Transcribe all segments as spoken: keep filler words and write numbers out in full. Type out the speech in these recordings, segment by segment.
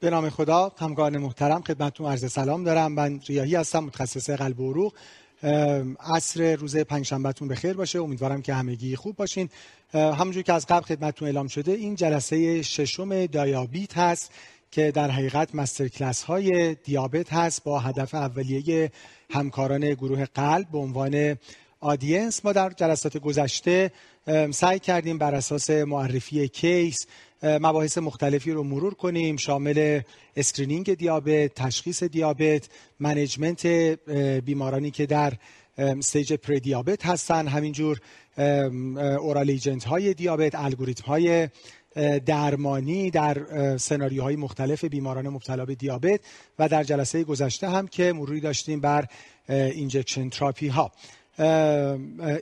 به نام خدا، همکاران محترم خدمتتون عرض سلام دارم. من ریاحی هستم، متخصص قلب و عروق. عصر روز پنجشنبهتون بخیر باشه. امیدوارم که همگی خوب باشین. همونجوری که از قبل خدمتتون اعلام شده، این جلسه ششم دیابت هست که در حقیقت مستر کلاس های دیابت هست با هدف اولیه همکاران گروه قلب به عنوان آدینس. ما در جلسات گذشته سعی کردیم بر اساس معرفی کیس مباحث مختلفی رو مرور کنیم، شامل اسکرینینگ دیابت، تشخیص دیابت، منیجمنت بیمارانی که در استیج پری دیابت هستن، همینجور اورال ایجنت های دیابت، الگوریتم های درمانی در سناریوهای مختلف بیماران مبتلا به دیابت، و در جلسه گذشته هم که مروری داشتیم بر اینجکشن تراپی ها.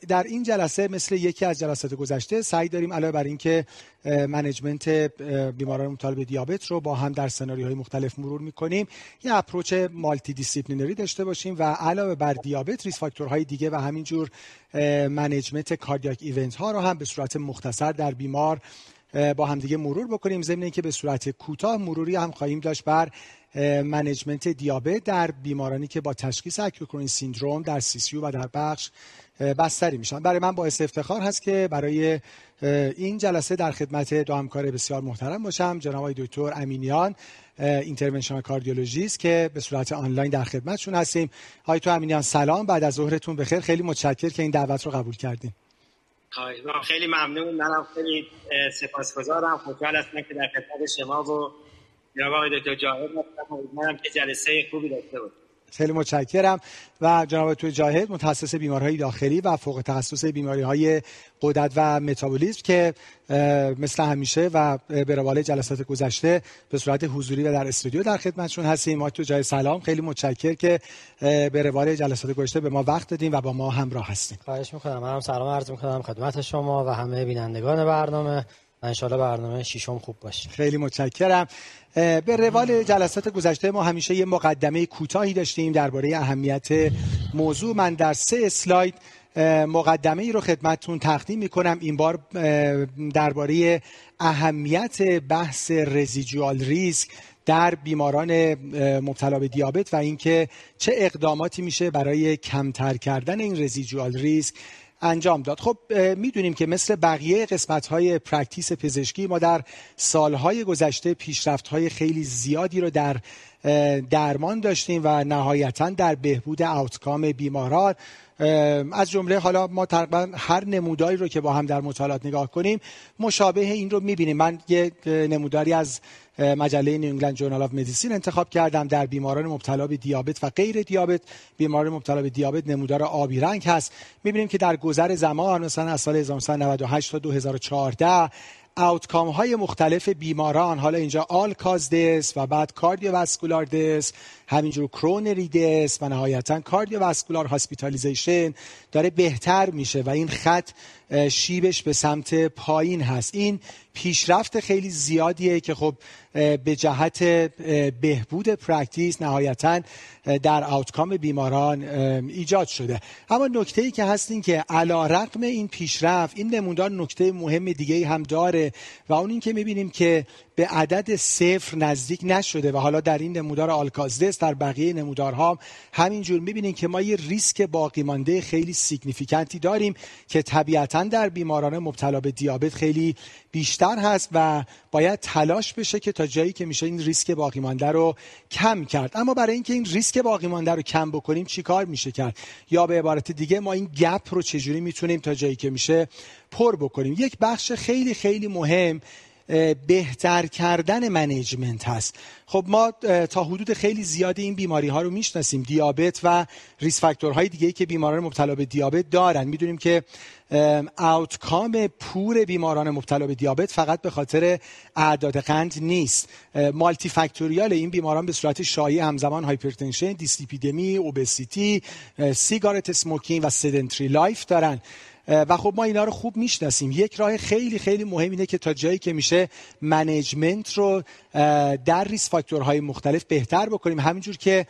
در این جلسه مثل یکی از جلسات گذشته سعی داریم علاوه بر اینکه منیجمنت بیماران مبتلا به دیابت رو با هم در سناریوهای مختلف مرور می‌کنیم، یه اپروچ مالتی دیسیپلینری داشته باشیم و علاوه بر دیابت ریسک فاکتورهای دیگه و همینجور منیجمنت کاردیاک ایونت ها رو هم به صورت مختصر در بیمار با همدیگه مرور بکنیم، ضمن اینکه به صورت کوتاه مروری هم خواهیم داشت بر منیجمنت دیابت در بیمارانی که با تشخیص اکیوکراین سیندروم در سی سی و در بخش بستری میشن. برای من باعث افتخار هست که برای این جلسه در خدمت دو همکار بسیار محترم باشم، جناب آقای دکتر امینیان، اینترونشنال کاردیولوژیست که به صورت آنلاین در خدمتشون هستیم. آقای تو امینیان سلام، بعد از ظهرتون بخیر. خیلی متشکرم که این دعوت رو قبول کردین. خیلی ممنون، منم خیلی سپاسگزارم. خوشحال هستم که در خدمت شما و جناب آقای دکتر جاهد هستم. امیدوارم که جلسه خوبی داشته باشیم. خیلی متشکرم. و جناب دکتر جاهد متخصص بیماری‌های داخلی و فوق تخصص بیماری‌های غدد و متابولیسم که مثل همیشه و به روال جلسات گذشته به صورت حضوری و در استودیو در خدمتشون هستیم. آقای دکتر جاهد سلام، خیلی متشکرم که به روال جلسات گذشته به ما وقت دادیم و با ما همراه هستیم. خواهش می‌کنم. منم سلام عرض می‌کنم خدمت شما و همه بینندگان برنامه. ان شاءالله برنامه ششم خوب باشه. خیلی متشکرم. به روال جلسات گذشته ما همیشه یه مقدمه کوتاهی داشتیم درباره اهمیت موضوع. من در سه اسلاید مقدمه ای رو خدمتتون تقدیم میکنم. این بار درباره اهمیت بحث رزیدوال ریسک در بیماران مبتلا به دیابت و اینکه چه اقداماتی میشه برای کمتر کردن این رزیدوال ریسک انجام داد. خب میدونیم که مثل بقیه قسمت‌های پرکتیس پزشکی ما در سالهای گذشته پیشرفت‌های خیلی زیادی رو در درمان داشتیم و نهایتاً در بهبود آوتکام بیماران، از جمله حالا ما تقریبا هر نموداری رو که با هم در مطالعات نگاه کنیم مشابه این رو می‌بینیم. من یک نموداری از مجله نیو انگلند جورنال آف مدیسین انتخاب کردم در بیماران مبتلا به دیابت و غیر دیابت. بیماران مبتلا به دیابت نمودار آبی رنگ هست. می‌بینیم که در گذر زمان، مثلا از سال هزار و نهصد و نود و هشت تا دو هزار و چهارده، آوتکام های مختلف بیماران، حالا اینجا آل کاز دس و بعد کاردیوواسکولار دس، همینجور کرونری دس و نهایتا کاردیوواسکولار هاسپیتالیزیشن داره بهتر میشه و این خط شیبش به سمت پایین هست. این پیشرفت خیلی زیادیه که خب به جهت بهبود پرکتیس نهایتا در آوتکام بیماران ایجاد شده. اما نکته‌ای که هست این که علی‌رغم این پیشرفت، این نمودار نکته مهم دیگه‌ای هم داره و اون این که می‌بینیم که به عدد صفر نزدیک نشده و حالا در این نمودار آلکازدس، در بقیه نمودارها همینجور می‌بینیم که ما یه ریسک باقی مانده خیلی سیگنیفیکانتی داریم که طبیعتاً در بیماران مبتلا به دیابت خیلی بیشتر هست و باید تلاش بشه که تا جایی که میشه این ریسک باقی مانده رو کم کرد. اما برای اینکه این ریسک باقی مانده رو کم بکنیم چیکار میشه کرد، یا به عبارت دیگه ما این گپ رو چجوری میتونیم تا جایی که میشه پر بکنیم؟ یک بخش خیلی خیلی مهم بهتر کردن منیجمنت هست. خب ما تا حدود خیلی زیادی این بیماری ها رو میشناسیم، دیابت و ریسک فاکتورهای دیگه‌ای که بیماران مبتلا به دیابت دارن. میدونیم که آوتکام پور بیماران مبتلا به دیابت فقط به خاطر اعداد قند نیست، مالتی فاکتوریال. این بیماران به صورت شایع همزمان هایپرتنشن، دیسلیپیدمی، اوبسیتی، سیگارت اسموکینگ و سیدنتری لایف دارن و خب ما اینا رو خوب میشناسیم. یک راه خیلی خیلی مهم اینه که تا جایی که میشه منیجمنت رو در ریسک فاکتورهای مختلف بهتر بکنیم، همینجور که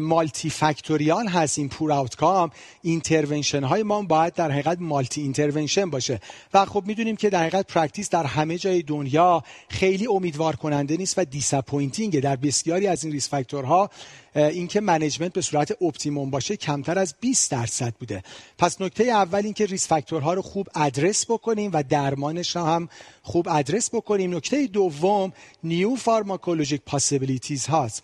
مالتی فاکتوریال هست این پور آوتکام، اینترونشن های ما باید در حقیقت مالتی اینترونشن باشه و خب میدونیم که در حقیقت پرکتیس در همه جای دنیا خیلی امیدوار کننده نیست و دیساپوینتینگ در بسیاری از این ریس فاکتورها. اینکه منیجمنت به صورت اپتیموم باشه کمتر از بیست درصد بوده. پس نکته اول اینکه ریس فاکتورها رو خوب ادرس بکنیم و درمانش رو هم خوب ادرس بکنیم. نکته دوم نیو فارماکولوژیک پاسیبیلیتیز هاست.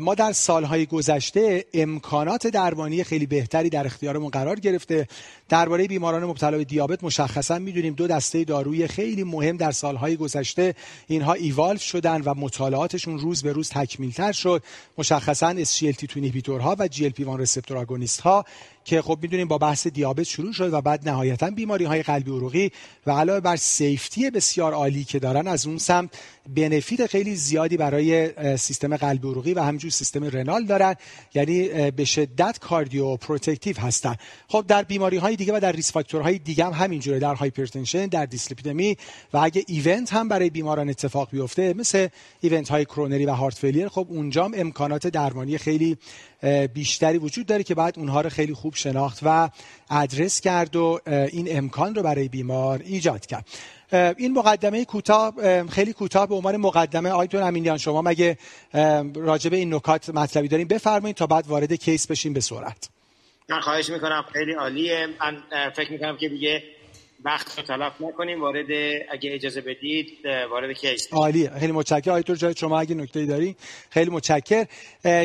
ما در سالهای گذشته امکانات درمانی خیلی بهتری در اختیارمون قرار گرفته. درباره بیماران مبتلا به دیابت مشخصا میدونیم دو دسته دارویی خیلی مهم در سالهای گذشته اینها ایوالو شدن و مطالعاتشون روز به روز تکمیل‌تر شد. مشخصا اس جی ال تی دو اینهیبیتورها و جی ال پی وان رسپتور آگونیست‌ها که خب میدونیم با بحث دیابت شروع شد و بعد نهایتا بیماری‌های قلبی عروقی و علاوه بر سیفتی بسیار عالی که دارن از اون سمت بنفیت خیلی زیادی برای سیستم قلبی عروقی و همینجور سیستم رنال دارن، یعنی به شدت کاردیو پروتکتیو هستن. خب در بیماری‌های دیگه و در ریس فاکتورهای دیگه هم همینجوره، در هایپرتنشن، در دیسلیپیدمی و اگه ایونت هم برای بیماران اتفاق بیفته مثل ایونت‌های کرونری و هارت فیلیر، خب اونجام امکانات درمانی خیلی بیشتری وجود داره که بعد اونها رو خیلی خوب شناخت و ادرس کرد و این امکان رو برای بیمار ایجاد کرد. این مقدمه کوتاه، خیلی کوتاه به عنوان مقدمه. آیتون امینیان شما مگه راجع به این نکات مطلبی دارین بفرمایید تا بعد وارد کیس بشیم به سرعت. من خواهش میکنم، خیلی عالیه. من فکر میکنم که دیگه وقت رو تلف نکنیم، وارد اگه اجازه بدید وارد کیس. عالیه، خیلی متشکرم. آیتور جای شما اگه نکته‌ای داری. خیلی متشکرم.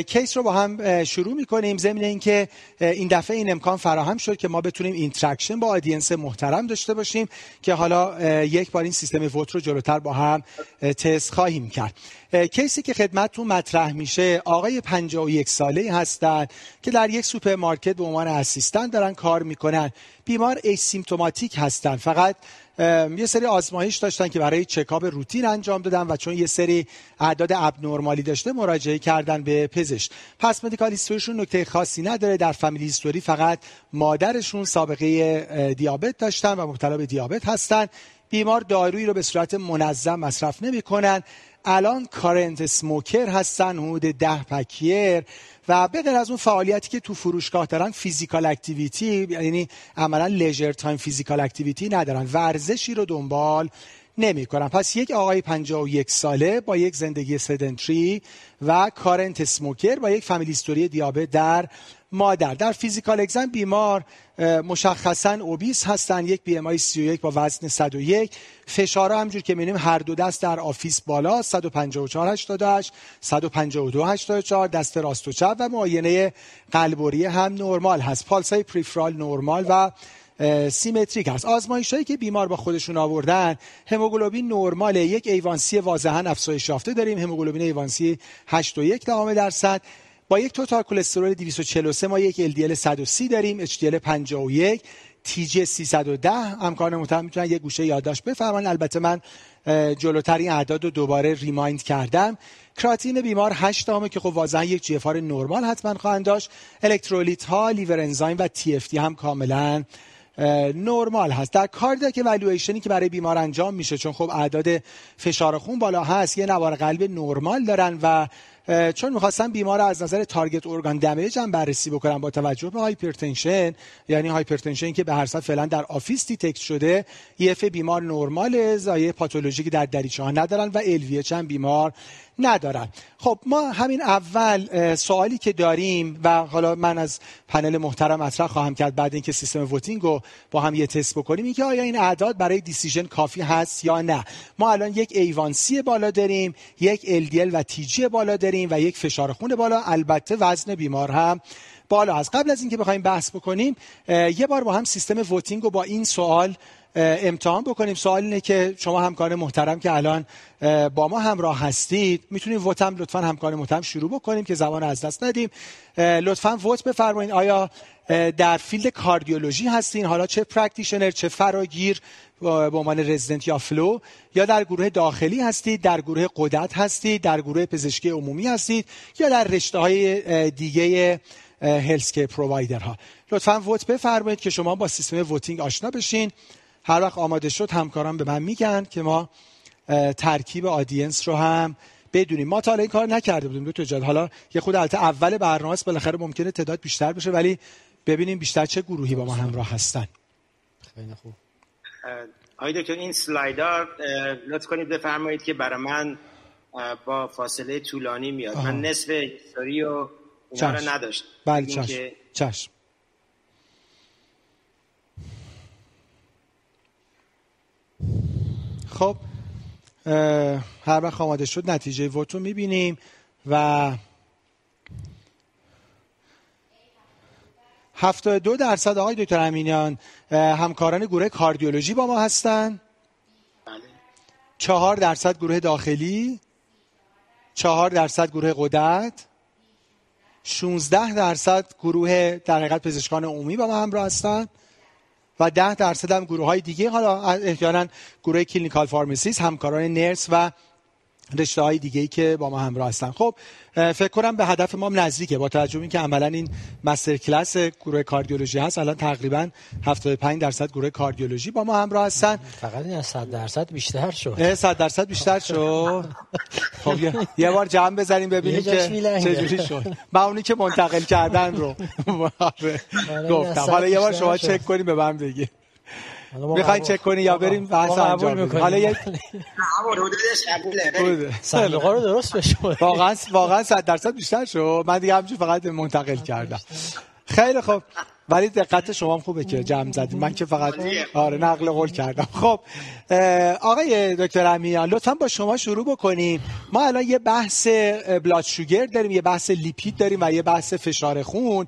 کیس رو با هم شروع می‌کنیم. ضمن اینکه این دفعه این امکان فراهم شد که ما بتونیم اینتراکشن با آدینس محترم داشته باشیم که حالا یک بار این سیستم ووت رو جلوتر با هم تست خواهیم کرد. کیسی که خدمتتون مطرح میشه آقای پنجاه و یک ساله‌ای هستند که در یک سوپرمارکت به عنوان اسیستان دارن کار میکنن. بیمار ایسیمتوماتیک هستن، فقط یه سری آزمایش داشتن که برای چکاب روتین انجام دادن و چون یه سری اعداد ابنورمالی داشته مراجعه کردن به پزشک. پس مدیکال هیستوریشون نکته خاصی نداره، در فامیلی هیستوری فقط مادرشون سابقه دیابت داشتن و مبتلا به دیابت هستن. بیمار دارویی رو به صورت منظم مصرف نمی‌کنن. الان کارنت اسموکر هستن، حدود ده پکیر و به غیر از اون فعالیتی که تو فروشگاه دارن فیزیکال اکتیویتی، یعنی عملا لیژر تایم فیزیکال اکتیویتی ندارن، ورزشی رو دنبال نمی کنن. پس یک آقای پنجاه و یک ساله با یک زندگی سدنتری و کارنت اسموکر با یک فامیلی هیستوری دیابت در مادر. در فیزیکال اگزم بیمار مشخصاً اوبیس هستن، یک بی ام آی سی و یک با وزن صد و یک، فشارها همجور که می‌بینیم هر دو دست در آفیس بالا، صد و پنجاه و چهار هشتاد و هشت، صد و پنجاه و دو هشتاد و چهار دست راست و چپ و معاینه قلبوری هم نرمال هست. پالسای پریفرال نرمال و سیمتریک هست. آزمایش‌هایی که بیمار با خودشون آوردن، هموگلوبین نرماله، یک ایوانسی واضحاً افزایش یافته داریم، هموگلوبین ایوانسی هشت و یک دهم درصد. با یک توتال کلسترول دویست و چهل و سه ما یک ال دی ال صد و سی داریم، اچ دی ال پنجاه و یک، تی جی سیصد و ده. همکاران محترم میتونن یک گوشه یادداشت بفرمایید، البته من جلوتر این اعداد رو دوباره ریمایند کردم. کراتین بیمار هشت دامه که خب واضحا یک جی اف آر نرمال حتما خواهند داشت. الکترولیت ها، لیور انزایم و تی اف تی هم کاملا نرمال هست. در کاردیاک والویشنی که برای بیمار انجام میشه، چون خب اعداد فشار خون بالا هست، یه نوار قلب نرمال دارن و چون می‌خواستن بیمار رو از نظر تارگت ارگان دمیج هم بررسی بکنن با توجه به هایپرتنشن، یعنی هایپرتنشن که به هر صورت فعلا در آفیس دیتکت شده، ایف بیمار نرماله، زایه پاتولوژیکی در دریچه‌ها ندارن و ال وی اچ هم بیمار ندارن. خب ما همین اول سوالی که داریم و حالا من از پنل محترم مطرح خواهم کرد بعد اینکه سیستم ووتینگ رو با هم یه تست بکنیم، اینکه آیا این اعداد برای دیسیژن کافی هست یا نه. ما الان یک ایوانسی بالا داریم، یک ال دی ال و تی جی بالا داریم و یک فشار خون بالا، البته وزن بیمار هم بالا هست. قبل از اینکه بخوایم بحث بکنیم یه بار با هم سیستم ووتینگ رو با این سوال امتحان بکنیم. سوال اینه که شما همکاران محترم که الان با ما همراه هستید میتونید ووت هم لطفاً همکاران محترم شروع بکنیم که زمان از دست ندیم. لطفاً ووت بفرمایید آیا در فیلد کاردیولوژی هستین، حالا چه پرکتیشنر چه فراگیر به عنوان رزیدنت یا فلو، یا در گروه داخلی هستید، در گروه قدرت هستید، در گروه پزشکی عمومی هستید، یا در رشته‌های دیگه هلسکر پرووایدرها. لطفاً ووت بفرمایید که شما با سیستم ووتینگ آشنا بشین. هر وقت آماده شد همکاران به من میگن که ما ترکیب آدینس رو هم بدونیم. ما تا حالا این کار نکرده بودیم دکتر جهاد. حالا یه خود البته اول برنامه است، بالاخره ممکنه تعداد بیشتر بشه، ولی ببینیم بیشتر چه گروهی با ما همراه هستن. خیلی خوب. آید دکتر این سلایدار لطف کنید بفرمایید که برای من با فاصله طولانی میاد. آه. من نصف هیستوری و اینا رو نداشتم. بله چشم. که... چشم. خب هر وقت آماده شد نتیجه ووت رو میبینیم و هفتاد و دو درصد آقای دکتر امینیان همکاران گروه کاردیولوژی با ما هستن، چهار درصد گروه داخلی، چهار درصد گروه غدد، شانزده درصد گروه در حقیقت پزشکان عمومی با ما همراه هستن و ده درصد هم گروه های دیگه، حالا احیانا گروه کلینیکال فارماسیست، همکاران نرس و رشته های دیگه‌ای که با ما همراه هستن. خب فکر کنم به هدف ما نزدیکه، با توجه به اینکه عملاً این مستر کلاس گروه کاردیولوژی هست، الان تقریبا هفتاد و پنج درصد گروه کاردیولوژی با ما همراه هستن. فقط این از صد درصد بیشتر شد. صد درصد بیشتر شد. خب یه بار جمع بزنیم ببینیم که چجوری شد. با اونی که منتقل کردن رو گفتم. حالا یه بار شما چک کنیم به من بگید. میخواین چک کنی یا بریم بحث انجام بدیم؟ حالا یک صندوق رو درست بشه. واقعا واقعا صد درصد بیشتر شد. من دیگه همینجوری فقط منتقل کردم. خیلی خوب. ولی دقت شما هم خوبه که جمع زدید. من که فقط آره نقل قول کردم. خب آقای دکتر امیان لطفا با شما شروع بکنیم. ما الان یه بحث بلاد شوگر داریم، یه بحث لیپید داریم و یه بحث فشار خون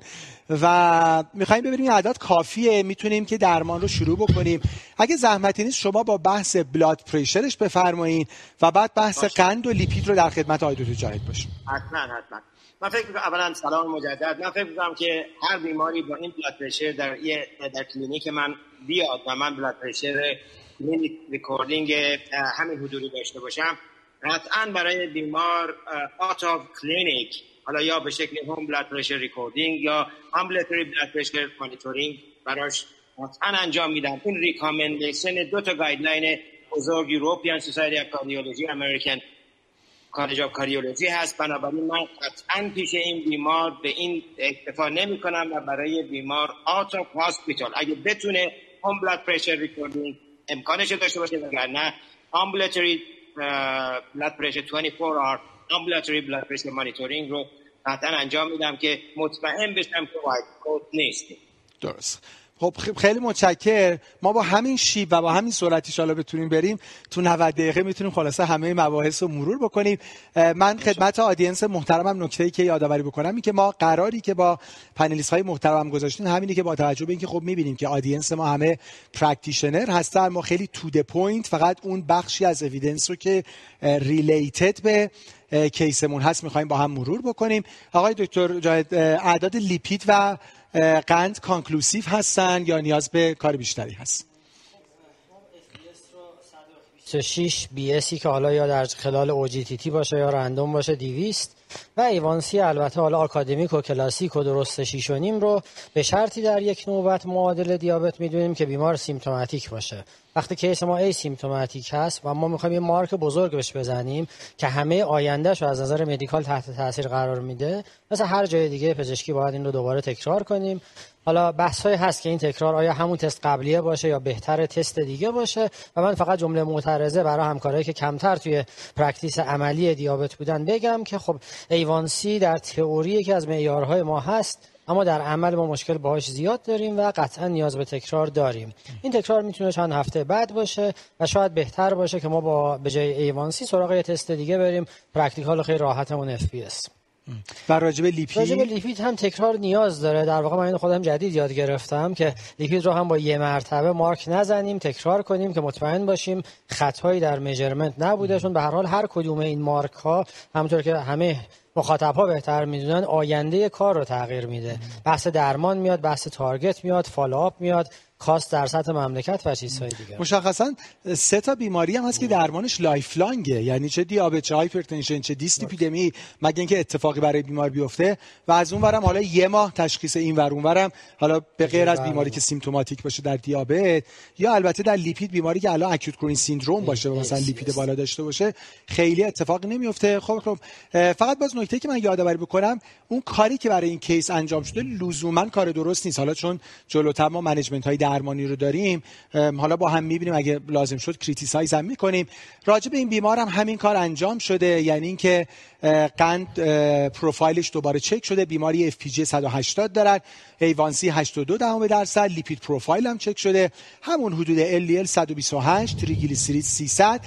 و میخواییم ببینیم اعداد کافیه، میتونیم که درمان رو شروع بکنیم. اگه زحمتی نیست شما با بحث بلاد پرشرش بفرمایید و بعد بحث باشد. قند و لیپید رو در خدمت آقای دکتر جاهد باشیم. حتما حتما. من فکر می‌کنم اولا سلام مجدد. من فکر می‌کنم که هر بیماری با این بلاد پرشر در یه در کلینیک من بیاد و من بلاد پرشر کلینیک ریکوردینگ همین حدودی داشته باشم، قطعاً برای بیمار out of clinic، حالا یا به شکل هوم بلاد پرشر ریکوردینگ یا امبولاتوری بلاد پرشر مانیتورینگ براش قطعاً انجام میدم. این ریکامندیشن دو تا گایدلاین بزرگ یوروپیان سوسایتی اف کاردیولوژی، امریکن کالج آف کاردیولوژی هست. بنابراین من قطعاً پیش این بیمار به این اکتفا نمی کنم و برای بیمار آوت آف هاسپیتال اگه بتونه هوم بلاد پرشر ریکوردینگ امکانش داشته باشه، وگرنه امبولاتوری بلاد پرشر بیست و چهار اور امبولاتوری بلاد پرشر مانیتورینگ رو قطعاً انجام میدم که مطمئن بشم که وایت کوت نیست. درست. خب خیلی متشکر. ما با همین شیب و با همین سرعت ان شاءالله بتونیم بریم تو نود دقیقه، میتونیم خلاصه همه مباحث رو مرور بکنیم. من خدمت آدینس محترمم نکته‌ای که یادآوری بکنم این که ما قراری که با پنلیست‌های محترمم گذاشتیم همینی که با توجه به اینکه خب می‌بینیم که آدینس ما همه پرکتیشنر هستن، ما خیلی تو د پوینت فقط اون بخشی از اوییدنس رو که ریلیتد به کیسمون هست می‌خوایم با هم مرور بکنیم. آقای دکتر جاهد، اعداد لیپید و قند کانکلوسیف هستن یا نیاز به کار بیشتری هست؟ شش بی اسی که حالا یا در خلال او جی تی تی باشه یا رندوم باشه دویست و ایوانسی البته حالا آکادمیک و کلاسیک و درست شیش و نیم رو به شرطی در یک نوبت معادل دیابت میدونیم که بیمار سیمتوماتیک باشه. وقتی کیس ما ای سیمتوماتیک هست و ما میخوایم یه مارک بزرگ بهش بزنیم که همه آیندهش رو از نظر مدیکال تحت تاثیر قرار میده، مثل هر جای دیگه پزشکی باید این رو دوباره تکرار کنیم. حالا بحث‌هایی هست که این تکرار آیا همون تست قبلیه باشه یا بهتر تست دیگه باشه و من فقط جمله معترضه برای همکارایی که کمتر توی پرکتیس عملی دیابت بودن بگم که خب ایوانسی در تئوری یکی از معیارهای ما هست، اما در عمل ما مشکل باهاش زیاد داریم و قطعا نیاز به تکرار داریم. این تکرار میتونه چند هفته بعد باشه و شاید بهتر باشه که ما با به جای ایوانسی سراغ یه تست دیگه بریم، پرکتیکال خیلی راحتمون اف پی اس. و راجب لیپید، راجب لیپید هم تکرار نیاز داره. در واقع من این خودم جدید یاد گرفتم که لیپید رو هم با یه مرتبه مارک نزنیم، تکرار کنیم که مطمئن باشیم خطایی در میجرمنت نبوده، چون به هر حال هر کدوم این مارک ها همونطور که همه مخاطب‌ها بهتر میدونن آینده کار رو تغییر میده. بحث درمان میاد، بحث تارگت میاد، فالوآپ میاد، کاست در سطح مملکت و چیزهای دیگه. مشخصا سه تا بیماری هم هست که درمانش لایف لانگه، یعنی چه دیابت، چه هایپرتنشن، چه دیسلیپیدمی، مگر اینکه اتفاقی برای بیمار بیفته. و از اونورم حالا یه ماه تشخیص این ور اونورم، حالا به غیر از بیماری که سیمپتوماتیک باشه در دیابت، یا البته در لیپید بیماری که الان اکوت کرونی سندرم باشه، مثلا لیپید بالا داشته باشه، خیلی اتفاقی نمیفته. خب خب فقط باز نکته که من یادآوری بکنم، اون کاری که برای این کیس انجام شده لزوما کار درست نیست. حالا چون جلوتر ما منیجمنت‌های درمانی رو داریم، حالا با هم می‌بینیم، اگه لازم شد کریتیسایز هم می‌کنیم. راجع به این بیمار هم همین کار انجام شده، یعنی اینکه قند پروفایلش دوباره چک شده، بیماری اف پی جی صد و هشتاد دارن، ای وان سی هشتاد و دو درصد، لیپید پروفایل هم چک شده، همون حدود ال دی ال صد و بیست و هشت، تریگلیسیرید سیصد،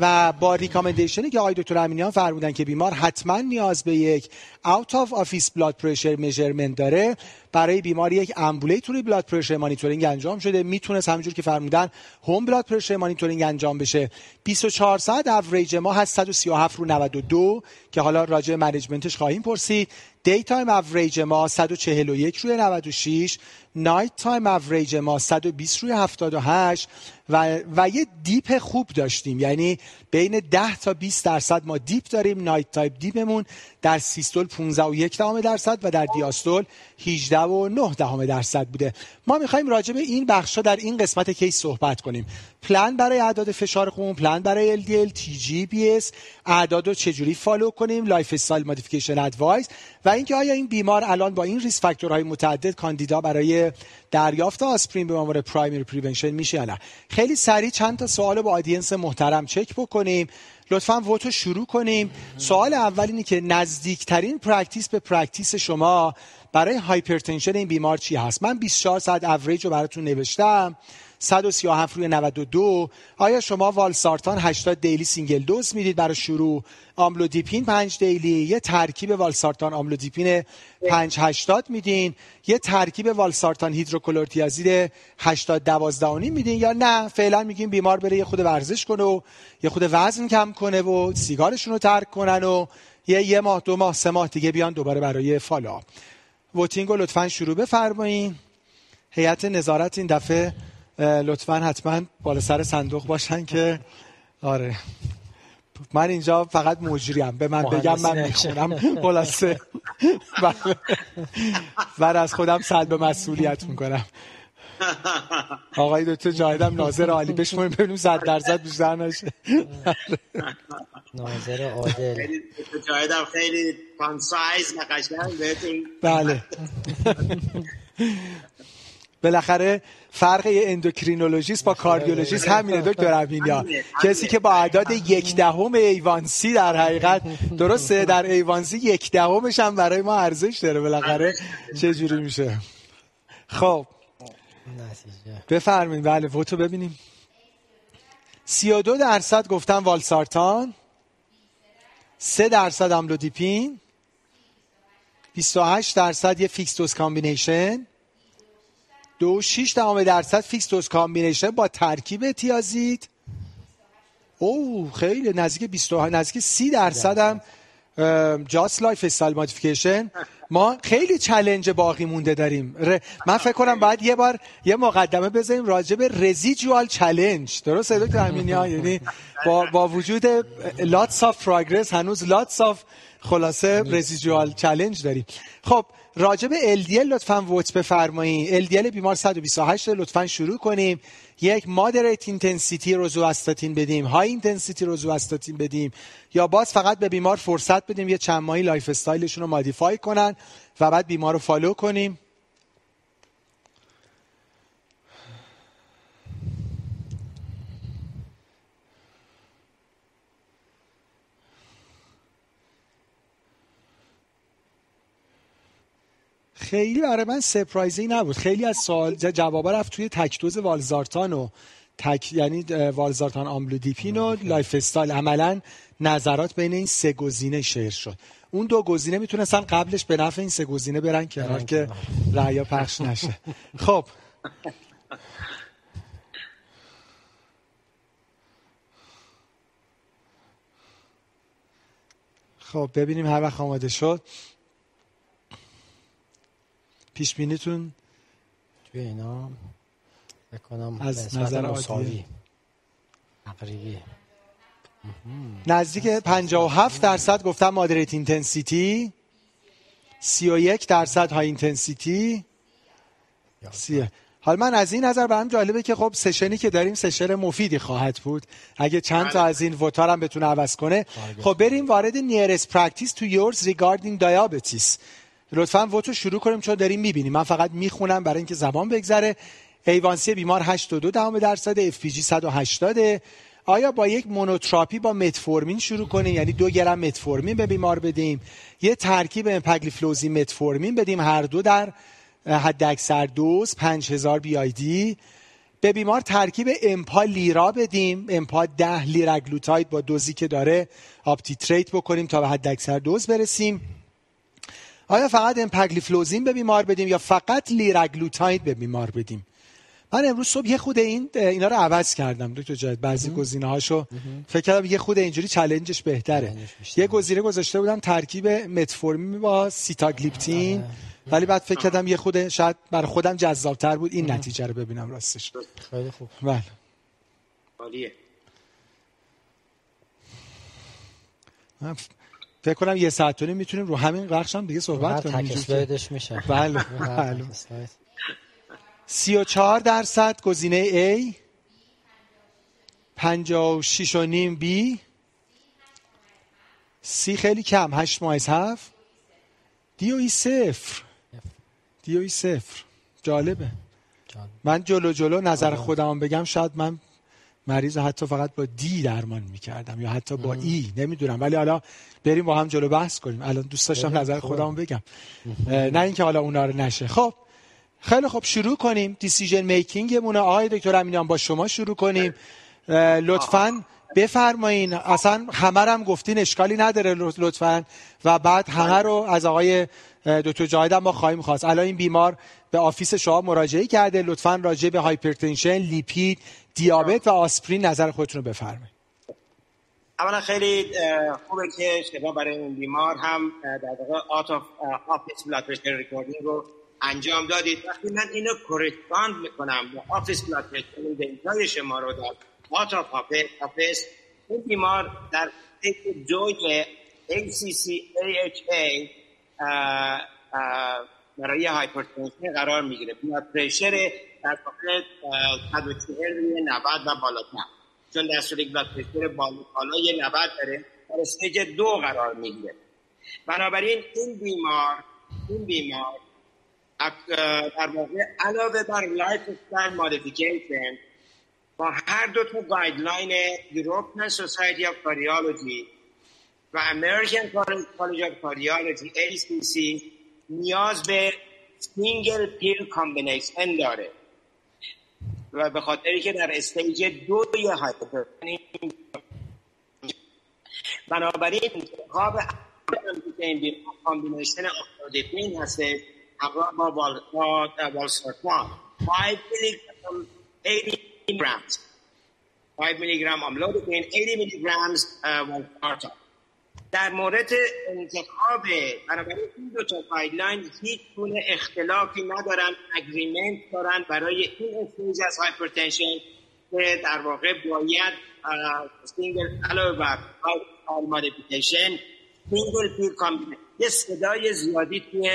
و با ریکامندیشنی که آقای دکتر امینیان فرمودن که بیمار حتما نیاز به یک اوت آف آفیس بلاد پرشر میجرمنت داره، برای بیمار یک امبولیتوری بلاد پرشر مانیتورینگ انجام شده. میتونست همونجور که فرمودن هوم بلاد پرشر مانیتورینگ انجام بشه. بیست و چهار ساعت اوریج ما هست صد و سی و هفت رو نود و دو که حالا راجع به منیجمنتش خواهیم پرسید. دی تایم اوریج ما صد و چهل و یک روی نود و شش، نایت تایم اوریج ما صد و بیست روی هفتاد و هشت و و یه دیپ خوب داشتیم، یعنی بین ده تا بیست درصد ما دیپ داریم. نایت تایم دیپمون در سیستول پانزده و یک دهم درصد و در دیاستول هجده و نه دهم درصد بوده. ما می‌خوایم راجع به این بخشا در این قسمت کیس صحبت کنیم. پلن برای اعداد فشار خون، پلن برای ال دی ال، تی جی، بی اس، اعداد رو چجوری فالو کنیم، لایف استایل مودیفیکیشن ادوایس، و اینکه آیا این بیمار الان با این ریسک فاکتورهای متعدد کاندیدا برای دریافت آسپرین به عنوان پرایمری پریونشن میشه یا نه. خیلی سریع چند تا سوال با آدینس محترم چک بکنیم. لطفاً ووتو شروع کنیم. سوال اول اینه که نزدیکترین پرکتیس به پرکتیس شما برای هایپرتنشن این بیمار چی هست؟ من بیست و چهار ساعت اوریج رو براتون نوشتم، صد و سی و هفت روی نود و دو. آیا شما والسارتان هشتاد دیلی سینگل دوز میدید برای شروع، آملودیپین پنج دیلی، یه ترکیب والسارتان آملودیپین پنج هشتاد میدین، یه ترکیب والسارتان هیدروکلورتیازید هشتاد دوازده و نیم میدین، یا نه فعلا میگیم بیمار بره یه خود ورزش کنه و یه خود وزن کم کنه و سیگارشون رو ترک کنن و یه یه ماه دو ماه سه ماه دیگه بیان دوباره برای فالوآپ. ووتینگ رو لطفاً شروع بفرمایید. هیئت نظارت این دفعه لطفاً حتماً بالا سر صندوق باشن که آره من اینجا فقط مجریم، به من بگم من میخونم خلاصه و از خودم سلب مسئولیت میکنم. آقای دکتر جاهدم ناظر عالی بشمونیم ببینیم صد درصد بیشتر نشه. ناظر عادل جاهدم خیلی کانسایز نقشن بهتون. بله بالاخره فرق یه اندوکرینولوژیست با کاردیولوژیست همینه دکتر امینیان، کسی که با اعداد یک دهم ای وان سی در حقیقت درسته، در ای وان سی یک دهمش هم برای ما ارزش داره. بالاخره چه جوری میشه. خب بفرمین، بله ووتو ببینیم. سی و دو درصد گفتن والسارتان، سه درصد املودیپین، بیست و هشت درصد یه فیکس دوز کامبینیشن، دو و شش دهم درصد فیکس دوز کامبینیشن با ترکیب اتیازید. اوه خیلی نزدیک بیست، نزدیک سی درصد هم جاست لایف استایل مودیفیکیشن. ما خیلی چالش باقی مونده داریم. ر... من فکر کنم باید یه بار یه مقدمه بزنیم راجع به رزیجوال چالش. درسته دکتر امینیان؟ یعنی با با وجود لاتس اف پروگرس هنوز لاتس اف خلاصه رزیجوال چالش داریم. خب راجع به ال دی ال لطفاً ووت بفرمایید. ال دی ال بیمار صد و بیست و هشت، لطفاً شروع کنیم. یک مادریت اینتنسیتی روزواستاتین بدیم، های اینتنسیتی روزواستاتین بدیم، یا باز فقط به بیمار فرصت بدیم یه چند ماهی لایف استایلشون رو مودیفای کنن و بعد بیمار رو فالو کنیم. خیلی برای من سرپرایزی نبود، خیلی از سوال جوابا رفت توی تک دوز والزارتان و تک یعنی والزارتان آملودیپین و لایف استایل. عملا نظرات بین این سه گزینه شیر شد. اون دو گزینه میتونستن قبلش به نفع این سه گزینه برن کنار که رأی پخش نشه. خب خب ببینیم هر وقت آماده شد پیش بینیتون توی اینا بکنم از نظر عادی تقریبی نزدیک پنجاه و هفت درصد گفتم مادریت اینتنسیتی، سی و یک درصد های اینتنسیتی. حالا من از این نظر برام جالبه که خب سشنی که داریم سشن مفیدی خواهد بود اگه چند تا از این ووتار هم بتونه عوض کنه. خب بریم وارد نیرست پرکتیس تو یورز ریگاردینگ دیابتیس. لطفاً ووتو شروع کنیم چون داریم میبینیم. من فقط میخونم برای اینکه زمان بگذره. ایوانسی بیمار هشتاد و دو درصد، اف پی جی صد و هشتاد. آیا با یک مونوتراپی با متفورمین شروع کنیم، یعنی دو گرم متفورمین به بیمار بدیم، یه ترکیب امپاگلیفلوزین متفورمین بدیم، هر دو در حد اکثر دوز پنج هزار بی آی دی، به بیمار ترکیب امپا لیرا بدیم، امپا ده لیراگلوتاید با دوزی که داره آپتیتریت بکنیم تا به حد اکثر دوز برسیم. آیا فقط امپاگلیفلوزین به بیمار بدیم یا فقط لیراگلوتاید به بیمار بدیم؟ من امروز صبح یه خود این اینا رو عوض کردم دکتر جهاد، بعضی گزینه‌هاشو فکر کردم یه خود اینجوری چالنجش بهتره. یه گزینه گذاشته بودم ترکیب متفورمین با سیتاگلیپتین، ولی بعد فکر کردم یه خود شاید برای خودم جذاب‌تر بود این نتیجه رو ببینم راستش. خیلی خوب. بله. عالیه. فکر کنم یه ساعت و نیم میتونیم رو همین بخش هم دیگه صحبت کنیم. تک اسلایدش میشه. بله. بله. سی و چهار درصد گزینه A، پنجاه و شیش و نیم B، سی خیلی کم هشت مایز هفت، دی و ای صفر، دی و ای صفر. جالبه. من جلو جلو نظر خودم بگم شاید من مریض حتی فقط با دی درمان میکردم یا حتی با ای، نمیدونم، ولی حالا بریم با هم جلو بحث کنیم. الان دوست داشتم نظر خودم بگم، نه اینکه حالا اونا رو نشه. خب خیلی خب شروع کنیم دیسیژن میکینگمون. آقای دکتر امینیان با شما شروع کنیم، لطفاً بفرمایین. اصلا همه رو هم گفتین، اشکالی نداره لطفاً، و بعد همه رو از آقای دکتر جاهد هم ما خواهیم خواست. الان این بیمار به آفیس شما مراجعه کرده، لطفاً راجع به هایپرتنشن، لیپید، دیابت و آسپرین نظر خودتون رو بفرمایید. اولا خیلی خوبه که شما برای این بیمار هم در واقع آفیس بلاد پرشر ریکوردینگ رو انجام دادید. وقتی من اینو کورسپاند میکنم با آفیس بلاد پرشر دیتای شما رو داد آتا پاپه آفیس، این بیمار در دوی ای سی سی ای اچ ای برای هایپرتنشن قرار میگیره. بلاد پرشر در واقع صد و چهل روی نود و بالاتر، چون دستوریک بلاد پرشر بالای نود داره در استیج دو قرار میگیره. بنابراین این بیمار این بیمار در واقع علاوه بر لایف استایل مودیفیکیشن با هر دو تا گایدلاین یوروپین سوسایتی آف کاردیولوژی و امریکن کالج آف کاردیولوژی ای سی سی نیاز به سینگل پیل کامبینیشن داره و به خاطری که در استیج دو هایپرتنشن، بنابراین انتخاب کامبینیشن آملودیپین هسته همراه با والسرتان پنج میلی گرم پنج میلی گرم آملودیپین، هشتاد میلی گرم والسرتان. در مورد انتخاب، بنابراین این دو تا گایدلاین هیچ گونه اختلافی ندارن، اگریمنت دارن برای این استیج از هایپرتنشن که در واقع باید سینگل علاوه بر مودیفیکیشن سینگل پیر کامبینیشن. یه صدای زیادی توی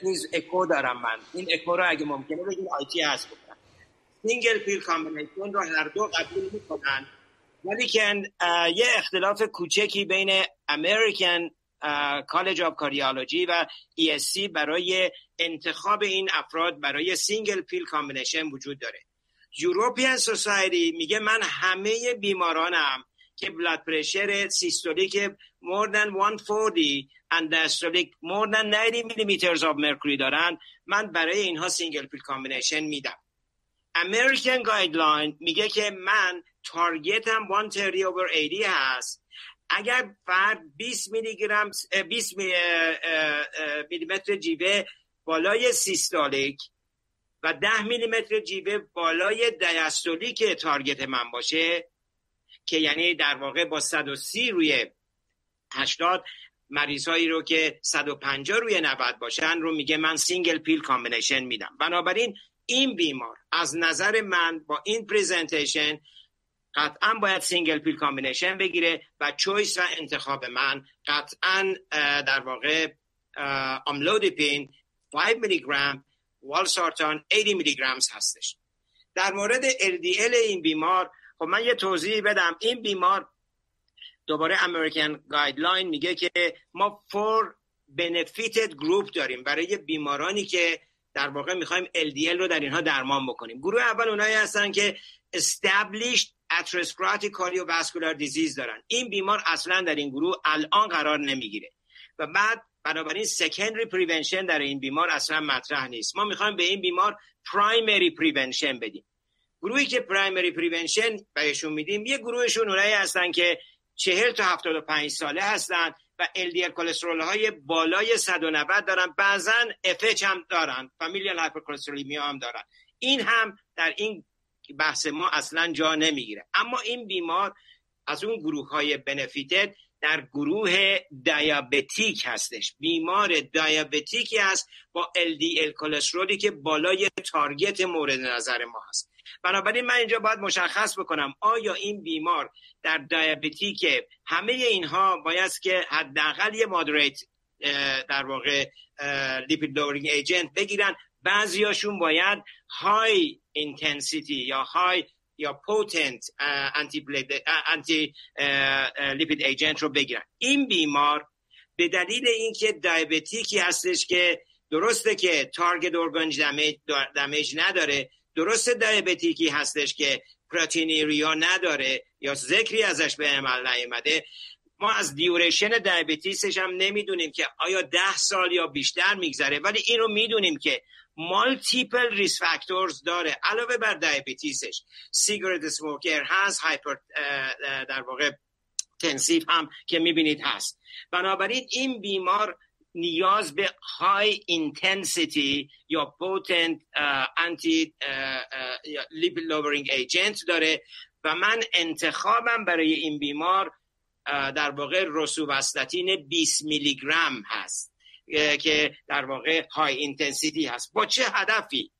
چیز اکو دارم، من این اکو رو اگه ممکنه بگیم آیتی هست بکنم. سینگل پیل کامبینیشن رو هر دو قبول میکنن، ولی که یه اختلاف کوچکی بین امریکن کالج آف کاردیولوژی و ای اس سی برای انتخاب این افراد برای سینگل پیل کامبینیشن وجود داره. یوروپین سوسایتی میگه من همه بیمارانم که بلاد پرشر سیستولیک more than صد و چهل and diastolic more than نود میلی میلیمتر of mercury دارن، من برای اینها سینگل پیل کامبینیشن میدم. امریکن گایدلاین میگه که من تارگتم صد و سی over هشتاد هست. اگر فرد بیست میلی گرم بیست میلیمتر جیوه بالای سیستولیک و ده میلی متر جیوه بالای دیاستولیک تارگت من باشه، که یعنی در واقع با صد و سی روی هشتاد مریض هایی رو که صد و پنجاه روی نود باشن رو میگه من سینگل پیل کامبینیشن میدم. بنابراین این بیمار از نظر من با این پریزنتیشن قطعا باید سینگل پیل کامبینیشن بگیره و چویس و انتخاب من قطعا در واقع آملودیپین پنج میلی گرم، والسارتان هشتاد میلی گرم هستش. در مورد ال دی ال این بیمار خب من یه توضیح بدم. این بیمار دوباره امریکن گایدلاین میگه که ما فور بنفیتد گروپ داریم برای بیمارانی که در واقع میخوایم ال دی ال رو در اینها درمان بکنیم. گروه اول اونایی هستن که established atherosclerotic cardiovascular disease دارن. این بیمار اصلا در این گروه الان قرار نمیگیره و بعد بنابراین secondary prevention در این بیمار اصلا مطرح نیست. ما میخوایم به این بیمار primary prevention بدیم. گروهی که primary prevention بهشون میدیم یه گروهشون اونایی هستن که چهل تا هفتاد و پنج ساله هستن و ال دی ال کلسترول های بالای صد و نود دارن، بعضن اف اچ هم دارن، فامیلیال هایپرکلسترولمی هم دارن. این هم در این بحث ما اصلا جا نمیگیره. اما این بیمار از اون گروه های بنفیتد در گروه دیابتیک هستش. بیمار دیابتیکی هست با ال دی ال کلسترولی که بالای تارگت مورد نظر ما هست. بنابراین من اینجا باید مشخص بکنم آیا این بیمار در دیابتیک، همه اینها باید که حداقل یه مادریت در واقع لیپید لورینگ ایجنت بگیرن. بعضیاشون باید های اینتنسیتی یا های یا پوتنت انتی انتی لیپید ایجنت رو بگیرن. این بیمار به دلیل اینکه دیابتیکی هستش که درسته که تارگت ارگان دمیج دمیج نداره، درسته دیابتیکی هستش که پروتئینوریا نداره یا ذکری ازش به عمل نیامده، ما از دیورشن دیابتیسش هم نمیدونیم که آیا ده سال یا بیشتر میگذره، ولی این رو میدونیم که مالتیپل ریس فاکتورز داره. علاوه بر دیابتیسش سیگارت اسموکر هست، هایپر در واقع تنسیف هم که میبینید هست. بنابراین این بیمار نیاز به های اینتنسیتی یا پوتنت انتی لیپید لورینگ ایجنت داره و من انتخابم برای این بیمار در واقع روسوواستاتین بیست میلی گرم هست که در واقع های اینتنسیتی هست. با چه هدفی؟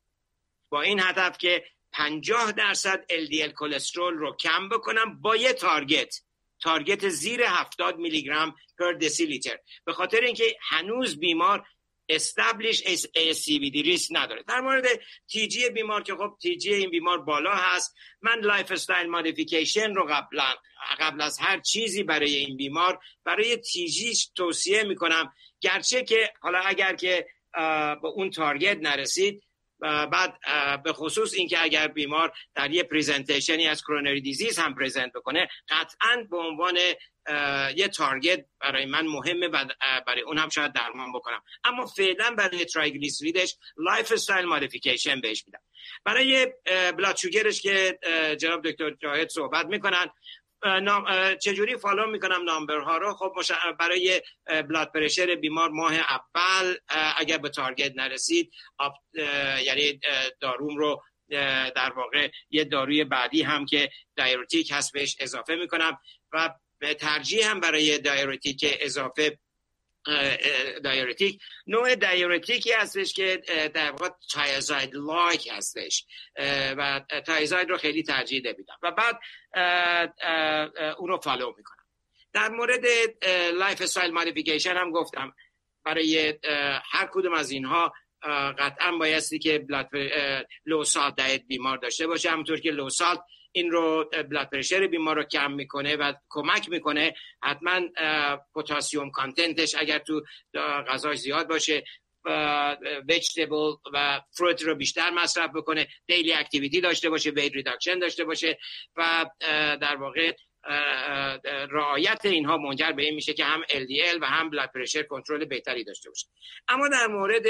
با این هدف که پنجاه درصد ال دی ال کلسترول رو کم بکنم با یه تارگت تارگت زیر هفتاد میلی گرم پر دسی لیتر، به خاطر اینکه هنوز بیمار استابلیش ای اس سی وی دی ریس نداره. در مورد تی جی بیمار که خب تی جی این بیمار بالا هست، من لایف استایل مودیفیکیشن رو قبلا قبل از هر چیزی برای این بیمار برای تی جی توصیه میکنم، گرچه که حالا اگر که با اون تارگت نرسید و بعد به خصوص اینکه اگر بیمار در یه پریزنتیشنی از کرونری دیزیز هم پریزنت بکنه، قطعاً به عنوان یه تارگت برای من مهمه و برای اون هم شاید درمان بکنم. اما فعلا برای تریگلیسیریدش لایف استایل مودیفیکیشن بهش میدم. برای بلاد شوگرش که جناب دکتر جاهد صحبت میکنن چجوری فالو میکنم نامبرها رو، خب برای بلاد پرشر بیمار ماه اول اگر به تارگت نرسید یعنی داروم رو در واقع یه داروی بعدی هم که دایورتیک هست بهش اضافه میکنم و ترجیح هم برای دایورتیک اضافه دایورتیک نوع دایورتیکی هستش که در واقع تایازاید لایک هستش و تایازاید رو خیلی ترجیح نمیدم و بعد اون رو فالو میکنم. در مورد لایف استایل مودیفیکیشن هم گفتم برای هر کدوم از اینها قطعا بایستی که بلاد لو سالت دایت بیمار داشته باشه، همونطور که لو سالت این رو بلاد پرشر بیمار رو کم میکنه و کمک میکنه. حتما پتاسیم کانتنتش اگر تو غذاش زیاد باشه و ویجیتابل و فروت رو بیشتر مصرف بکنه، دیلی اکتیویتی داشته باشه، وید ریداکشن داشته باشه و در واقع رعایت اینها منجر به این میشه که هم ال دی ال و هم بلاد پرشر کنترل بهتری داشته باشه. اما در مورد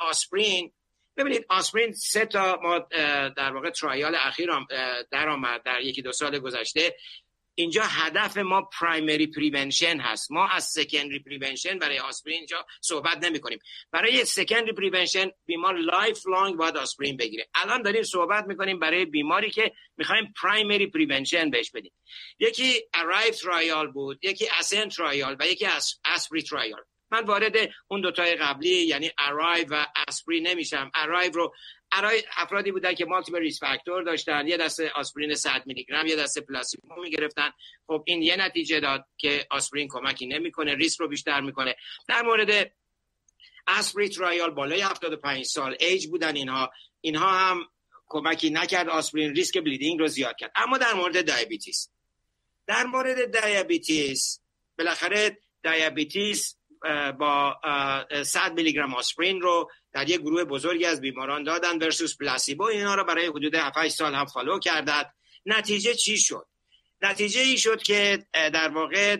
آسپرین ببینید، آسپرین سه تا ما در واقع ترایال اخیر در آمد در یکی دو سال گذشته اینجا هدف ما پرایمری پریونشن هست. ما از سکندری پریونشن برای آسپرین اینجا صحبت نمی کنیم. برای سکندری پریونشن بیمار لایف لانگ باید آسپرین بگیره. الان داریم صحبت میکنیم برای بیماری که میخوایم پرایمری پریونشن بهش بدیم. یکی ارایو ترایال بود، یکی اسنت ترایال و یکی اسپری ترایال. من وارد اون دوتای قبلی یعنی ارایو و اسپری نمیشم. ارایو رو ارای افرادی بودن که مالتیپل ریسک فاکتور داشتن، یه دسته آسپرین صد میلی گرم، یه دسته پلاسیبو میگرفتن. خب این یه نتیجه داد که آسپرین کمکی نمیکنه، ریسک رو بیشتر میکنه. در مورد اسپری ترایال بالای هفتاد و پنج سال ایج بودن اینها، اینها هم کمکی نکرد. آسپرین ریسک بلیڈنگ رو زیاد کرد. اما در مورد دیابتیس، در مورد دیابتیس بالاخره دیابتیس با صد میلی گرم آسپرین رو در یک گروه بزرگی از بیماران دادن ورسوس پلاسیبو. اینا رو برای حدود هفت هشت سال هم فالو کردند. نتیجه چی شد؟ نتیجه ای شد که در واقع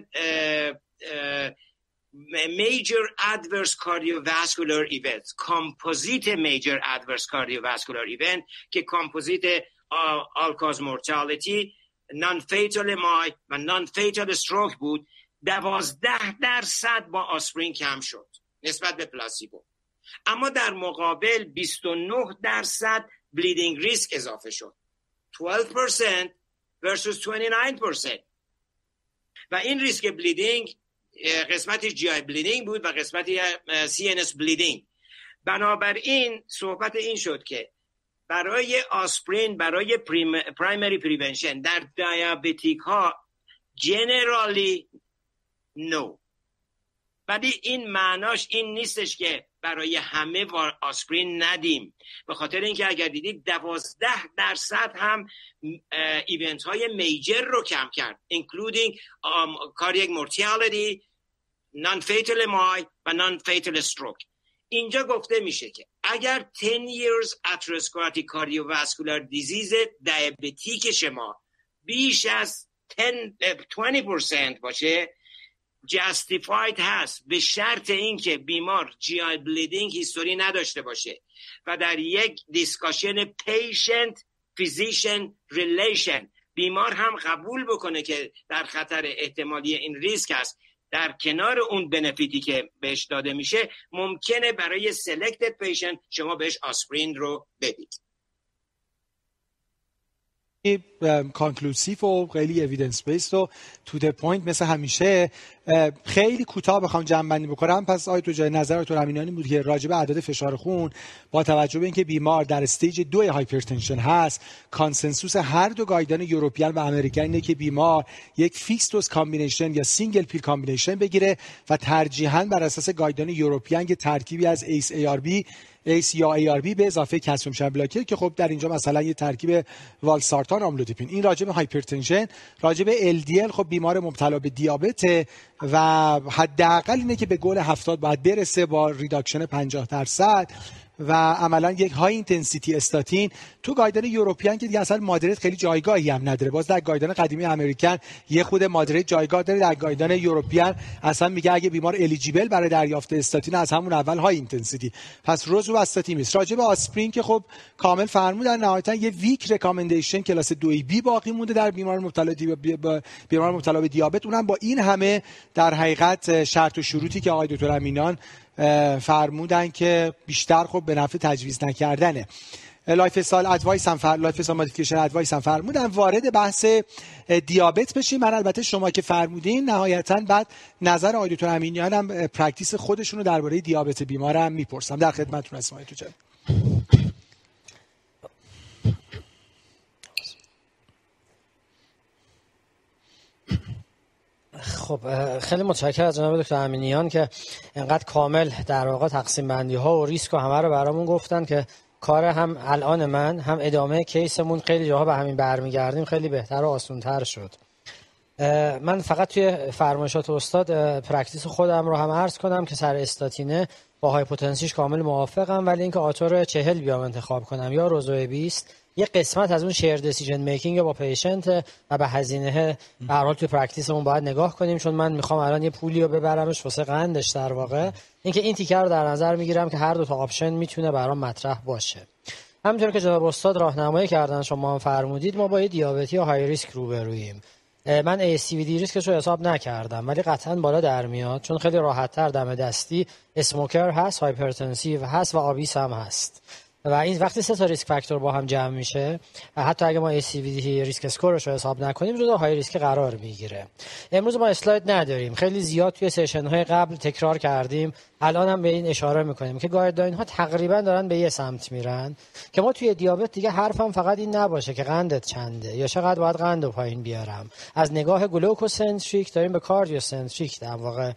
major adverse cardiovascular event، composite major adverse cardiovascular event که composite all cause mortality، non fatal M I و non fatal stroke بود، دوازده درصد با آسپرین کم شد نسبت به پلاسیبو. اما در مقابل بیست و نه درصد بلیدینگ ریسک اضافه شد، دوازده درصد versus بیست و نه درصد. و این ریسک بلیدینگ قسمتی جی آی بلیدینگ بود و قسمتی سی ان اس بلیدینگ. بنابراین صحبت این شد که برای آسپرین برای پرایمری پریونشن در دیابتیک ها جنرالی نو، ولی این معناش این نیستش که برای همه آسپرین ندیم، به خاطر اینکه اگر دیدید دوازده درصد هم ایونت های میجر رو کم کرد، including cardiac mortality، non-fatal M I و non-fatal stroke. اینجا گفته میشه که اگر ده years atherosclerotic cardiovascular disease دیابتیک شما بیش از ده تا بیست درصد باشه justified هست، به شرط اینکه بیمار جی آی بلیدینگ هیستوری نداشته باشه و در یک دیسکاشن پیشنت فیزیشن ریلیشن بیمار هم قبول بکنه که در خطر احتمالی این ریسک است. در کنار اون بنفیتی که بهش داده میشه ممکنه برای سلکتد پیشنت شما بهش آسپرین رو بدید. کانکلوسیف و خیلی اویدنس بیسد و تو د پوینت مثل همیشه. خیلی کوتاه بخوام جمع بندی بکنم، پس آید تو جای نظر تو امینیان بود که راجع به اعداد فشار خون با توجه به اینکه بیمار در استیج دو هایپرتنشن هست، کانسنسوس هر دو گایدلاین یوروپیان و آمریکایی اینه که بیمار یک فیکس دوز کامبینیشن یا سینگل پیل کامبینیشن بگیره و ترجیحاً بر اساس گایدلاین یوروپیان که ترکیبی از ایس ای آر بی ایس یا ای آر بی به اضافه کلسیم چن بلاکر که خب در اینجا مثلا یه ترکیب والسارتان آملودیپین. این راجع به هایپرتنشن. راجع به ال دی ال خب بیمار مبتلا به دیابت و حداقل اینه که به گل هفتاد باید برسه با ریداکشن پنجاه درصد و عملا یک های اینتنسیتی استاتین. تو گایدلاین یوروپیان که دیگه اصلا مادرت خیلی جایگاهی هم نداره، باز در گایدلاین قدیمی امریکن یه خود مادرت جایگاه داره، در گایدلاین یوروپیان اصلا میگه اگه بیمار الیجیبل برای دریافت استاتین از همون اول های اینتنسیتی. پس روزوواستاتین است. راجع به آسپرین که خب کامل فرمودن، نهایتا یه ویک ریکامندیشن کلاس دو بی باقی مونده در بیمار مبتلا به بیمار مبتلا به دیابت، اونم با این همه در حقیقت شرط و شروطی که آقای دکتر امینیان فرمودن که بیشتر خب به نفع تجویز نکردنه. لایف استایل ادوایس هم فر... لایف استایل مودیفیکیشن ادوایس هم فرمودن. وارد بحث دیابت بشیم. من البته شما که فرمودین نهایتاً بعد نظر آقای دکتر امینیان هم پرکتیس خودشونو درباره دیابت بیمارم میپرسم. در خدمتتون هستم آقای دکتر. خب خیلی متشکرم از جناب دکتر امینیان که انقدر کامل در واقع تقسیم بندی ها و ریسک و همه رو برامون گفتن که کار هم الان من هم ادامه کیسمون خیلی جاها به همین برمیگردیم، خیلی بهتر و آسان‌تر شد. من فقط توی فرمایشات استاد پرکتیس خودم رو هم عرض کنم که سر استاتینه با هایپوتنسیش کامل موافقم، ولی اینکه آتو رو چهل بیام انتخاب کنم یا روزوی بیست یه قسمت از اون شیر دیسیژن میکینگ با پیشنت و به هزینه به هر حال تو پرکتیسمون باید نگاه کنیم، چون من میخوام الان یه پولی رو ببرمش واسه قندش. در واقع اینکه این تیکر رو در نظر میگیرم که هر دو تا آپشن میتونه برام مطرح باشه. همینطور که جناب استاد راهنمایی کردن شما هم فرمودید، ما با یه دیابتی های ریسک روبرویم. من ای سی وی دی ریسکش رو حساب نکردم ولی قطعا بالا در میاد، چون خیلی راحت‌تر دم دستی اسموکر هست، هایپرتنسیو هست و آبیس هم هست. و این وقتی سه تا ریسک فاکتور با هم جمع میشه، حتی اگه ما ای سی وی دی ریسک اسکورش رو حساب نکنیم، جزو های ریسک قرار میگیره. امروز ما اسلاید نداریم، خیلی زیاد توی سشن های قبل تکرار کردیم، الان هم به این اشاره میکنیم که گایدلاین ها تقریبا دارن به یه سمت میرن که ما توی دیابت دیگه حرفم فقط این نباشه که قندت چنده یا چقدر باید قندو پایین بیارم. از نگاه گلوکوسنتریک داریم به کاردیوسنتریک در واقع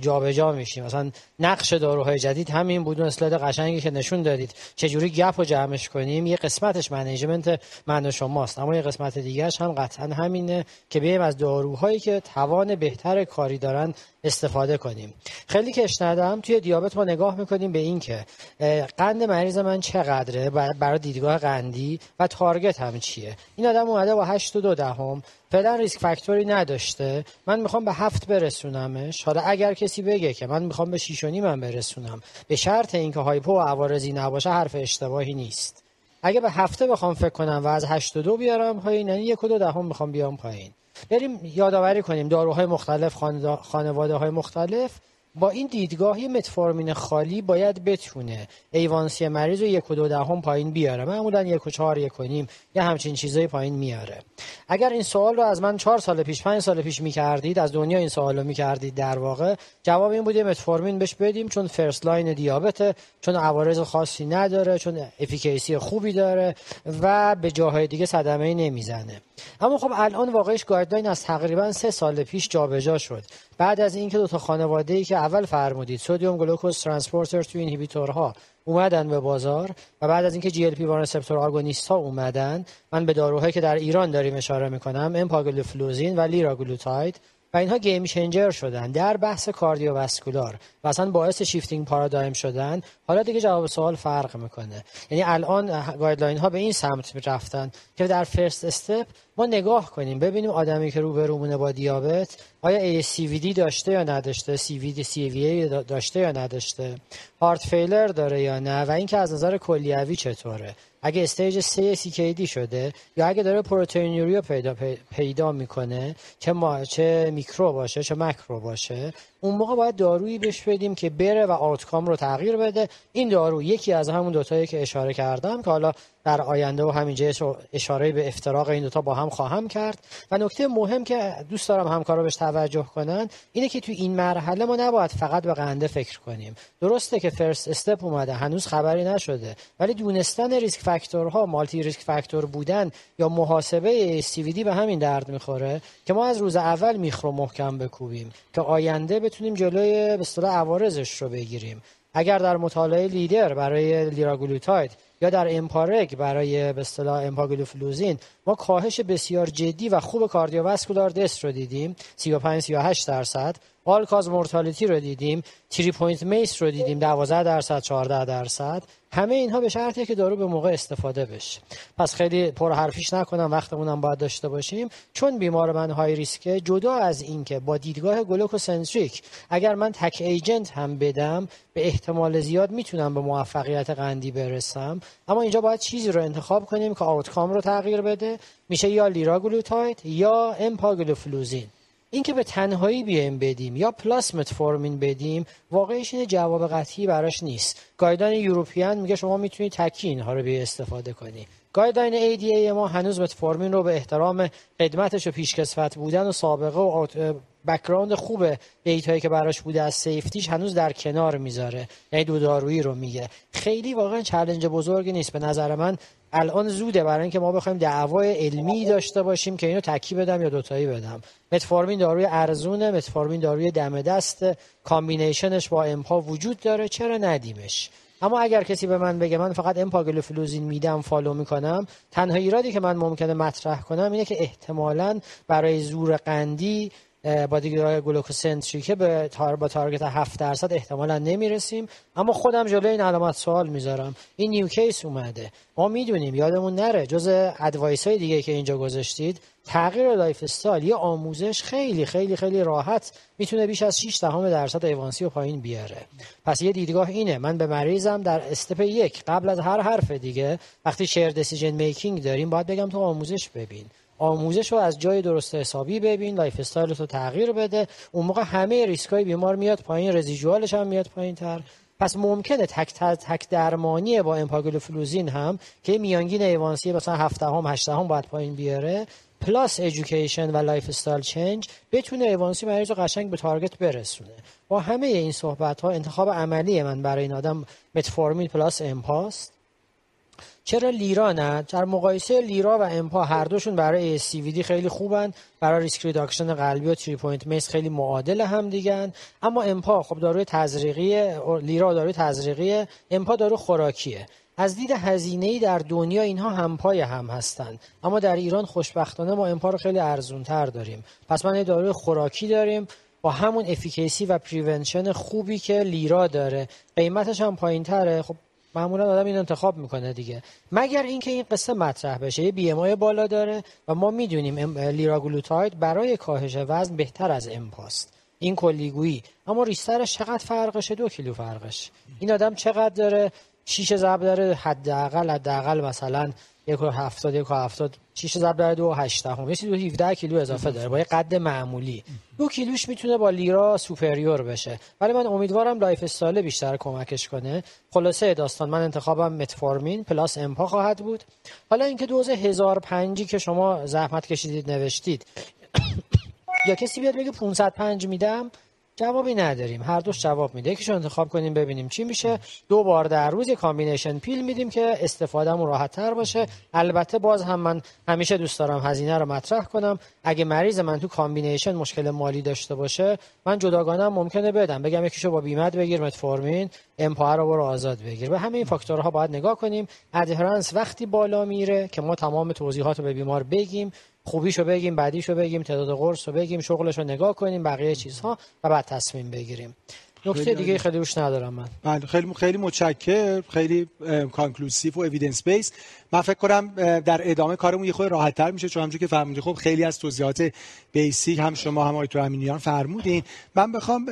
جابجا میشیم. مثلا نقش داروهای جدید همین بود، اون اسلاید قشنگی که نشون دادید چجوری گپو جمعش کنیم. یه قسمتش منیجمنت من و شماست، اما یه قسمت دیگه‌اش هم قطعاً همینه که بیایم از داروهایی که توان بهتر کاری دارن استفاده کنیم. خیلی که اشنادم توی دیابت ما نگاه میکنیم به این که قند مریض من چقدره برای دیدگاه قندی و تارگت هم چیه. این آدم اومده با هشت و دو دهم، فعلا ریسک فاکتوری نداشته، من میخوام به هفت برسونمش. حالا اگر کسی بگه که من میخوام به شیش و نیم من برسونم به شرط اینکه هایپو و عوارضی نباشه، حرف اشتباهی نیست. اگه به هفت بخوام فکر کنم و از هشت و دو بیارم پایین، یعنی یک و دو دهم میخوام بیام پایین. بریم یادآوری کنیم داروهای مختلف، خانواده های مختلف با این دیدگاهی متفورمین خالی باید بتونه ایوانسی مریض رو یک و دو دهم پایین بیاره، معمولا یک و چهار یک و نیم یا همچین چیزای پایین میاره. اگر این سوال رو از من چهار سال پیش پنج سال پیش میکردید، از دنیا این سوال رو میکردید، در واقع جواب این بود یه متفورمین بهش بدیم چون فرست لاین دیابته، چون عوارض خاصی نداره، چون افیکیسی خوبی داره و به جاهای دیگه صدمه نمیزنه. اما خب الان واقعش گایدلاین از تقریبا سه سال پیش جابجا شد، بعد از اینکه دو تا خانواده‌ای که اول فرمودید سدیم گلوکوز ترانسپورتر تو اینهیبیتورها اومدن به بازار و بعد از اینکه جی ال پی وان رسپتور آگونیست ها اومدن، من به داروهایی که در ایران داریم اشاره میکنم، امپاگلیفلوزین و لیراگلوتاید، و اینها گیم چنجر شدن در بحث کاردیوواسکولار و اصلا باعث شیفتینگ پارادایم شدن. حالا دیگه جواب سوال فرق میکنه، یعنی الان گایدلاین ها به این سمت رفتن که در فرست استپ ما نگاه کنیم ببینیم آدمی که روبرومونه با دیابت آیا ای سی وی دی داشته یا نداشته، سی وی دی سی وی ای داشته یا نداشته، هارت فیلر داره یا نه، و اینکه از نظر کلیوی چطوره، اگه استیج سه سی کی دی شده یا اگه داره پروتئینوریا پیدا پیدا میکنه، چه ما چه میکرو باشه چه ماکرو باشه، اون موقع باید دارویی بهش بدیم که بره و آوتکام رو تغییر بده. این دارو یکی از همون دو تایی که اشاره کردم که حالا در آینده و همینجا اشاره به افتراق این دوتا با هم خواهم کرد. و نکته مهم که دوست دارم همکارا بهش توجه کنن اینه که توی این مرحله ما نباید فقط به قنده فکر کنیم. درسته که فرست استپ اومده، هنوز خبری نشده، ولی دونستن ریسک فاکتورها، مالتی ریسک فاکتور بودن یا محاسبه سی وی دی به همین درد میخوره که ما از روز اول میخرو محکم بکوبیم که آینده بتونیم جلوی به اصطلاح عوارضش رو بگیریم. اگر در مطالعه لیدر برای لیراگلوتاید یا در امپارگ برای به اصطلاح امپاگلیفلوزین ما کاهش بسیار جدی و خوب کاردیوواسکولار دست رو دیدیم، سی و پنج تا سی و هشت درصد، آل کاز مورتالتی رو دیدیم، تری پوینت میس رو دیدیم، دوازده درصد، چهارده درصد، همه اینها به شرطی که دارو به موقع استفاده بشه. پس خیلی پرحرفیش نکنم، وقتمون هم باید داشته باشیم، چون بیمار من های ریسکه. جدا از این که با دیدگاه گلوکوسنتریک اگر من تک ایجنت هم بدم به احتمال زیاد میتونم به موفقیت قندی برسم، اما اینجا باید چیزی رو انتخاب کنیم که آوتکام رو تغییر بده، میشه یا لیراگلوتاید یا امپاگلیفلوزین. اینکه به تنهایی بیایم بدیم یا پلاس متفورمین بدیم، واقعیش این جواب قطعی براش نیست. گایدلاین یوروپیان میگه شما میتونید تکی اینها رو بی استفاده کنی. گایدلاین ای دی ای ما هنوز متفورمین رو به احترام قدمتش و پیشکسوت بودن و سابقه و بک‌گراند خوب دیتایی که براش بوده از سیفتیش هنوز در کنار میذاره، یعنی دو دارویی رو میگه. خیلی واقعا چالش بزرگی نیست به نظر من. الان زوده برای اینکه ما بخوایم دعوای علمی داشته باشیم که اینو تکی بدم یا دوتایی بدم. متفورمین داروی ارزونه، متفورمین داروی دم دست، کامبینیشنش با امپا وجود داره، چرا ندیمش؟ اما اگر کسی به من بگه من فقط امپاگلیفلوزین میدم فالو میکنم، تنها ایرادی که من ممکنه مطرح کنم اینه که احتمالاً برای زور قندی با دیگرای گلوکوسنتریکه به تار با تارگت هفت درصد احتمالا نمیرسیم. اما خودم جلوی این علامت سوال میذارم. این نیو کیس اومده، ما میدونیم، یادمون نره جز ادوایس های دیگه که اینجا گذاشتید تغییر لایف استایل یا آموزش خیلی خیلی خیلی راحت میتونه بیش از شش دهم درصد ایوانسی رو پایین بیاره. پس یه دیدگاه اینه، من به مریضم در استپ یک قبل از هر حرف دیگه وقتی شیر دیسیژن میکینگ داریم باید بگم تو آموزش ببین، آموزش رو از جای درست حسابی ببین، لایف استایلت رو تغییر بده، اون موقع همه ریسکای بیمار میاد پایین، رزیجوالش هم میاد پایین تر. پس ممکنه تک تک درمانی با امپاگلیفلوزین هم که میانگین ایوانسی مثلا هفت هم هشت هم باید پایین بیاره، پلاس ایژوکیشن و لایف استایل چنج بتونه ایوانسی مریض رو قشنگ به تارگت برسونه. با همه این صحبت ها انتخاب عملی من برای این آدم متفورمین پلاس امپاست. چرا لیرا نه؟ در مقایسه لیرا و امپا هر دوشون برای سی وی دی خیلی خوبن، برای ریسک ریداکشن قلبی و تری پوینت میس خیلی معادل هم دیگن. اما امپا خب داروی تزریقیه، لیرا داروی تزریقیه، امپا دارو خوراکیه. از دید هزینه‌ای در دنیا اینها همپای هم هستند، اما در ایران خوشبختانه ما امپا رو خیلی ارزون‌تر داریم. پس ما یه داروی خوراکی داریم با همون افیکیسی و پریونشن خوبی که لیرا داره، قیمتش هم پایین‌تره. خب معمولا آدم این انتخاب میکنه دیگه، مگر اینکه این قصه مطرح بشه یه بی ام آی بالا داره و ما میدونیم لیراگلوتاید برای کاهش وزن بهتر از امپاست، این کلیگویی. اما ریسترش چقدر فرقشه؟ دو کیلو فرقش. این آدم چقدر داره؟ شیش ضرب داره، حداقل حداقل مثلا یک و هفتاد یک و هفتاد، شیش ضرب داره دو و هشت دهم، یه هفده کیلو اضافه داره با یه قد معمولی. دو کیلوش میتونه با لیرا سوپریور بشه، ولی من امیدوارم لایف استایل بیشتر کمکش کنه. خلاصه داستان من انتخابم متفورمین پلاس امپا خواهد بود. حالا اینکه دوز هزار و پنج که شما زحمت کشیدید نوشتید یا کسی بیاد بگه پانصد و پنج میدم، جوابی نداریم. هر دوش جواب میده، یکیشو انتخاب کنیم ببینیم چی میشه. دو بار در روز یه کامبینیشن پیل میدیم که استفادهمون راحت تر باشه. البته باز هم من همیشه دوست دارم هزینه رو مطرح کنم. اگه مریض من تو کامبینیشن مشکل مالی داشته باشه، من جداگانه هم ممکنه بدم، بگم یکیشو با بیمت بگیر متفورمین، امپا رو برو آزاد بگیر. به همه این فاکتورها باید نگاه کنیم. ادهرنس وقتی بالا میره که ما تمام توضیحات رو به بیمار بگیم، خوبیشو بگیم، بعدیشو بگیم، تعداد قرصو بگیم، شغلشو نگاه کنیم، بقیه چیزها، و بعد تصمیم بگیریم. نکته دیگه خیلی روش ندارم من. بله خیلی خیلی متشکرم، خیلی کانکلوسیو و اوییدنس بیس. من فکر کنم در ادامه کارمون یه خورده راحت‌تر میشه، چون همونجوری که فرمودید خب خیلی از توضیحات بیسیک هم شما هم آیتو امینیان فرمودین. من بخوام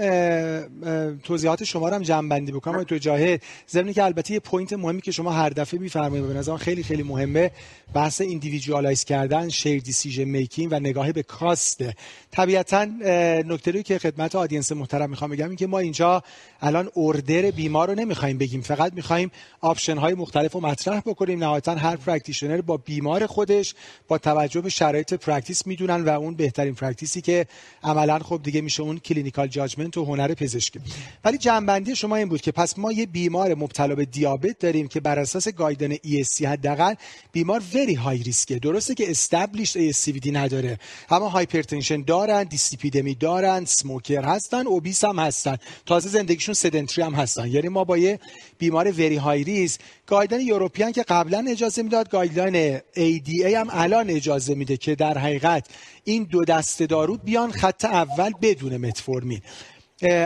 توضیحات شما رو هم جمع‌بندی بکنم آیتو جاهد، ضمن که البته یه پوینت مهمی که شما هر دفعه می‌فرمایید به نظرم خیلی خیلی مهمه، بحث ایندیویدوالایز کردن، شیر دیسیژن میکینگ و نگاه به کاست. طبیعتاً نکته‌ای که خدمت آدینس محترم می‌خوام بگم این که ما اینجا الان اوردر بیمار رو نمی‌خوایم بگیم، فقط می‌خوایم آپشن‌های مختلفو مطرح بکنیم. نهایتاً هر پرکتیشنر با بیمار خودش با توجه به شرایط پرکتیس میدونن و اون بهترین پرکتیسی که عملا خب دیگه میشه اون کلینیکال جاجمنت و هنر پزشکی. ولی جنبندی شما این بود که پس ما یه بیمار مبتلا به دیابت داریم که بر اساس گایدن ای اس سی حداقل بیمار وری های ریسکه. درسته که استابلیش ای اس سی وی دی نداره، اما هایپرتنشن دارن، دیسپیدمی دارن، اسموکر هستن، اوبیس هم هستن، تازه زندگیشون سدنتری هم هستن. یعنی ما با یه بیمار وری های ریسک، گایدن یوروپیان که قبلا اجازه میداد، گایدلاین ای دی ای هم الان اجازه میده که در حقیقت این دو دسته دارو بیان خط اول بدون متفورمین.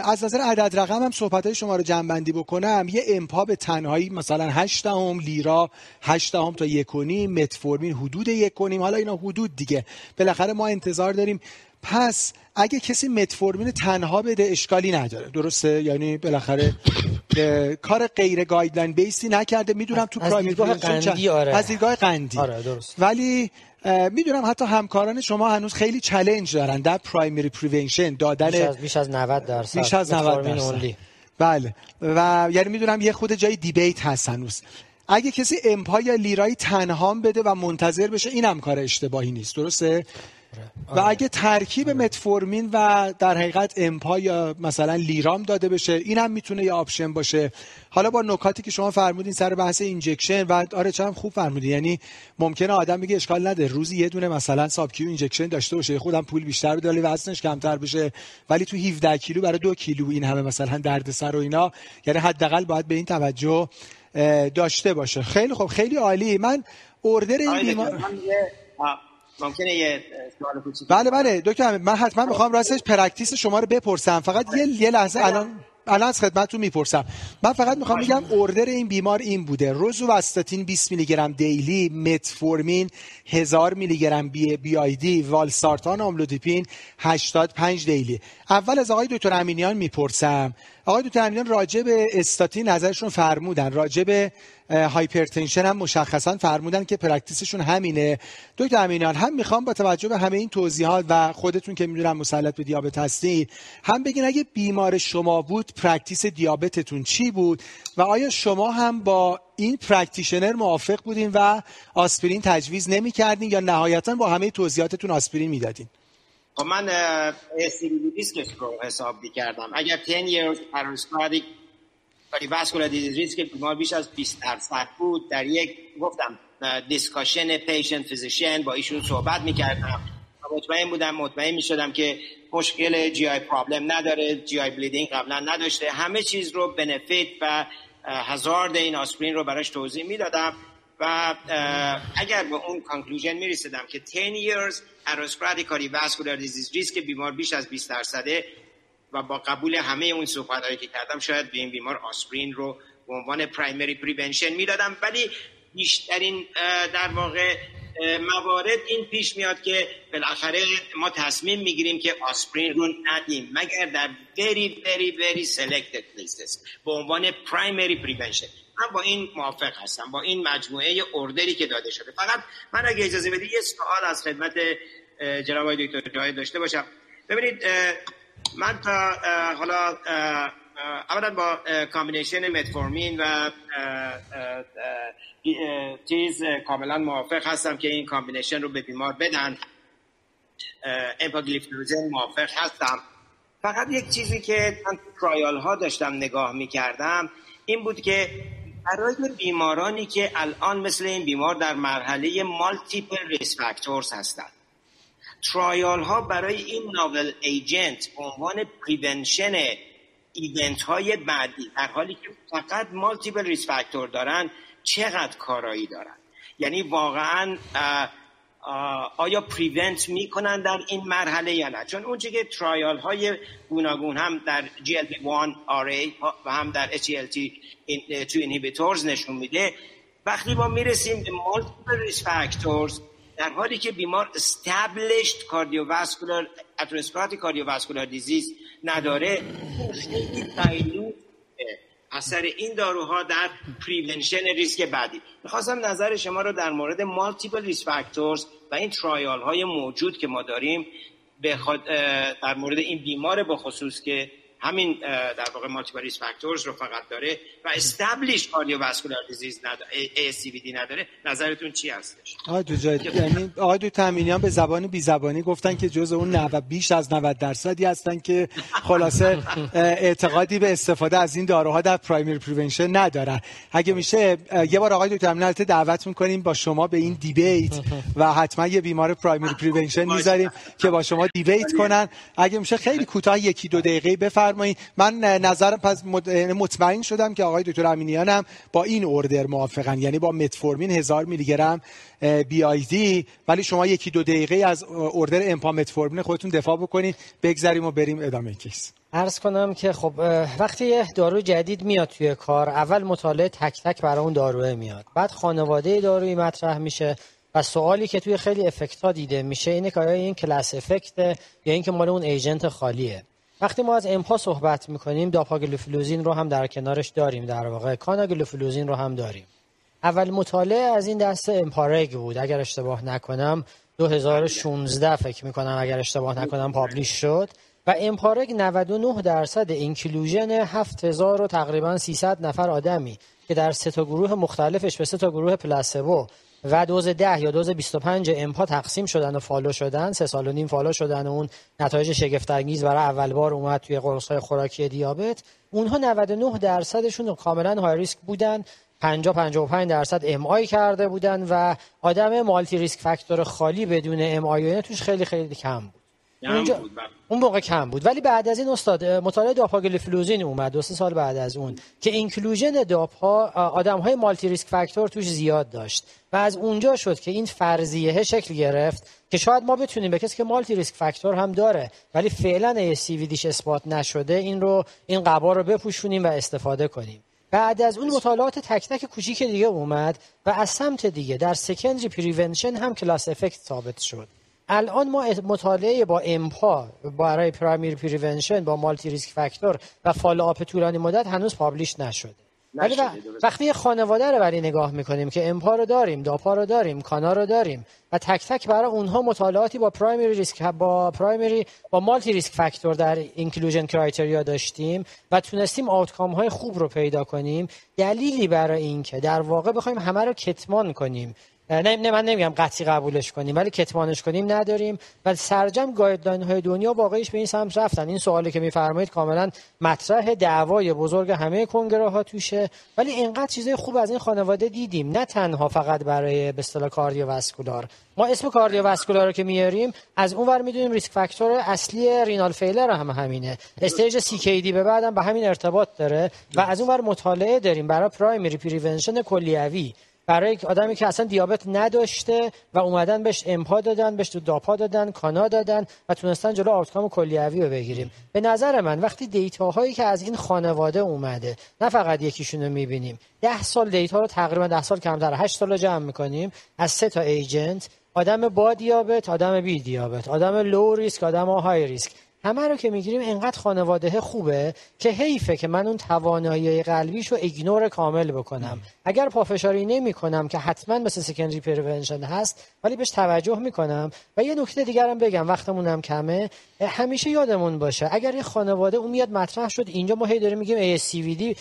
از نظر عدد رقم هم صحبت‌های شما رو جمع‌بندی بکنم، یه امپا به تنهایی مثلا هشت دهم، لیرا هشت دهم تا یک و نیم، متفورمین حدود یک و نیم. حالا اینا حدود دیگه، بالاخره ما انتظار داریم. پس اگه کسی متفورمین تنها بده اشکالی نداره، درسته؟ یعنی بالاخره کار غیر گایدلاین بیسی نکرده. میدونم تو پرایمری قندی، آره، از دیدگاه قندی، آره درست. ولی میدونم حتی همکاران شما هنوز خیلی چالش دارن در پرایمری پریونشن دادن، بیش از بیش از نود درصد، بیش از نود درصد. بله، و یعنی میدونم یه خود جای دیبیت هست هنوز. اگه کسی امپا یا لیرای تنها بده و منتظر بشه، اینم کار اشتباهی نیست، درسته؟ و اگه ترکیب متفورمین و در حقیقت امپا یا مثلا لیرام داده بشه، این هم میتونه یه آپشن باشه. حالا با نکاتی که شما فرمودین سر بحث اینجکشن و آره چند خوب فرمودین، یعنی ممکنه آدم میگه اشکال نداره روزی یه دونه مثلا ساب کیو اینجکشن داشته باشه، خودم پول بیشتر بده ولی وزنش کمتر بشه، ولی تو هفده کیلو برای دو کیلو این همه مثلا دردسر و اینا، یعنی حداقل باید به این توجه داشته باشه. خیلی خوب، خیلی عالی. من اوردر این بیمار ممکنه یه سوال کوچیک. بله بله دکتر حمید، من حتما میخوام راستش پرکتیس شما رو بپرسم، فقط یه یه لحظه الان الان از خدمتتون میپرسم. من فقط میخوام بگم اوردر این بیمار این بوده: روزوواستاتین بیست میلی گرم دیلی، متفورمین هزار میلی گرم بی بی آی دی، والسارتان آملودیپین هشتاد و پنج دیلی. اول از آقای دکتر امینیان میپرسم. آقای دکتر امینیان راجع به استاتین نظرشون فرمودن، راجع به هایپرتنشن هم مشخصا فرمودن که پرکتیسشون همینه. دکتر امینیان، هم میخوام با توجه به همه این توضیحات و خودتون که میدونم مسلط به دیابت هستید، هم بگین اگه بیمار شما بود پرکتیس دیابتتون چی بود و آیا شما هم با این پرکتیشنر موافق بودین و آسپرین تجویز نمی‌کردین یا نهایتاً با همه توضیحاتتون آسپرین میدادین؟ خب من استیبیلی ریسکش رو حساب می‌کردم. اگر ده years پراسپادیک واسکولار دیزیز ریسک بیمار بیش از بیست درصد بود، در یک گفتم دیسکاشن پیشنت فیزیشن با ایشون صحبت می‌کردم. مطمئن بودم مطمئن می‌شدم که مشکل جی آی پرابلم نداره، جی آی بلیدینگ قبلا نداشته، همه چیز رو بنفیت و هزارد این آسپرین رو براش توضیح میدادم و اگر به اون کانکلوژن میرسیدم که ده years ارسپرادیک کاردیوواسکولار دیزیز ریسک بیمار بیش از بیست درصده و با قبول همه اون صحبتایی که کردم، شاید به این بیمار آسپرین رو به عنوان پرایمری پریونشن میدادم. ولی بیشترین در واقع موارد این پیش میاد که بالاخره ما تصمیم میگیریم که آسپرین رو ندیم مگر در very very very selected places به عنوان primary prevention. من با این موافق هستم، با این مجموعه اردری که داده شده. فقط من اگه اجازه بدید یه سوال از خدمت جناب آقای دکتر جاهد داشته باشم. ببینید من تا حالا اولا با کامبینیشن متفورمین و چیز کاملا موافق هستم که این کامبینیشن رو به بیمار بدن. امپاگلیفلوزین موافق هستم. فقط یک چیزی که من ترایال ها داشتم نگاه می کردم این بود که برای بیمارانی که الان مثل این بیمار در مرحله مالتیپل ریسک فاکتورز هستند، ترایال ها برای این ناول ایجنت به عنوان پریونشن ایونت های بعدی در حالی که فقط مالتیپل ریسک فاکتور دارن چقدر کارایی دارن؟ یعنی واقعا آیا پریونت میکنن در این مرحله یا نه؟ چون اونچه که ترایال های گوناگون هم در جی ال پی وان آر ای و هم در اچ ال تی تو inhibitors نشون میده، وقتی ما میرسیم به مالتیپل ریسک فاکتورز در حالی که بیمار استابلیشت کاردیوواسکولار اتروسکلروتیک کاردیوواسکولار دیزیز نداره، خیلی دایلوت اثر این داروها در پریونشن ریسک بعدی. می‌خواستم نظر شما رو در مورد مالتیپل ریسک فاکتورز و این ترایال های موجود که ما داریم در مورد این بیمار به خصوص که همین در واقع مالتیپل ریسک فاکتورز رو فقط داره و استابلیش کاردیوواسکولار دیزیز نداره، ای اس سی وی دی نداره، نظرتون چی هستش؟ آقای دو جای یعنی آقای دو تامینیان به زبان بی زبانی گفتن که جزء اون نود بیش از نود درصدی هستن که خلاصه اعتقادی به استفاده از این داروها در پرایمری پریونشن ندارن. اگه میشه یه بار آقای دو تامینیان رو دعوت می‌کنیم با شما به این دیبیت و حتما یه بیمار پرایمری پریونشن می‌ذاریم که با شما دیبیت کنن. اگه میشه خیلی کوتاه یکی دو دقیقه بفرمایید. من نظر پس مطمئن شدم که آقای دکتر امینیان هم با این اوردر موافقن، یعنی با متفورمین هزار میلی گرم بی آی دی. ولی شما یکی دو دقیقه از اوردر امپا متفورمین خودتون دفاع بکنید، بگذاریم و بریم ادامه کیس. عرض کنم که خب وقتی یه دارو جدید میاد توی کار، اول مطالعه تک تک برای اون داروه میاد، بعد خانواده دارویی مطرح میشه و سوالی که توی خیلی افکت‌ها دیده میشه اینه که آیا این کلاس افکت یا اینکه مال اون ایجنت خالیه. وقتی ما از امپا صحبت میکنیم، داپاگلیفلوزین رو هم در کنارش داریم، در واقع کاناگلیفلوزین رو هم داریم. اول مطالعه از این دسته امپارگ بود، اگر اشتباه نکنم دو هزار و شانزده فکر میکنم اگر اشتباه نکنم پابلیش شد و امپارگ نود و نه درصد اینکلوژن هفت هزار و تقریبا سیصد نفر آدمی که در سه تا گروه مختلفش به سه تا گروه پلاسبو و دوز ده یا دوز بیست و پنج امپا تقسیم شدن و فالو شدن، سه سال و نیم فالو شدن و اون نتایج شگفت‌انگیز برای اول بار اومد توی قرص‌های خوراکی دیابت. اونها نود و نه درصدشون کاملا های ریسک بودن، پنجاه تا پنجاه و پنج درصد ام آی کرده بودن و آدم مالتی ریسک فاکتور خالی بدون ام آی توش خیلی خیلی کم بود. اونجا اون موقع کم بود. ولی بعد از این استاد مطالعه داپاگلیفلوزین اومد دو سه سال بعد از اون که اینکلوژن داپا آدم‌های مالتی ریسک فاکتور توش زیاد داشت و از اونجا شد که این فرضیه شکل گرفت که شاید ما بتونیم به کسی که مالتی ریسک فاکتور هم داره ولی فعلا ای اس سی وی دیش اثبات نشده این رو این قبا رو بپوشونیم و استفاده کنیم. بعد از اون مطالعات تک تک کوچیک دیگه اومد و از سمت دیگه در سکندری پریونشن هم کلاس افکت ثابت شد. الان ما مطالعه با امپا برای پرایمری پریونشن با مالتی ریسک فاکتور و فالوآپ طولانی مدت هنوز پابلیش نشده. ولی وقتی خانواده رو ولی نگاه میکنیم که امپا رو داریم، داپا رو داریم، کانا رو داریم و تک تک برای اونها مطالعاتی با پرایمری ریسک با پرایمری با مالتی ریسک فاکتور در اینکلوژن کرایتریا داشتیم و تونستیم آوتکام های خوب رو پیدا کنیم، دلیلی برای اینکه در واقع بخوایم همه رو کتمان کنیم، نه نه من نمیگم قطعی قبولش کنیم ولی کتمانش کنیم نداریم و سرجم گایدلاین های دنیا واقعیش به این سمت رفتن. این سوالی که میفرمایید کاملا مطرح، دعوای بزرگ همه کنگره ها توشه، ولی اینقدر چیزای خوب از این خانواده دیدیم، نه تنها فقط برای به اصطلاح کاردیوواسکولار. ما اسم کاردیوواسکولار رو که میاریم از اونور میدونیم ریسک فاکتور اصلی رینال فیلر هم همینه، استیج سی کی دی به بعدم به همین ارتباط داره و از اونور مطالعه داریم برای پرایمری پریونشن کلیوی، برای یک آدمی که اصلا دیابت نداشته و اومدن بهش امپا دادن، بهش داپا دادن، کانا دادن و تونستن جلو آوتکام کلیوی رو بگیریم. به نظر من وقتی دیتاهایی که از این خانواده اومده، نه فقط یکیشون رو میبینیم، ده سال دیتا رو تقریبا ده سال کمتر هشت سال رو جمع میکنیم از سه تا ایجنت، آدم با دیابت، آدم بی دیابت، آدم لو ریسک، آدم های ریسک، همه رو که میگیریم انقدر خانواده خوبه که حیفه که من اون توانایی قلبیشو ایگنور کامل بکنم. اگر پافشاری نمی کنم که حتما مثل سیکنری پریونشن هست ولی بهش توجه میکنم. و یه نکته دیگرم بگم، وقتمون هم کمه، همیشه یادمون باشه اگر یه خانواده اون میاد مطرح شد اینجا ما هی داریم میگیم ای اس سی وی دی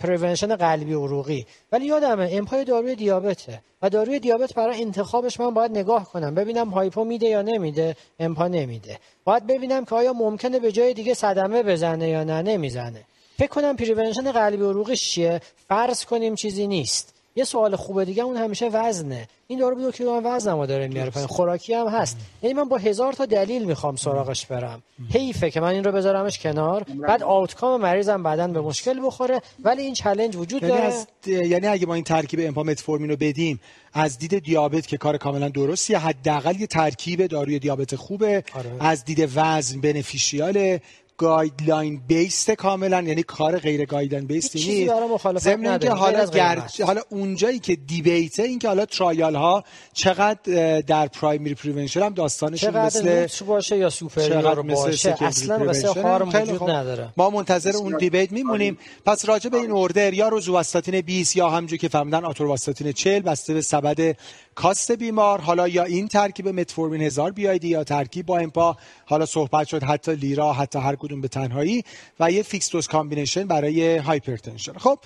پریونشن قلبی عروقی، ولی یادمه امپای داروی دیابته و داروی دیابت برای انتخابش من باید نگاه کنم ببینم هایپو میده یا نمیده، امپا نمیده، باید ببینم که آیا ممکنه به جای دیگه صدمه بزنه یا نه، نمیزنه. فکر کنم پریونشن قلبی عروقش چیه، فرض کنیم چیزی نیست. یه سوال خوبه دیگه اون همیشه وزنه، این دارو دو کیلوگرم وزنمو داره میاره پایین، خوراکی هم هست، یعنی من با هزار تا دلیل میخوام سراغش برم، حیفه که من این رو بذارمش کنار بعد آوتکام مریضم بعدن به مشکل بخوره. ولی این چالش وجود داره، از... یعنی اگه ما این ترکیب امپا متفورمین رو بدیم از دید دیابت که کار کاملا درستیه، حداقل یه ترکیب داروی دیابت خوبه، آره. از دید وزن بنفیشیاله، گایدلاین بیست کاملا، یعنی کار غیر گایدلاین بیست نیست. ضمن اینکه حالا گر... حالا اونجایی که دیبیته این که حالا ترایال ها چقدر در پرایمری پریونشن هم داستانش مثل نوتر باشه یا سوپریور باشه، اصلا واسه خار وجود نداره. ما منتظر اون دیبیت میمونیم. پس راجع به این اوردر یا روزوواستاتین بیست یا همونجوری که فهمیدن آتورواستاتین چهل بسته به سبد کاست بیمار، حالا یا این ترکیب متفورمین هزار بی آی دی یا ترکیب با امپا، حالا صحبت شد حتی لیرا، حتی هر کدوم به تنهایی، و یه فیکس دوز کامبینیشن برای هایپرتنشن. خب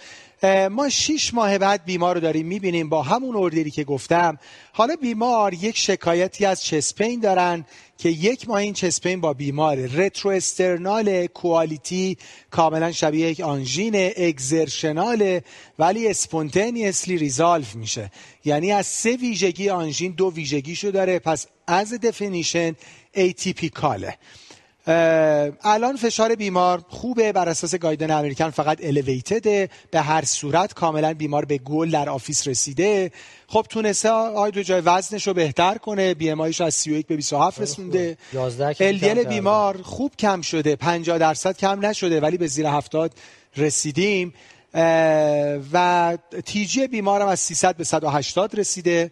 ما شش ماه بعد بیمار رو داریم میبینیم با همون اوردری که گفتم. حالا بیمار یک شکایتی از چسپین دارن که یک ماه این چسپین با بیمار رترو استرنال، کوالیتی کاملا شبیه یک آنژین، اگزرشنال ولی اسپونتینیسلی ریزالف میشه، یعنی از سه ویژگی آنژین دو ویژگیشو داره، پس از دفینیشن ایتیپیکاله. الان فشار بیمار خوبه، بر اساس گایدن امریکن فقط الیویتده، به هر صورت کاملا بیمار به گل در آفیس رسیده. خب تونسته آیدو جای وزنش رو بهتر کنه، بی ام آیش از سی و یک به بیست و هفت رسونده، ال دی ال بیمار خوب کم شده، پنجاه درصد کم نشده ولی به زیر هفتاد رسیدیم و تی جی بیمارم از سیصد به صد و هشتاد رسیده،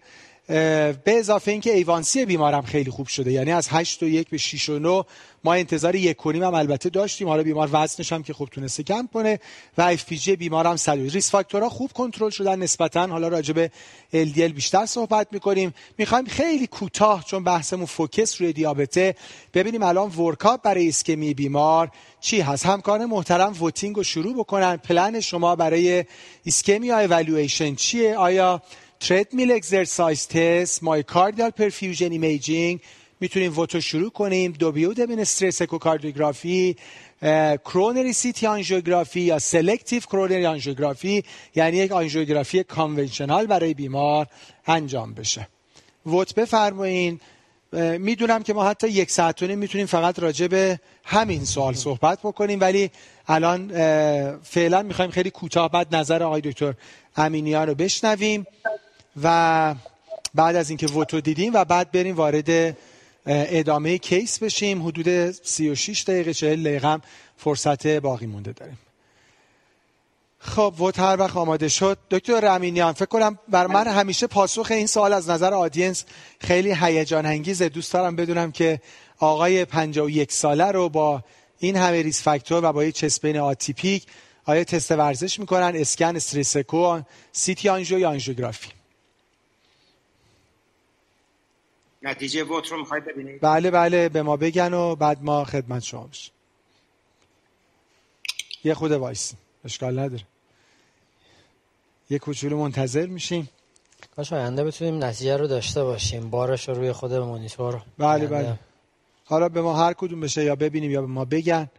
به اضافه اینکه ایوانسی بیمارم خیلی خوب شده، یعنی از هشت و یک به شش و نه. ما انتظار یک و نیم هم البته داشتیم، حالا بیمار وزنش هم که خوب تونسته کم کنه و اف پی جی بیمار هم صد. ریس فاکتورها خوب کنترل شدن نسبتا، حالا راجع به ال دی ال بیشتر صحبت میکنیم. میخوایم خیلی کوتاه چون بحثمون فوکس روی دیابته، ببینیم الان ورکاپ برای ایسکمی بیمار چی هست. همکاران محترم ووتینگ رو شروع بکنن. پلن شما برای ایسکمی اوالویشن چیه؟ آیا تردمیل اکسرسایز تست، مایوکاردیال پرفیوژن ایمیجینگ، میتونیم ووتو شروع کنیم، دوبیود بین استرس اکوکاردیوگرافی، کرونری سی تی آنژیوگرافی یا سلکتیو کرونری آنژیوگرافی، یعنی یک آنژیوگرافی کانونشنال برای بیمار انجام بشه. ووت بفرمایین. میدونم که ما حتی یک ساعت و نیم میتونیم فقط راجع به همین سوال صحبت بکنیم، ولی الان فعلا میخوایم خیلی کوتاه بعد نظر آقای دکتر امینیان رو بشنویم و بعد از اینکه ووتو دیدیم و بعد بریم وارد ادامه کیس بشیم. حدود سی و شش دقیقه چهل دقیقه هم فرصت باقی مونده داریم. خب ووت هر وقت آماده شد. دکتر امینیان فکر کنم بر من همیشه پاسخ این سوال از نظر آدینس خیلی هیجان انگیزه، دوست دارم بدونم که آقای پنجاه و یک ساله رو با این همه ریس فاکتور و با یه چسبین آتیپیک آیا تست ورزش میکنن؟ اسکن، استرس اکو، سی تی آنژیو یا آنژیوگرافی؟ نتیجه ووت رو میخواید ببینید؟ بله بله به ما بگن و بعد ما خدمت شما بشیم. یه خود وایسیم، اشکال نداره. یه کوچولو منتظر میشیم. کاش آینده بتونیم نتیجه رو داشته باشیم، بارش رو روی خود مانیتور. بله بله. حالا به ما هر کدوم بشه، یا ببینیم یا به ما بگن.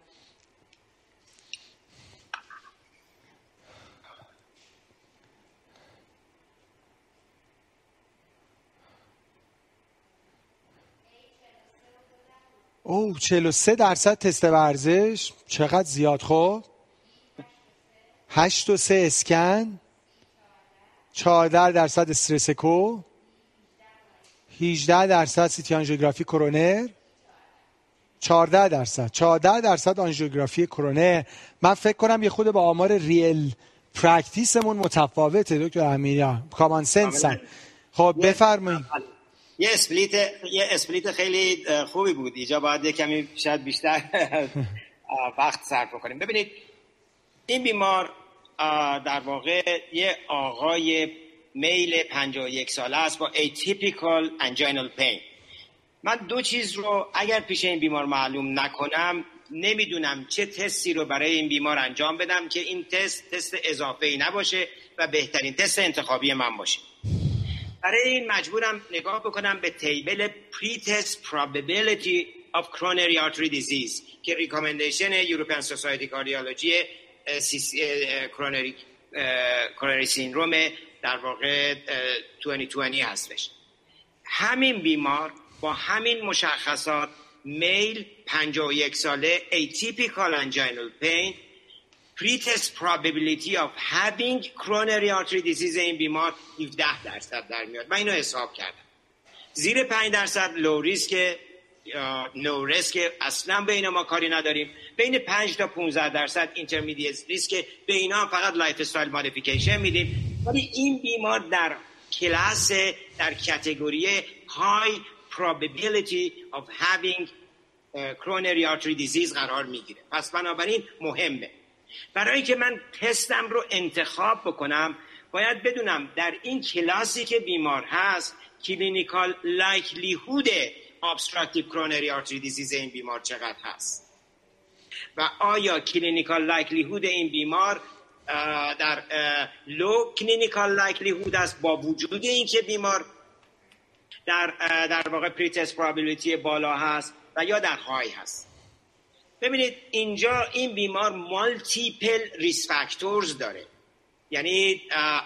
او چهل و سه درصد تست ورزش، چقدر زیاد. خوب هشت و سه اسکن، چهارده درصد استرس اکو، هجده درصد سی تی آنژیوگرافی کرونر، چهارده درصد چهارده درصد آنژیوگرافی کرونر. من فکر کنم یه خود با آمار ریل پرکتیسمون متفاوته دکتر امیران، کامان سنس. خب بفرمایید. یه اسپلیت یه اسپلیت خیلی خوبی بود اینجا، باید یه کمی شاید بیشتر وقت صرف کنیم. ببینید این بیمار در واقع یه آقای میل پنجاه و یک ساله است با ایتیپیکال انجینال پین. من دو چیز رو اگر پیش این بیمار معلوم نکنم نمیدونم چه تستی رو برای این بیمار انجام بدم که این تست تست اضافه‌ای نباشه و بهترین تست انتخابی من باشه. برای این مجبورم نگاه بکنم به تیبل pre-test probability of coronary artery disease که ریکامندیشن European Society Cardiology coronary coronary syndrome در واقع بیست و بیست هستش. همین بیمار با همین مشخصات، میل پنجاه و یک ساله، atypical angina pain، pre-test probability of having coronary artery disease این بیمار هفده درصد در میاد. من اینو حساب کردم. زیر پنج درصد low risk، no risk، اصلا بین ما کاری نداریم. بین پنج تا پانزده درصد intermediate risk، به اینا هم فقط life style modification میدیم. ولی این بیمار در کلاس، در کاتگوری high probability of having coronary artery disease قرار میگیره. پس بنابراین مهمه. برای اینکه من تستم رو انتخاب بکنم باید بدونم در این کلاسی که بیمار هست کلینیکال لایکلیهود ابستراکتیو کرونری آرتری دیزیز این بیمار چقدر هست و آیا کلینیکال لایکلیهود این بیمار در لو کلینیکال لایکلیهود است با وجود اینکه بیمار در در واقع پری تست پرابابیلیتی بالا هست و یا در های هست. ببینید اینجا این بیمار مالتیپل ریسک فاکتورز داره، یعنی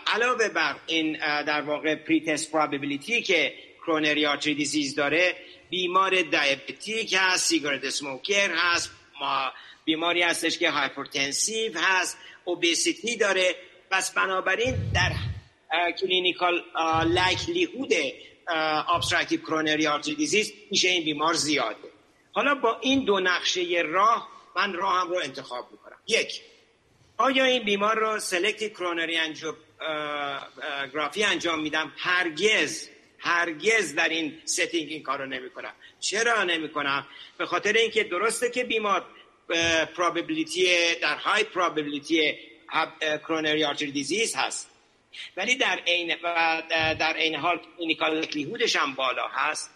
علاوه بر این در واقع پری تست پرابابیلیتی که کرونری آرتری دیزیز داره، بیمار دیابتیک هست، سیگارت اسموکر هست، بیماری هستش که هایپرتنسیو هست، اوبیسیتی داره. بس بنابراین در کلینیکال لایکلیهود ابستراکتیو کرونری آرتری دیزیز میشه این بیمار زیاده. حالا با این دو نقشه راه من راهم رو انتخاب میکنم. یک، آیا این بیمار رو سلکتیو کرونری آنژیوگرافی انجام میدم؟ هرگز هرگز در این ستینگ این کارو نمیکنم. چرا نمیکنم؟ به خاطر اینکه درسته که بیمار پراببلیتی در های پراببلیتی کرونری آرتری دیزیز هست، ولی در عین در عین حال کلینیکال لایکلیهودش هم بالا هست.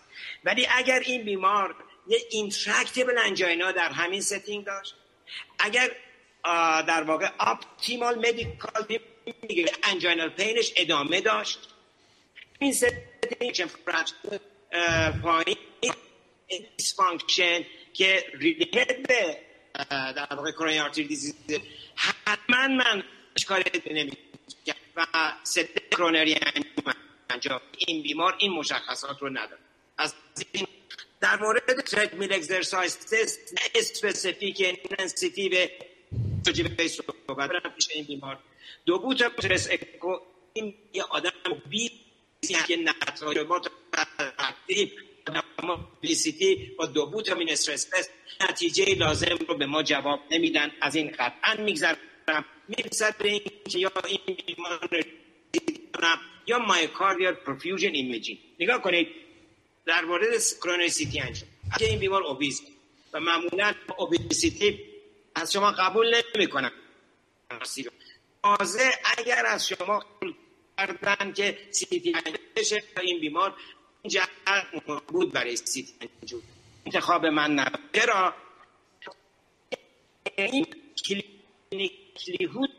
ولی اگر این بیمار یه اینتراکتیبل انجاینا در همین ستینگ داشت، اگر در واقع اپتیمال مدیکال میگه انجاینال پینش ادامه داشت، این ستینگ فرکشن پایین دیس فانکشن که ریلیتد به در واقع کرونری آرتری دیزیز، حتما من اشکالی نمی‌بینم و ستینگ کرونری انجام این بیمار این مشخصات رو نداره. از این در مورد تردمیل اکسرسایز تست اسپسیفیک انسیتی به جیبیس رو بدرم پیش این بیمار. دو بوت پرس اکو این یه آدم بی سی که نتایج ما ترتیب آدم بی سی تی با دو بوت مین استرس تست نتیجه لازم رو به ما جواب نمیدن. از این قطعا میگذرم. میرسد به این که یا این بیمار یا مایوکاردیال پرفیوژن ایمیجینگ. نگاه کنید در مورد کرونریسیتی انجام که این بیمار اوبیز و معمولا اوبیسیتی از شما قبول نمی کنن. تاثیر تازه اگر از شما کردن که سی تی بشه این بیمار جهت بود برای سی تی انجام انتخاب من نبوده را این کلینیکلی هود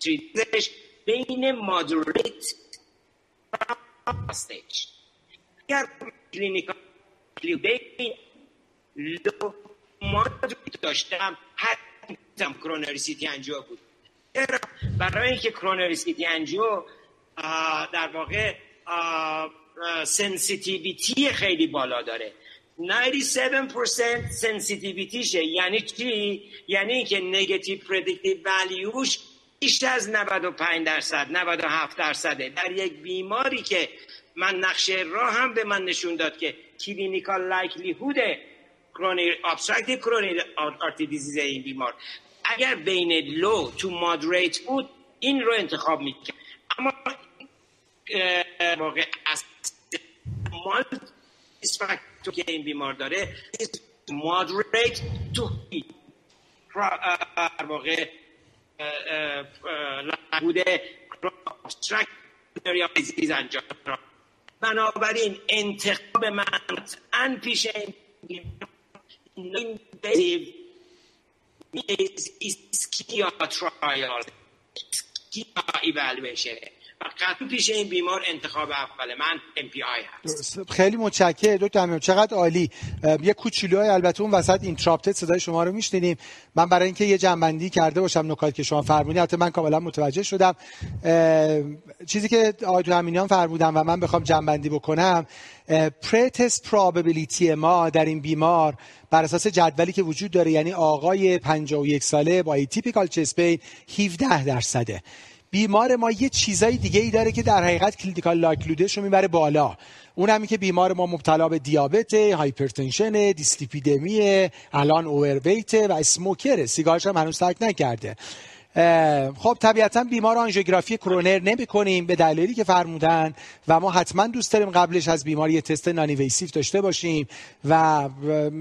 تریتش بین مادوریت استیج اگر کلینیکلی بین لو مادوریت داشتم حتما کرونری سی تی انجام بود. برای اینکه کرونری سی تی انجام در واقع سنسیتیویتی خیلی بالا داره نود و هفت درصد سنسیتیویتی شه، یعنی چی؟ یعنی اینکه نگاتیو پردیکتیو والیوش بیشتر از نود و پنج درصد نود و هفت درصده. در یک بیماری که من نقشه راه هم به من نشون داد که کلینیکال لایکلیهود کرونری ابستراکتیو کرونری آرتری دیزیز این بیمار اگر بین لو تو مادریت بود این رو انتخاب میکنم. اما واقع از مالتیسفکتور که این بیمار داره مادریت تو هی در واقع بوده ابستراکتیو دیزیز انجام را. بنابراین انتخاب من ان پیش این بیمار is ischia trial ischia evaluation فقط پیش این بیمار انتخاب اول من ام پی آی هست. خیلی متشکرم دکتر امینیان، چقدر عالی. یه کوچولوی البته اون وسط اینتراپتد صدای شما رو میشنیم. من برای اینکه یه جنبندی کرده باشم نکاتی که شما فرمودید، البته من کاملا متوجه شدم. چیزی که دکتر امینیان فرمودن و من بخوام جنبندی بکنم، پرتست پراببیلیتی ما در این بیمار بر اساس جدولی که وجود داره، یعنی آقای پنجاه و یک ساله با ایتیپیکال چست پین هفده درصده. بیمار ما یه چیزای دیگه ای داره که در حقیقت کلینیکال لایکلیهودش رو میبره بالا. اون همی که بیمار ما مبتلا به دیابته، هایپرتنشنه، دیسلیپیدمیه، الان اوورویته و اسموکره، سیگارش هم هنوز ترک نکرده. خب طبیعتا بیمار آنژیوگرافی کرونر نمی کنیم به دلیلی که فرمودن و ما حتما دوست داریم قبلش از بیمار یه تست نانیویسیف داشته باشیم و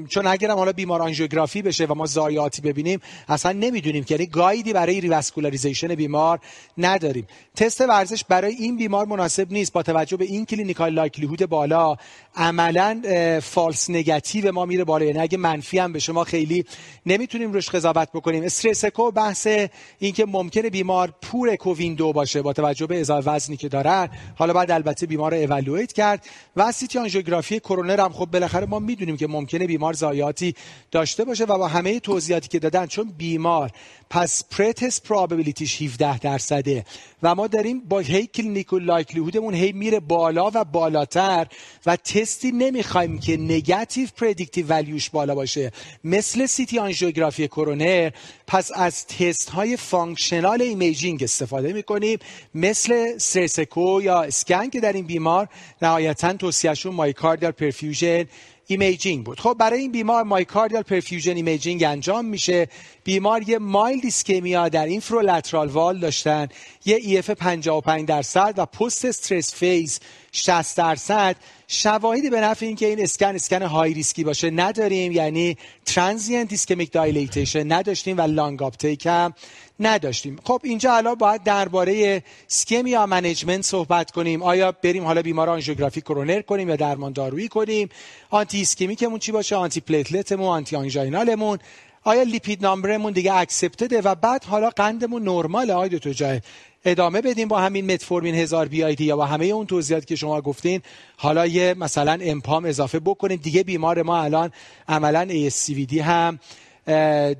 چون اگرم حالا بیمار آنژیوگرافی بشه و ما زایاتی ببینیم اصلا نمیدونیم که، یعنی گایدی برای ریواسکولاریزیشن بیمار نداریم. تست ورزش برای این بیمار مناسب نیست با توجه به این کلینیکال لایکلیهود بالا. عملا فالس نگاتیو ما میره بالا، یعنی اگه منفی هم بشه ما خیلی نمیتونیم روش قضاوت بکنیم. استرس کو بحث اینکه ممکنه بیمار پور کووین دو باشه با توجه به اضافه وزنی که دارن، حالا بعد البته بیمار رو اوالویت کرد و سی تی آنژیوگرافی کرونر هم خب بالاخره ما میدونیم که ممکنه بیمار زایاتی داشته باشه و با همه توضیحاتی که دادن چون بیمار پس پرتست پراببیلیتیش هفده درصده و ما داریم با هی کلینیکال لایکلیهودمون هی میره بالا و بالاتر و تستی نمیخوایم که نگاتیو پردیکتیو والیوش بالا باشه مثل سی تی آنژیوگرافی کرونر، پس از تست های فانکشنال ایمیجینگ استفاده میکنیم مثل استرسکو یا اسکن که در این بیمار نهایتاً توصیهشون مایوکاردیال پرفیوژن ایمیجینگ بود. خب برای این بیمار مایوکاردیال پرفیوژن ایمیجینگ انجام میشه. بیمار یه مایلد ایسکمیا در اینفرولترال وال داشتن، یه ای اف پنجاه و پنج درصد و پست استرس فیز شصت درصد. شواهدی به نفع این که این اسکن اسکن های ریسکی باشه نداریم، یعنی ترانزینت ایسکمیک دایلیتیشن نداشتیم و لانگ آپتیک هم نداشتیم. خب اینجا حالا باید درباره اسکمیا منیجمنت صحبت کنیم. آیا بریم حالا بیمار آنژیوگرافی کرونر کنیم یا درمان دارویی کنیم؟ آنتی اسکمیکمون چی باشه؟ آنتی پلیتلتمون، آنتی آنژینالمون، آیا لیپید نامبرمون دیگه اکسپتده و بعد حالا قندمون نرماله؟ آیا دو تا جای ادامه بدیم با همین متفورمین هزار بی آی دی یا با همه اون توضیحاتی که شما گفتین حالا یه مثلا امپام اضافه بکنیم؟ دیگه بیمار ما الان عملاً ای اس سی وی دی هم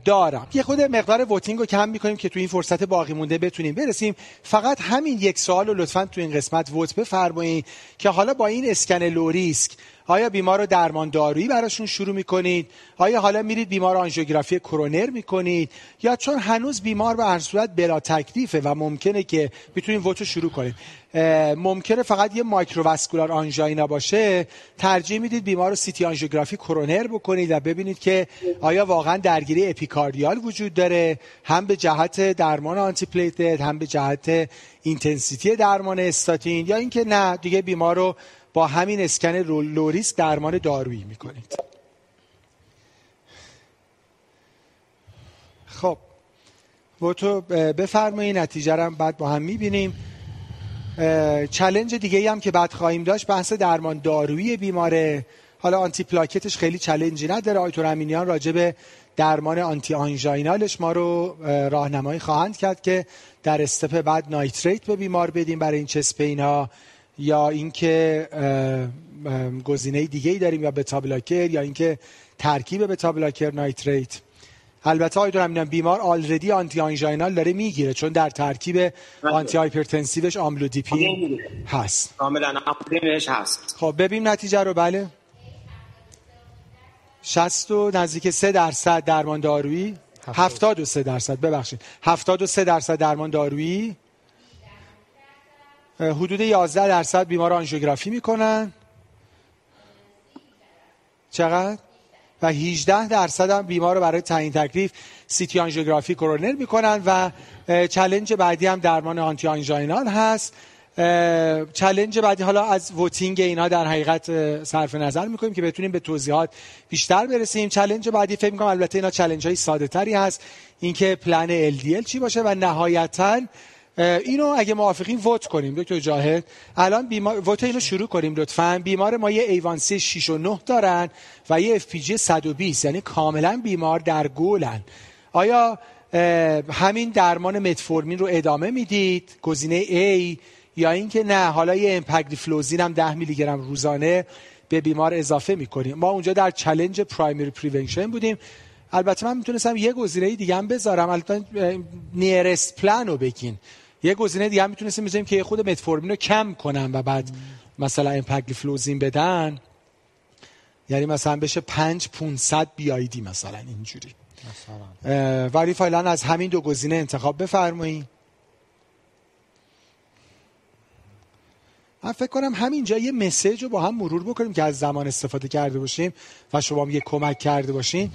دارم. یه خود مقدار ووتینگ رو کم میکنیم که تو این فرصت باقی مونده بتونیم برسیم. فقط همین یک سوال رو لطفاً تو این قسمت ووت بفرمایید که حالا با این اسکن لو ریسک آیا بیمار رو درمان دارویی براشون شروع میکنید؟ آیا حالا میرید بیمار آنژیوگرافی کرونر میکنید؟ یا چون هنوز بیمار به هر صورت بلا تکلیفه و ممکنه که بتونیم ووتو شروع کنید، ممکنه فقط یه مایکروواسکولار آنژینا باشه، ترجیح میدید بیمار رو سی تی آنژیوگرافی کرونر بکنید و ببینید که آیا واقعا درگیری اپیکاردیال وجود داره هم به جهت درمان آنتی پلیتلت هم به جهت اینتنسیتی درمان استاتین، یا اینکه نه دیگه بیمار رو با همین اسکن لو ریسک درمان دارویی میکنید؟ خب با تو بفرمایی، نتیجه رو بعد با هم میبینیم. چالش دیگه هم که بعد خواهیم داشت بحث درمان دارویی بیماره. حالا آنتی پلاکتش خیلی چالشی نداره، آیتور امینیان راجع به درمان آنتی آنژینالش ما رو راهنمایی خواهند کرد که در استپ بعد نایتریت به بیمار بدیم برای این چست پین ها، یا اینکه گزینه دیگه‌ای داریم، یا بتا بلاکر، یا اینکه ترکیب بتا بلاکر نایتریت. البته آیتور امینیان بیمار آلردی آنتی آنژینال داره میگیره چون در ترکیب آنتی هایپرتنسیوش آملودیپین هست. کاملا آملودیپینش هست. خب ببینیم نتیجه رو. بله، شصت و نزدیک سه درصد درمان دارویی، هفتاد و سه درصد ببخشید، هفتاد و سه درصد درمان دارویی، حدود یازده درصد بیمار آنژیوگرافی میکنن، چقدر؟ و هجده درصد هم بیمار رو برای تعیین تکلیف سی تی آنژیوگرافی کورونر میکنن. و چالش بعدی هم درمان آنتی آنژینال هست. چالش بعدی، حالا از ووتینگ اینا در حقیقت صرف نظر میکنیم که بتونیم به توضیحات بیشتر برسیم. چالش بعدی فکر میکنم البته اینا چالش های ساده تری هست، اینکه پلن ال دی ال چی باشه. و نهایتاً اینو اگه موافقین ووت کنیم دکتر جاهد. الان بیمار ووت اینو شروع کنیم لطفاً. بیمار ما یه ای وان سی شش و نه دارن و یه اف پی جی صد و بیست، یعنی کاملا بیمار در گولن. آیا همین درمان متفورمین رو ادامه میدید، گزینه A، یا اینکه نه حالا یه امپاگلیفلوزین هم ده میلی گرم روزانه به بیمار اضافه میکنیم؟ ما اونجا در چالش پرایمری پریونشن بودیم. البته من میتونستم یه گزینه دیگه هم بذارم، البته نیرست پلان رو بگین. یه گزینه دیگه هم میتونستم بذاریم که خود متفورمین رو کم کنم و بعد مثلا امپاگلیفلوزین بدن، یعنی مثلا بشه پنج پانصد بی آی دی مثلا اینجوری مثلا. ولی فعلا از همین دو گزینه انتخاب بفرمایید. من فکر کنم همینجا یه مسیج رو با هم مرور بکنیم که از زمان استفاده کرده باشیم و شما هم یه کمک کرده باشین.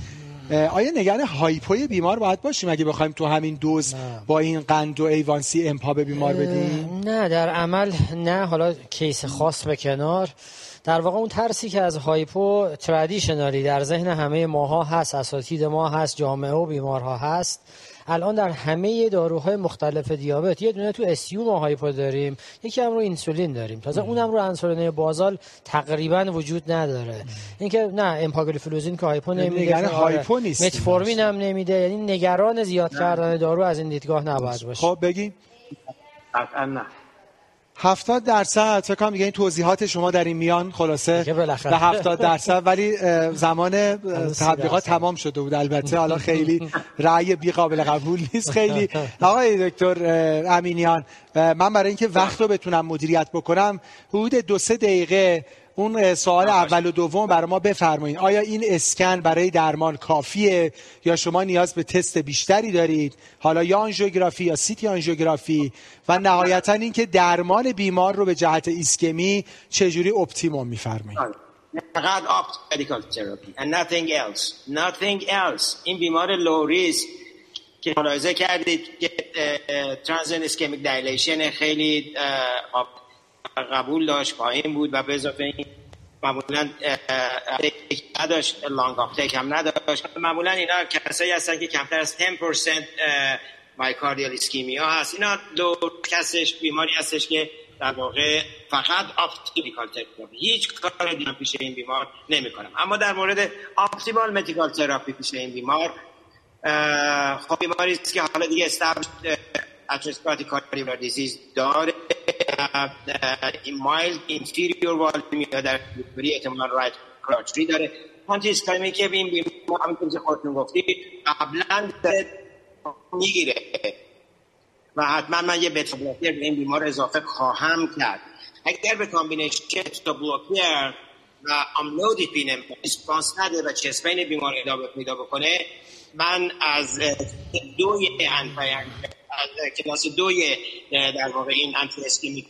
آیا نگران هایپوی بیمار باید باشیم اگه بخوایم تو همین دوز نه. با این قند و ایوانسی امپا به بیمار بدیم؟ نه در عمل نه. حالا کیس خاص به کنار، در واقع اون ترسی که از هایپو ترادیشنالی در ذهن همه ماها هست، اساتید ما هست، جامعه و بیمارها هست. الان در همه داروهای مختلف دیابت یه دونه تو اسیو ما هایپو داریم، یکی هم رو انسولین داریم، تازه اونم رو انسولین بازال تقریبا وجود نداره. اینکه نه امپاگلیفلوزین که هایپو نمیده، هایپو نیست، متفورمین هم نمیده، یعنی نگران زیاد کردن دارو از این دیدگاه نباید باشیم. خب بگیم قطعا نه. هفتاد درصد فکر کنم دیگه این توضیحات شما در این میان خلاصه به هفتاد درصد، ولی زمان تطبیقات تمام شده بود. البته حالا خیلی رأی بی قابل قبول نیست خیلی. آقای دکتر امینیان، من برای اینکه وقت رو بتونم مدیریت بکنم حدود دو سه دقیقه اون سوال اول و دوم برای ما بفرمایید. آیا این اسکن برای درمان کافیه یا شما نیاز به تست بیشتری دارید؟ حالا یا آنژیوگرافی یا سیتی آنژیوگرافی. و نهایتاً اینکه درمان بیمار رو به جهت ایسکمی چجوری اپتیموم می‌فرمایید؟ فقط اپت مدیکال تراپی and nothing else. Nothing else. این بیمار لو ریسک که ملاحظه کردید که ترانزیشن اسکمیک دایلیشن خیلی قبول داشت، پایین بود و به اضافه این معمولاً تک نداشت، لانگ آف تک هم نداشت. معمولاً اینا کسایی هستن که کمتر از ده درصد مایوکاردیال ایسکمیا هست. اینا دو کسش بیماری هستش که در واقع فقط آپتیمال تراپی، هیچ کار دیگه پیش این بیمار نمی‌کنم. اما در مورد آپتیمال مدیکال تراپی پیش این بیمار، خب بیماری است که حالا دیگه استابل اتروسکلروتیک کاردیولار دیزیز داره، مایلد اینفیریور والومیا در ریکوری احتمال رایت کراچری داره. آنتی اسکمی که این بیمار همونطور که خودتون گفتید قبلا میگیره و حتما من یه بتا بلوکر به این بیمار اضافه خواهم کرد. اگر به کامبینیشن بتا بلوکر و آملودیپین ریسپانس نده و چست پین بیمار ادامه پیدا بکنه، من از دوی انفاین کلاس دوی در واقع این انتی اسکمیک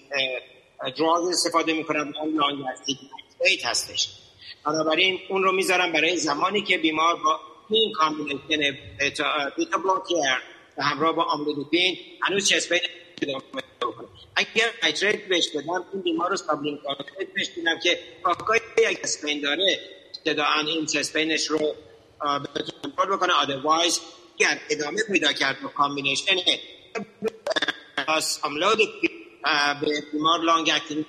دراگ استفاده میکنم، اون لانگ استینگ استیت هستش. بنابراین اون رو میذارم برای زمانی که بیمار با این کامبینیشن بیتا بلوکر و همراه با آملودیپین هنوز چست پین ادامه پیدا کنه. اگر نایتریت بهش بدم این بیمار رو سابلینگ کارت بهش میدم که کاکای یک چست پین داره، ابتداء این چست پینش رو بتونه کنترل بکنه. ادروایز اگر ادامه پیدا کرد و کامبینیشن آملودیپین به بیمار لانگ اکتینگ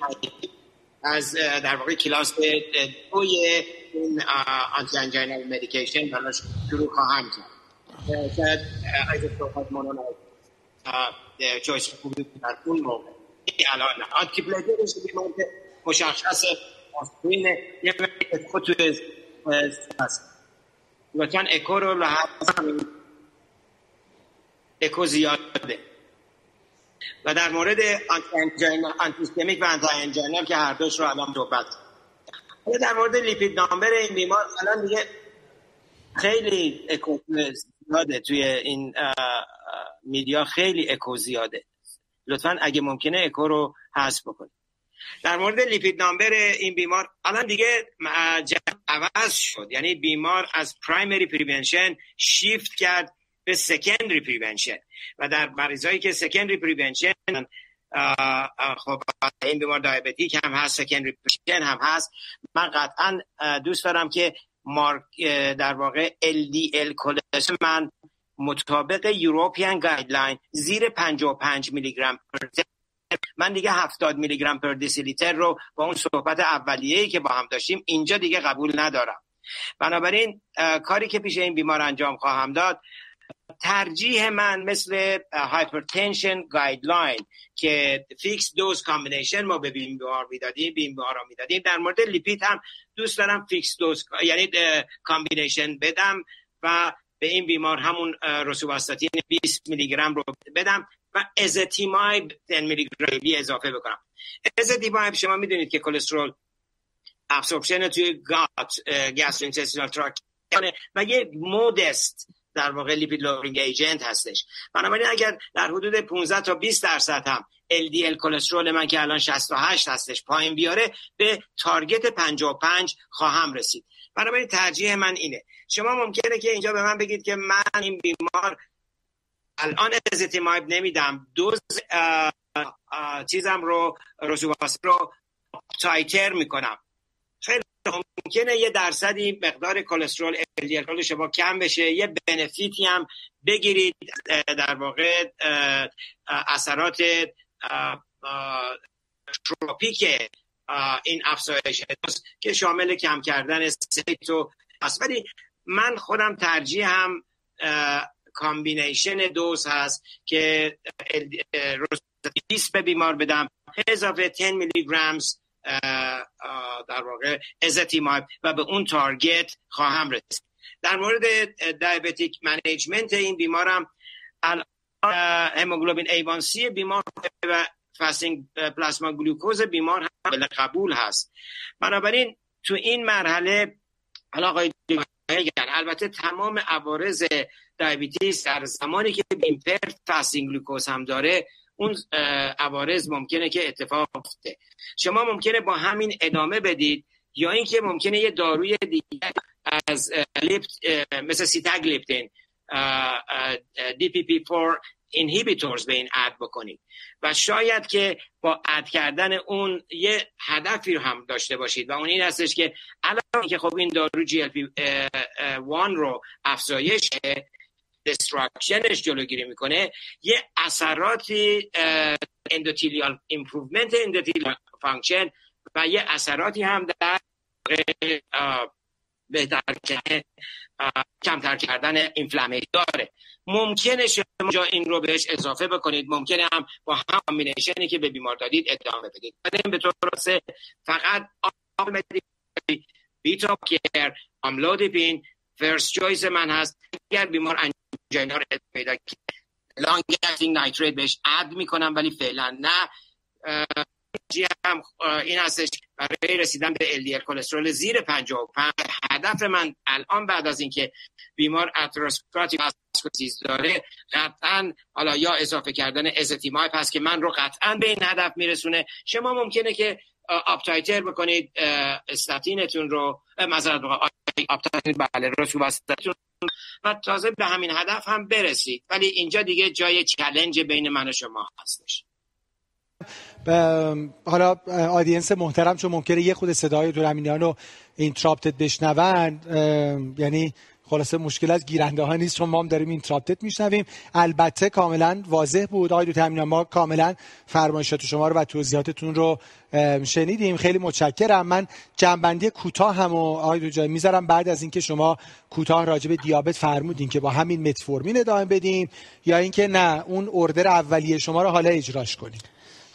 از در واقع کلاس دوی این آنتی آنژینال مدیکیشن براش شروع خواهم کرد. شاید آیزوپروپات مونونایتریل چویس خوبی در اون موقع الان آنتیپلیترش بیمار که مشخص آسپرین یه وقت خود توی هست لکن اکو رو لحظه اکو زیاده. و در مورد آنتیسکمیک و آنتیانژینال که هر دوش رو الان دوبت در مورد لیپید نامبر این بیمار الان دیگه خیلی اکو زیاده توی این میدیا، خیلی اکو زیاده، لطفاً اگه ممکنه اکو رو حذف بکنید. در مورد لیپید نامبر این بیمار الان دیگه عوض شد، یعنی بیمار از پرایمری پریونشن شیفت کرد به سکندری پریونشن و در مریضایی که سکندری پریونشن خب این بیمار دیابتیک هم هست، سکندری پریونشن هم هست، من قطعاً دوست دارم که مارک در واقع ال دی ال کلسترول من مطابق یوروپیان گایدلاین زیر پنجاه و پنج میلی گرم پر دسیلیتر، من دیگه هفتاد میلی گرم پر دسیلیتر رو با اون صحبت اولیه‌ای که با هم داشتیم اینجا دیگه قبول ندارم. بنابراین کاری که پیش این بیمار انجام خواهم داد، ترجیح من مثل هایپرتنشن گایدلاین که فیکس دوز کامبینیشن ما به بیمار میدادیم بیمارا میدادیم، در مورد لیپید هم دوست دارم فیکس دوز یعنی کامبینیشن بدم و به این بیمار همون روسوواستاتین بیست میلی گرم رو بدم و ازتیمایب ده میلی گرم اضافه بکنم. ازتیمایب شما میدونید که کلسترول ابسوربشن توی گات گاستروینتستینال تراکت و یه مودست در واقع لیپید لورینگ ایجنت هستش. بنابراین اگر در حدود پانزده تا بیست درصد هم ال دی ال کلسترول من که الان شصت و هشت هستش پایین بیاره، به تارگت پنجاه و پنج خواهم رسید. بنابراین ترجیح من اینه. شما ممکنه که اینجا به من بگید که من این بیمار الان ازتیمایب نمیدم، دوز چیزم رو روسوواستاتین رو تایتر میکنم. خیلی ممکنه یه درصدی مقدار کلسترول ال دی ال شما کم بشه، یه بنفیتی هم بگیرید در واقع اثرات تروپیک این افزایش که شامل کم کردن سیتو هست. ولی من خودم ترجیح هم کامبینیشن دوز هست که روسوواستاتین به بیمار بدم اضافه ده میلی گرم در واقع ازتیمایب و به اون تارگت خواهم رسید. در مورد دیابتیک منیجمنت این بیمارم الان هموگلوبین ای وان سی بیمار و فاستینگ پلاسما گلوکوز بیمار هم قبول هست. بنابراین تو این مرحله علاقه البته تمام عوارض دیابتیس در زمانی که ایمپر فاستینگ گلوکوز هم داره اون عوارض ممکنه که اتفاق افته. شما ممکنه با همین ادامه بدید یا اینکه ممکنه یه داروی دیگه از لیپت مثل سیتاگلیپتین دی پی پی فور inhibitors به این اد بکنید و شاید که با اد کردن اون یه هدفی رو هم داشته باشید و اون این هستش که الان که خب این دارو جی ال پی وان رو افزایش دستراکشنش جلوگیری میکنه، یه اثراتی اندوتیلیال ایمپروومنت اندوتیلیال فانکشن و یه اثراتی هم در بهتر کمتر کردن اینفلامیشن داره. ممکنه شما جا این رو بهش اضافه بکنید، ممکنه هم با هم کامبینیشنی که به بیمار دادید ادامه بدید. این به طور سه فقط آملودیپین بیتا کیر آملودیپین فرست چویس من هست. اگر بیمار آنژینا رو پیدا کنه لانگ اکتینگ نایتریت بهش اد میکنم، ولی فعلا نه. این هستش برای رسیدن به ال دی ال کلسترول زیر پنجاه و پنج هدف من الان بعد از اینکه بیمار اتروسکلروتیک آسکلروزیس داره قطعاً حالا یا اضافه کردن ازتیمایب هست که من رو قطعاً به این هدف میرسونه. شما ممکنه که آپتایتر بکنید استاتینتون رو معذرت بخوام آپتایتر بله روسوواستاتین و تازه به همین هدف هم برسید، ولی اینجا دیگه جای چالش بین من و شما هستش. حالا آدینس محترم چون ممکنه یه خود صدای دکتر امینیان رو اینترابتد بشنون، یعنی خلاصه مشکل از گیرنده ها نیست، چون ما هم داریم اینتراپتد میشنویم. البته کاملا واضح بود آقای دکتر امینیان، ما کاملا فرمایشات شما رو و توضیحاتتون رو شنیدیم. خیلی متشکرم. من جنببندی کوتاه هم آقای دکتر میذارم بعد از اینکه شما کوتاه راجع به دیابت فرمودین که با همین متفورمین ادامه بدیم یا اینکه نه اون اردر اولیه شما رو حالا اجراش کنیم.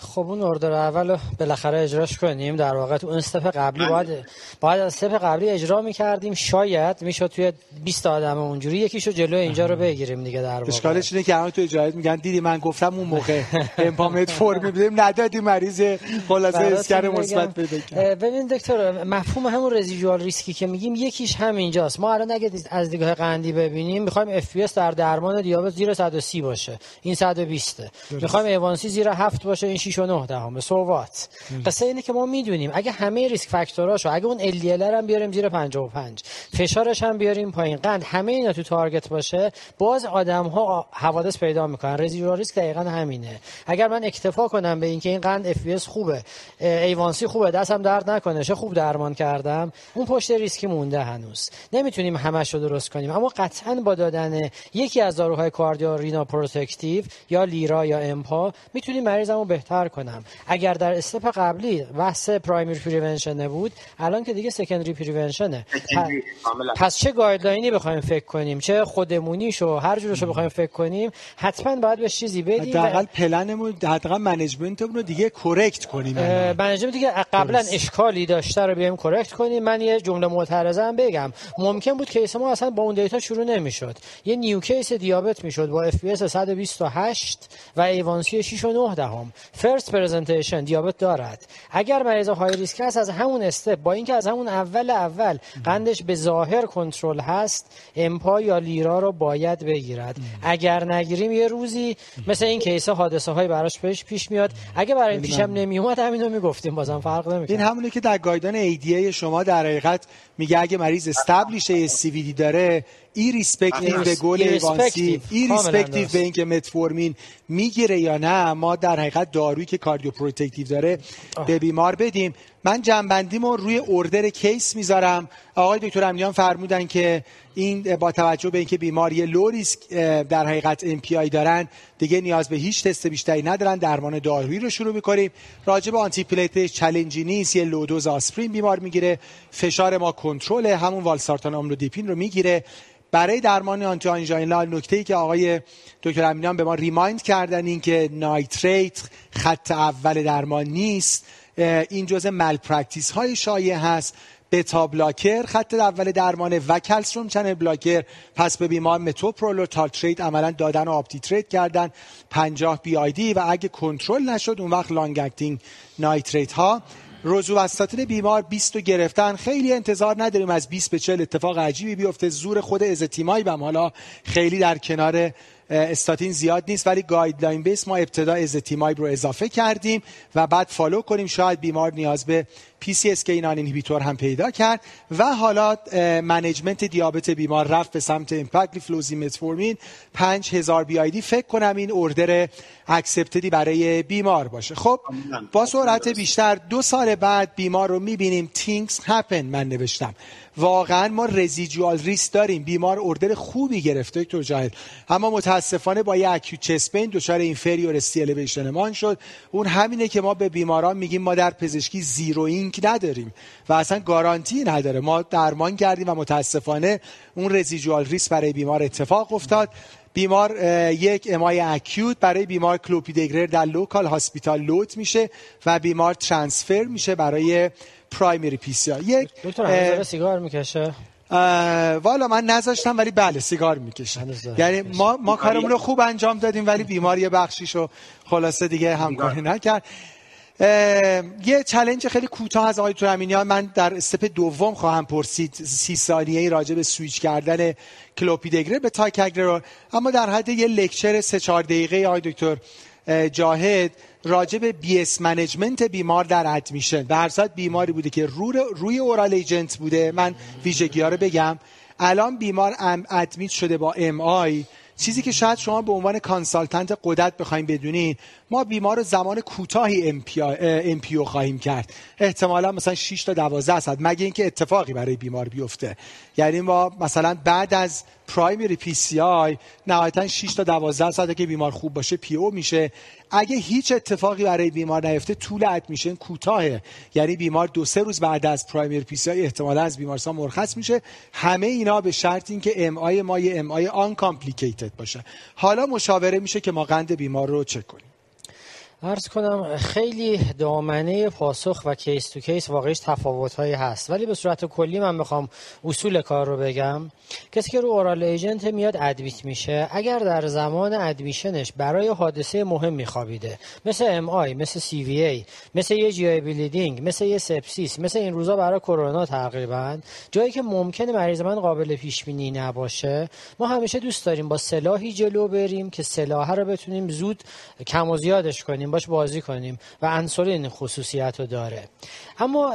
خب اون اردر اول بالاخره اجراش کنیم. در واقع اون استپ قبلی باید باید استپ قبلی اجرا می‌کردیم. شاید میشد توی بیست آدم اونجوری یکیشو جلو اینجا رو بگیریم دیگه. در واقع اشکالش اینه که الان تو اجازه میگن دیدی من گفتم اون موقع امپامت فور می‌بدیم ندادی مریض خلاصه اسکر مثبت پیدا کرد. ببین دکتر، مفهوم همون رزیدوال ریسکی که میگیم یکیش همینجاست. ما الان اگه از دیدگاه قندی ببینیم می‌خوایم اف پی اس در درمان دیابت زیر صد و سی باشه، این صد و بیست. می‌خوایم ایوانسی زیر هفت باشه، این شش و نه دهم. سووات قصه اینه که ما میدونیم اگه همه ریسک فاکتوراشو، اگه اون ال دی ال رو هم بیاریم زیر پنجاه و پنج، فشارش هم بیاریم پایین، قند همه اینا تو تارگت باشه، باز آدم‌ها حوادث پیدا میکنن. رزیدوال ریسک دقیقاً همینه. اگر من اکتفا کنم به اینکه این قند اف پی اس خوبه، ایوانسی خوبه، دستم درد نکنه، چه خوب درمان کردم، اون پشت ریسکی مونده. هنوز نمیتونیم همه‌شو درست کنیم، اما قطعاً با دادن یکی از داروهای کاردیو رینا پروتکتیو یا لیرا یا امپا میتونیم مریضمو بهتر کنم. اگر در استپ قبلی بحث پرایمری پریونشن بود، الان که دیگه سکندری پریونشنه. پس چه گایدلاینی بخوایم فکر کنیم، چه خودمونیشو، هر جورشو بخوایم فکر کنیم، حتما باید به چیزی بدیم. حداقل پلنمون، حداقل منیجمنتمون رو دیگه کرکت کنیم. منیجمنت دیگه قبلا اشکالی داشته رو بیایم کرکت کنیم. من یه جمله معترضه هم بگم، ممکن بود کیس ما اصلا با اون دیتا شروع نمیشد، یه نیو کیس دیابت میشد با اف پی اس صد و بیست و هشت و ایوانسی شش و نه دهم. فرست پرزنتیشن دیابت دارد. اگر مریض های ریسک هست، از همون استپ، با اینکه از همون اول اول قندش به ظاهر کنترل هست، امپا یا لیرا رو باید بگیرد. اگر نگیریم یه روزی مثل این کیسه حادثه های براش پیش پیش میاد. اگه برای این پیشم نمی اومد همینو میگفتیم، بازم فرق نمیکنه. این همونه که در گایدلاین ای دی ای شما در حقیقت میگه اگه مریض استابلیش سی وی دی داره، ای ریسپکتیو به گل ایوانسی، ای ریسپکتیو به اینکه متفورمین میگیره یا نه، ما در حقیقت دارویی که کاردیو پروتکتیو داره به بیمار بدیم. من جنببندیمو روی اوردر کیس میذارم. آقای دکتر امینیان فرمودن که این با توجه به اینکه بیماری لو ریسک در حقیقت ام پی آی دارن، دیگه نیاز به هیچ تست بیشتری ندارن، درمان دارویی رو شروع می‌کنیم. راجع به آنتی پلیتلیت چالنجی نیست، یه لو دوز آسپرین بیمار میگیره، فشار ما کنترل، همون والسارتان آملودیپین رو میگیره. برای درمان آنتی آنژینال نکته‌ای که آقای دکتر امینیان به ما ریمایند کردن این که نایتریت خط اول درمان نیست، این جزء مال پرکتیس های شایع هست. بتا بلاکر خط اول درمانه و کلسیم چنل بلاکر. پس به بیمار متوپرولور تالتریت عملا دادن و آپتیتریت کردن، پنجاه بی آی دی، و اگه کنترل نشد اون وقت لانگ اکتینگ نایتریت ها. روزوواستاتین بیمار بیست رو گرفتن، خیلی انتظار نداریم از بیست به چهل اتفاق عجیبی بیفته. زور خود ازتیمایب هم حالا خیلی در کنار استاتین زیاد نیست، ولی گایدلاین بیس ما ابتدا ازتیمایب رو اضافه کردیم و بعد فالو کنیم. شاید بیمار نیاز به پی سی اس کی نان اینهیبیتور هم پیدا کرد. و حالا منیجمنت دیابت بیمار رفت به سمت امپاگلیفلوزین، متفورمین، پنج هزار بی آی دی. فکر کنم این اوردر اکسپتدی برای بیمار باشه. خب با سرعت بیشتر دو سال بعد بیمار رو میبینیم. things happen من نوشتم. واقعا ما رزیدوال ریسک داریم. بیمار اوردر خوبی گرفته دکتر جاهد، اما متاسفانه با یه اکیوت چست پین دچار اینفریور استی الیویشن مان شد. اون همینه که ما به بیماران میگیم ما در پزشکی زیروین که نداریم و اصلا گارانتی نداره. ما درمان کردیم و متاسفانه اون رزیدوال ریسک برای بیمار اتفاق افتاد. بیمار یک امای اکیوت، برای بیمار کلوپیدوگرل در لوکال هاسپیتال لوت میشه و بیمار ترانسفر میشه برای پرایمری پی سی آی. یک دکتر سیگار میکشه؟ والا من نذاشتم، ولی بله سیگار میکشن. یعنی ما ما کارمون رو خوب انجام دادیم، ولی بیمار یه بخشیشو خلاصه دیگه همکاری نکرد. یه چالش خیلی کوتاه از آقای دکتر امینیان. من در استپ دوم خواهم پرسید سی ثانیه‌ای راجع به سویچ کردن کلوپیدوگرل به تیکاگرلور، اما در حد یه لکچر سه چهار دقیقه‌ای آقای دکتر جاهد راجع به بی اس منیجمنت بیمار در ادمیشن. به هر صورت بیماری بوده که رو روی اورال ایجنت بوده. من ویژگی‌ها رو بگم. الان بیمار ادمیت شده با ام آی، چیزی که شاید شما به عنوان کانسالتنت قدرت بخوایم بدونین، ما بیمار رو زمان کوتاهی ام پی او خواهیم کرد، احتمالا مثلا شش تا دوازده ساعت، مگه اینکه اتفاقی برای بیمار بیفته. یعنی ما مثلا بعد از پرایمری پی سی آی نهایتا شش تا دوازده ساعت که بیمار خوب باشه پی او میشه. اگه هیچ اتفاقی برای بیمار نیفته طول ادمیشن کوتاهه، یعنی بیمار دو سه روز بعد از پرایمری پی سی آی احتمالاً از بیمارستان مرخص میشه. همه اینا به شرط اینکه ام آی ما یه ام آی آن کامپلیکیتد باشه. حالا مشاوره میشه که ما قند بیمار رو چک کنیم. عرض کنم خیلی دامنه پاسخ و کیس تو کیس واقعیش تفاوت‌هایی هست، ولی به صورت کلی من میخوام اصول کار رو بگم. کسی که رو اورال ایجنت میاد ادمیت میشه، اگر در زمان ادمیشنش برای حادثه مهم خوابیده، مثل ام آی، مثل سی وی ای، مثل یه جی آی بلیدینگ، مثل یه سپسیس، مثل این روزا برای کرونا تقریبا، جایی که ممکنه مریض من قابل پیش بینی نباشه، ما همیشه دوست داریم با سلاحی جلو بریم که سلاح رو بتونیم زود کم و زیادش کنیم، باش بازی کنیم و انسولین خصوصیت رو داره. اما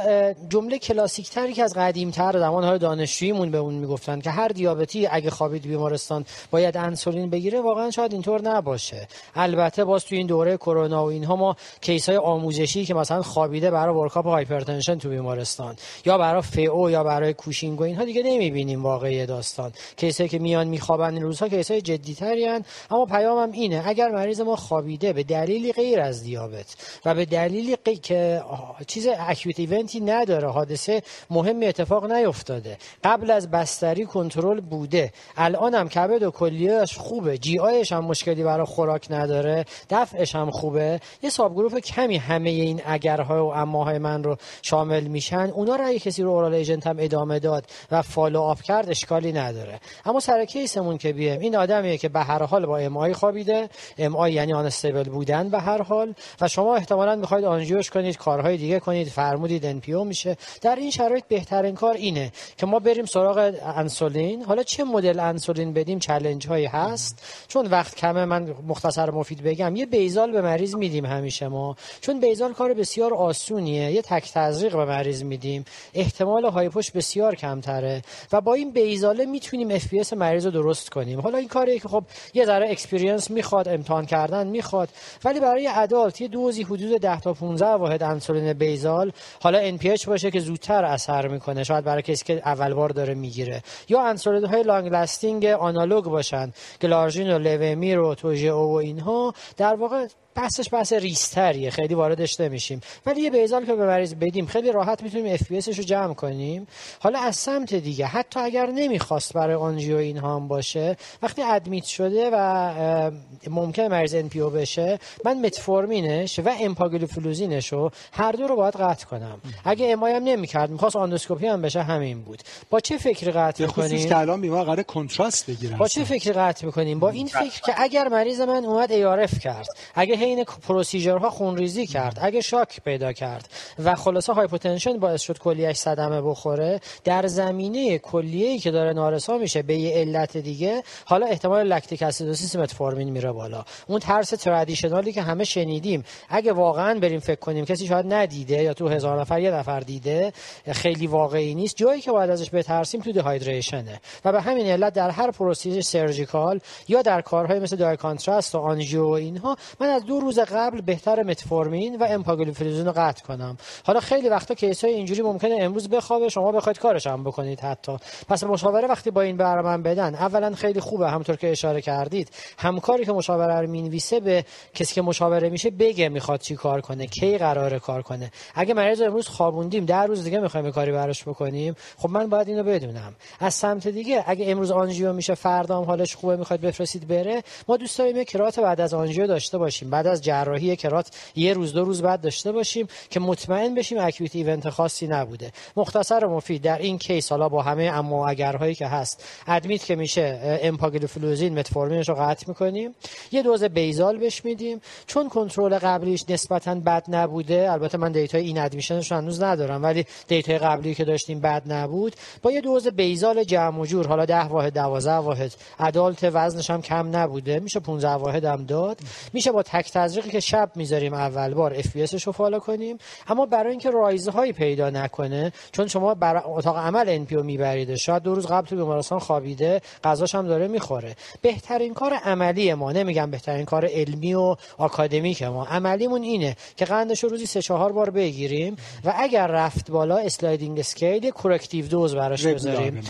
جمله کلاسیک تری که از قدیم تر زمانهای دانشجوییمون به اون میگفتن که هر دیابتی اگه خوابید بیمارستان باید انسولین بگیره، واقعا شاید اینطور نباشه. البته باز توی این دوره کرونا و اینها ما کیس‌های آموزشی که مثلا خوابیده برای ورکاپ هایپرتنشن تو بیمارستان یا برای فئو یا برای کوشینگ و اینها دیگه نمیبینیم. واقعی داستان کیسایی که میان میخوابن این روزها کیسای جدی تری ان. اما پیامم اینه اگر مریض ما خوابیده به دلیلی غیر از دیابت و به دلیلی قی... که آه... چیز اکیوت ایونتی نداره، حادثه مهمی اتفاق نیفتاده، قبل از بستری کنترل بوده، الان هم کبد و کلیهش خوبه، جی آیش هم مشکلی برای خوراک نداره، دفعش هم خوبه، یه ساب گروپ کمی همه این اگرها و اماهای من رو شامل میشن، اونا رو اگه کسی رو اورال ایجنت هم ادامه داد و فالو آپ کرد اشکالی نداره. اما سر کیسمون که بیام، این آدمیه که به هر حال با ام آی خوابیده، ام آی یعنی آن استیبل بودن به هر حال، و شما احتمالاً میخواید آنژیوش کنید، کارهای دیگه کنید، فرمودید ان پی او میشه. در این شرایط بهترین کار اینه که ما بریم سراغ انسولین. حالا چه مدل انسولین بدیم چالش هایی هست، چون وقت کمه من مختصر مفید بگم. یه بیزال به مریض میدیم همیشه ما، چون بیزال کار بسیار آسونیه، یه تک تزریق به مریض میدیم، احتمال هایپوش بسیار کمتره و با این بیزاله میتونیم اف پی اس مریض رو درست کنیم. حالا این کاریه که خب یه ذره اکسپریانس میخواد، امتحان کردن میخواد، ولی برای عدالت یه دوزی حدود ده تا پانزده واحد انسولین بیزال، حالا ان پی اچ باشه که زودتر اثر میکنه شاید برای کسی که اول بار داره میگیره، یا انسولین های لانگ لاستینگ آنالوگ باشن، گلارژین و لومیر و توژئو و اینها، در واقع بحثش بحث ریستریه، خیلی واردش نمیشیم. ولی یه بیزال که به مریض بدیم خیلی راحت میتونیم اف پی اسش رو جمع کنیم. حالا از سمت دیگه حتی اگر نمیخواست برای آنژیو اینها هم باشه، وقتی ادمیت شده و ممکنه مریض ان پی او بشه، من متفورمینش و امپاگلیفلوزینش رو هر دو رو باید قطع کنم. اگه ام آی هم نمیکرد، میخواست آندوسکوپی هم بشه، همین بود. با چه فکری قطع میکنیم؟ که الان بیمار قراره کنتراست بگیره. با چه فکری قطع میکنیم؟ با این فکر که اگر مریض من اومد ای آر اف کرد، اگه این پروسیجرها خونریزی کرد، اگه شاک پیدا کرد و خلاصه هایپوتنشن باعث شد کلیهش صدمه بخوره، در زمینه کلیه‌ای که داره نارسا میشه به یه علت دیگه، حالا احتمال لکتیک اسیدوسیس متفورمین میره بالا. اون ترس ترادیشنالی که همه شنیدیم، اگه واقعا بریم فکر کنیم، کسی شاید ندیده یا تو هزار نفر یه نفر دیده، خیلی واقعی نیست. جایی که باید ازش بترسیم تو دیهایدریشنه و به همین علت در هر پروسیجر سرجیکال یا در کارهای مثل دای کانتراست و آنژیو اینها، من از دو روز قبل بهتر متفورمین و امپاگلیفلوزین رو قطع کنم. حالا خیلی وقتا کیس‌های اینجوری ممکنه امروز بخوابه، شما بخواید کارش هم بکنید حتی. پس مشاوره وقتی با این برنامه بدن، اولا خیلی خوبه همونطور که اشاره کردید، همکاری که مشاوره رو مینویسه به کسی که مشاوره میشه بگه میخواد چی کار کنه، کی قراره کار کنه. اگه مریض امروز خوابوندیم، ده روز دیگه میخوایم کاری براش بکنیم، خب من باید اینو بدونم. از سمت دیگه اگه امروز آنژیو میشه، فردا هم حالش خوبه میخواد بفرستید بره، ما دوست داریم یک کرات بعد از آنژیو داشته باشیم، بعد از جراحی کرات یه روز دو روز بعد داشته باشیم که مطمئن بشیم اکویت ایونت خاصی نبوده. مختصر و مفید در این کیس، حالا با همه اما و اگرهایی که هست، ادمیت که میشه امپاگلیفلوزین متفورمینش رو قطع میکنیم، یه دوز بیزال بهش میدیم، چون کنترل قبلیش نسبتاً بد نبوده، البته من دیتای این ادمیشنش رو هنوز ندارم ولی دیتای قبلی که داشتیم بد نبود، با یه دوز بیزال جمع و جور، حالا ده واحد دوازده واحد، عدالت وزنش هم کم نبوده، میشه پانزده واحد هم داد، میشه با تک تزریقی که شب میذاریم اول بار اف پی اسش رو فالو کنیم، اما برای اینکه رایزه هایی پیدا نکنه، چون شما برای اتاق عمل ان پی او میبرید، شاید دو روز قبل تو بیمارستان خوابیده، غذاش هم داره میخوره. بهترین کار عملی ما، نمیگم بهترین کار علمی و آکادمیک ما، عملیمون اینه که قندش رو روزی سه چهار بار بگیریم و اگر رفت بالا اسلایدینگ اسکیل کورکتیو دوز براش بذاریم،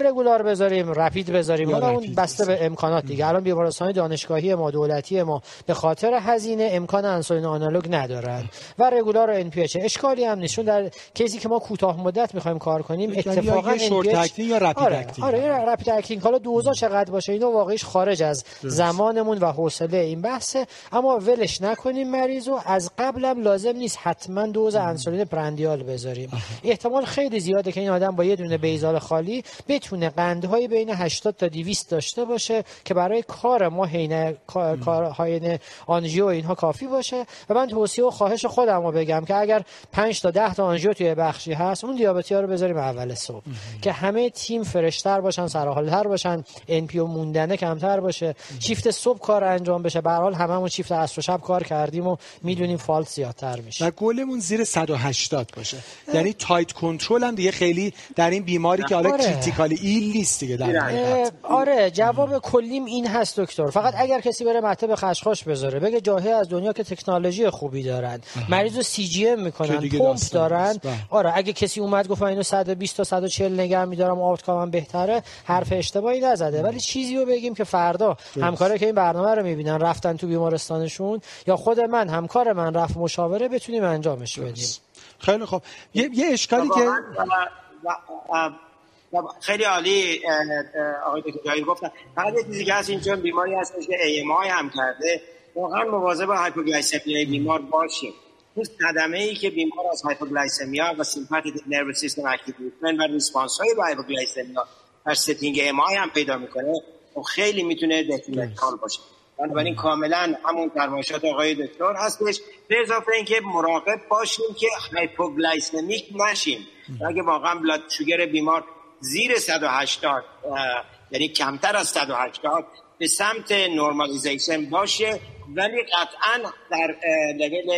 رگولار بذاریم، رپید بذاریم، حالا اون بسته به امکانات دیگه. الان بیمارستان دانشگاهی ما، دولتی ما، به خاطر هزینه امکان انسولین آنالوگ ندارن و رگولار و ان پی اچ اشکالی هم نیست، چون در کیسی که ما کوتاه مدت میخوایم کار کنیم اتفاقا شورت اکتینگ یا رپید اکتینگ، آره آره رپید اکتینگ، حالا دوزا چقدر باشه اینو واقعیش خارج از زمانمون و حوصله این بحثه، اما ولش نکنیم مریضو. از قبلم لازم نیست حتما دوز انسولین پرندیال بذاریم، احتمال خیلی زیاده که این آدم با یه دونه بیزال خالی بتونه قندهای بین هشتاد تا دویست داشته باشه که برای کار ما حین کارهای آنژیو اینها کافی باشه. و من توصیه و خواهش خودمو بگم که اگر پنج تا ده تا آنژیو توی بخشی هست، اون دیابتی‌ها رو بذاریم اول صبح که همه تیم فرشتر باشن، سر حال‌تر باشن، ان پی او موندنه کمتر باشه، شیفت صبح کار انجام بشه. به هر حال هممون شیفت عصر و شب کار کردیم و میدونیم فالت زیادتر میشه و گلمون زیر صد و هشتاد باشه. یعنی تایت کنترل هم دیگه خیلی در این بیماری که حالا کریتیکال ایل نیست دیگه در حقیقت. آره جواب کلیم این هست دکتر. فقط اگر کسی بره مطب خشخاش بذاره بگه جاهی از دنیا که تکنولوژی خوبی دارن، مریضو سی جی ام میکنن، پمپ دارن، آره اگه کسی اومد گفت اینو صد و بیست تا صد و چهل نگه میدارم آوتکامم بهتره، حرف اشتباهی نزده. ولی چیزی رو بگیم که فردا همکارایی که این برنامه رو میبینن رفتن تو بیمارستانشون یا خود من همکار من رفت مشاوره بتونیم انجامش بدیم. خیلی خوب. یه, یه اشکالی که خیلی عالی آقای دکتر جاهد گفتن، فقط یه چیزی که هست این چون بیماری هستش که ای ام آی هم کرده، واقعا مواظب با هایپوگلیسمی بیمار باشیم. اون صدمه ای که بیمار از هایپوگلیسمیا و سیمپاتیک نرو سیستم اکتیویشن و ریسپانس های با هایپوگلیسمیا در ستینگ ای ام آی هم پیدا میکنه و خیلی میتونه دتریمنتال باشه. بنابراین کاملا همون فرمایشات آقای دکتر هستش، به اضافه اینکه مراقب باشیم که هایپوگلیسمیک نشیم. اگه واقعا بلاد شوگر بیمار زیر صد و هشتاد یعنی کمتر از صد و هشتاد به سمت نورمالیزیشن باشه، ولی قطعا در لول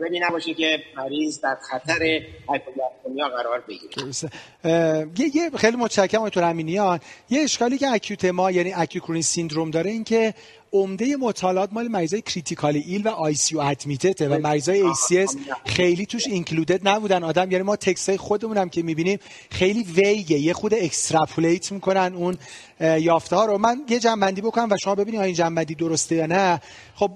ببینی نباشه که مریض در خطر هایپوگلیسمیا قرار بگیره. یه خیلی متشکرم آقای دکتر امینیان. یه اشکالی که اکیوت ما یعنی اکیوت کرونی سیندروم داره این که عمده مطالعات مال مریضای کریتیکال ایل و آی سی یو ادمیتته و مریضای ای سی اس خیلی توش اینکلودد نبودن آدم، یعنی ما تکسای خودمون هم که میبینیم خیلی ویگه، یه خود اکستراپولیت میکنن اون یافته ها رو. من یه جنبندی بکنم و شما ببینید این جنبندی درسته یا نه. خب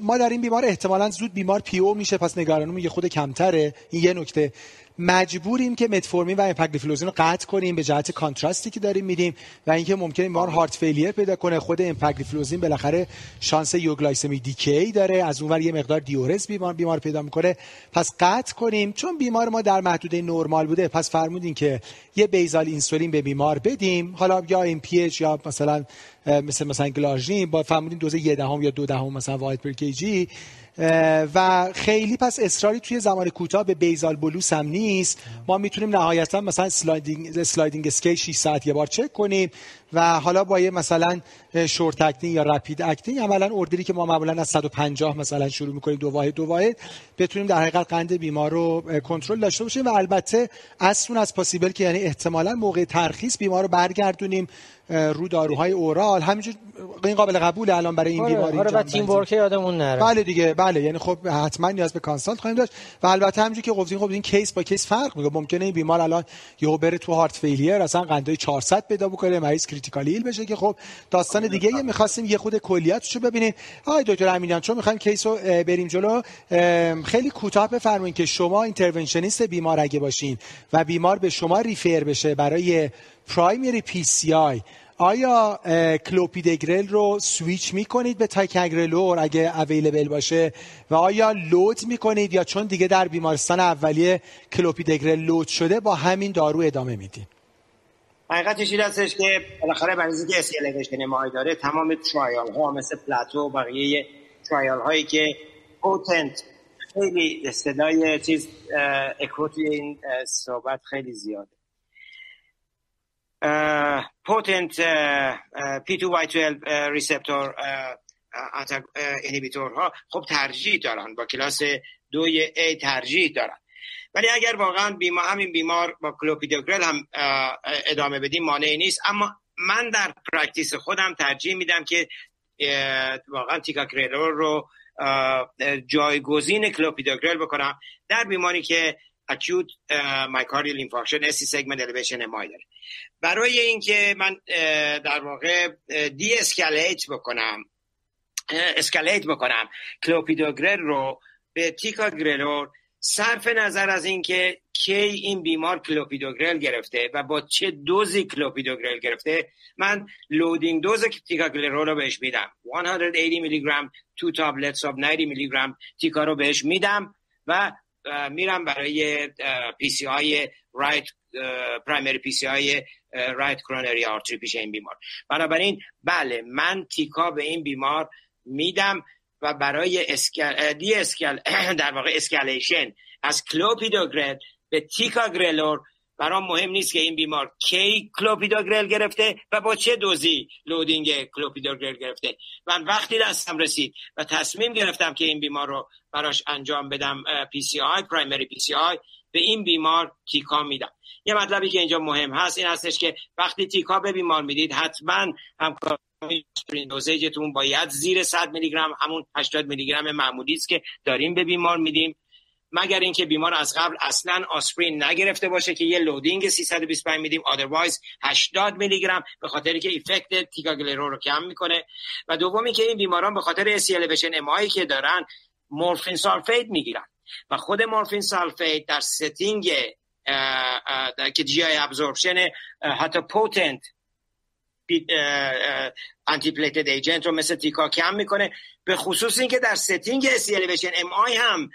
ما در این بیمار احتمالاً زود بیمار پی او میشه، پس نگرانمون یه خود کمتره. این یه نکته. مجبوریم که متفورمین و امپاگلیفلوزین رو قطع کنیم به جهت کانتراستی که داریم میدیم و اینکه ممکنه بیمار هارت فیلیر پیدا کنه. خود امپاگلیفلوزین بالاخره شانس یوگلایسمی دیکی داره، از اونور یه مقدار دیورز بیمار بیمار پیدا میکنه، پس قطع کنیم. چون بیمار ما در محدوده نرمال بوده، پس فرمودین که یه بیزال اینسولین به بیمار بدیم، حالا یا ام پی اچ یا مثلا مثل مثلا گلاژین با فرمودین دوز یک دهم یا دو دهم مثلا واحد پر کی جی و خیلی پس اصراری توی زمان کوتاه به بیزال بلوس هم نیست. ما میتونیم نهایتا مثلا سلایدینگ سلایدینگ اسکیل شش ساعت یه بار چک کنیم و حالا با یه مثلا شورت اکتین یا رپید اکتین عملا اوردری که ما معمولا از صد و پنجاه مثلا شروع میکنیم دو واحد دو واحد بتونیم در حقیقت قند بیمار رو کنترل داشته باشیم و البته اصلا از پاسیبل که یعنی احتمالاً موقع ترخیص بیمار رو برگردونیم رو داروهای اورال. همینجوری این قابل قبوله الان برای این بیماری. آره و تیم ورک یادمون نره. بله دیگه بله، یعنی خب حتما نیاز به کانسالت خواهیم داشت و البته همینجوری که گفتین خب این کیس با کیس فرق میکنه. ممکنه این بیمار الان یهو بره تو هارت فیلیر اصلا قندای چهارصد پیدا بکنه، مریض کریتیکال ایل بشه که خب داستان دیگه. یه می‌خواستیم یه خود کلیاتشو ببینیم. آهای دکتر امینیان چون می‌خوایم کیسو بریم جلو، خیلی کوتاه بفرمایید که شما اینترونشنیست بیمار اگه باشین و بیمار به شما ریفر بشه برای پرایمری پی سی آی، آیا کلوپیدوگرل رو سویچ میکنید به تیکاگرلور اگه اویلیبل باشه و آیا لود میکنید یا چون دیگه در بیمارستان اولیه کلوپیدوگرل لود شده با همین دارو ادامه میدید؟ حقیقتش این هستش که بالاخره مریضی که اس الیویشن مای داره تمام ترایال ها مثل پلاتو و بقیه ترایال هایی که پوتنت خیلی صدای چیز اکوتی این صحبت خیلی زیاده، پوتنت پی تو وای توئلو ریسپتور انهیبیتورها خب ترجیح دارن، با کلاس دوی A ترجیح دارن. ولی اگر واقعا بیمار همین بیمار با کلوپیدوگرل هم ادامه بدیم مانعی نیست، اما من در پرکتیس خودم ترجیح میدم که واقعا تیکاگرلور رو جایگزین کلوپیدوگرل بکنم در بیماری که acute myocardial infarction اس سی segment elevation ام آی داره. برای اینکه من در واقع دی اسکالیت بکنم اسکالیت بکنم کلوپیدوگرل رو به تیکاگرلور، صرف نظر از اینکه کی این بیمار کلوپیدوگرل گرفته و با چه دوزی کلوپیدوگرل گرفته، من لودینگ دوز تیکاگرلور رو بهش میدم. صد و هشتاد میلی گرم دو تابلتس آب نود میلی گرم تیکا رو بهش میدم و میرم برای پی سی آی رایت پرایمری پی سی آی رایت کرونری آرتری پیش این بیمار. بنابراین بله من تیکا به این بیمار میدم و برای اسکل دی اسکل در واقع اسکالیشن از کلوپیدوگرل به تیکاگرلور برام مهم نیست که این بیمار کی کلوپیدوگرل گرفته و با چه دوزی لودینگ کلوپیدوگرل گرفته. من وقتی دستم رسید و تصمیم گرفتم که این بیمار رو براش انجام بدم پی سی آی پرایمری پی سی آی، به این بیمار تیکا میدم. یه مطلبی که اینجا مهم هست این هستش که وقتی تیکا به بیمار میدید حتما همکار اسپرین دوزیجتون باید زیر صد میلی گرم، همون هشتاد میلی گرم معمولی است که داریم به بیمار میدیم، مگر اینکه بیمار از قبل اصلا آسپرین نگرفته باشه که یه لودینگ سیصد و بیست و پنج میدیم، otherwise هشتاد میلی گرم، به خاطر که افکت تیکاگلرول رو کم میکنه. و دومی که این بیماران به خاطر اسیل بشن امایی که دارن مورفین سالفیت میگیرن و خود مورفین سالفیت در ستینگ که جی آی ابزوربشن حتی پوتنت آنتی پلیتد ایجنت رو مثل تیکا کم میکنه، به خصوص اینکه در ستینگ اسیل بشن امای هم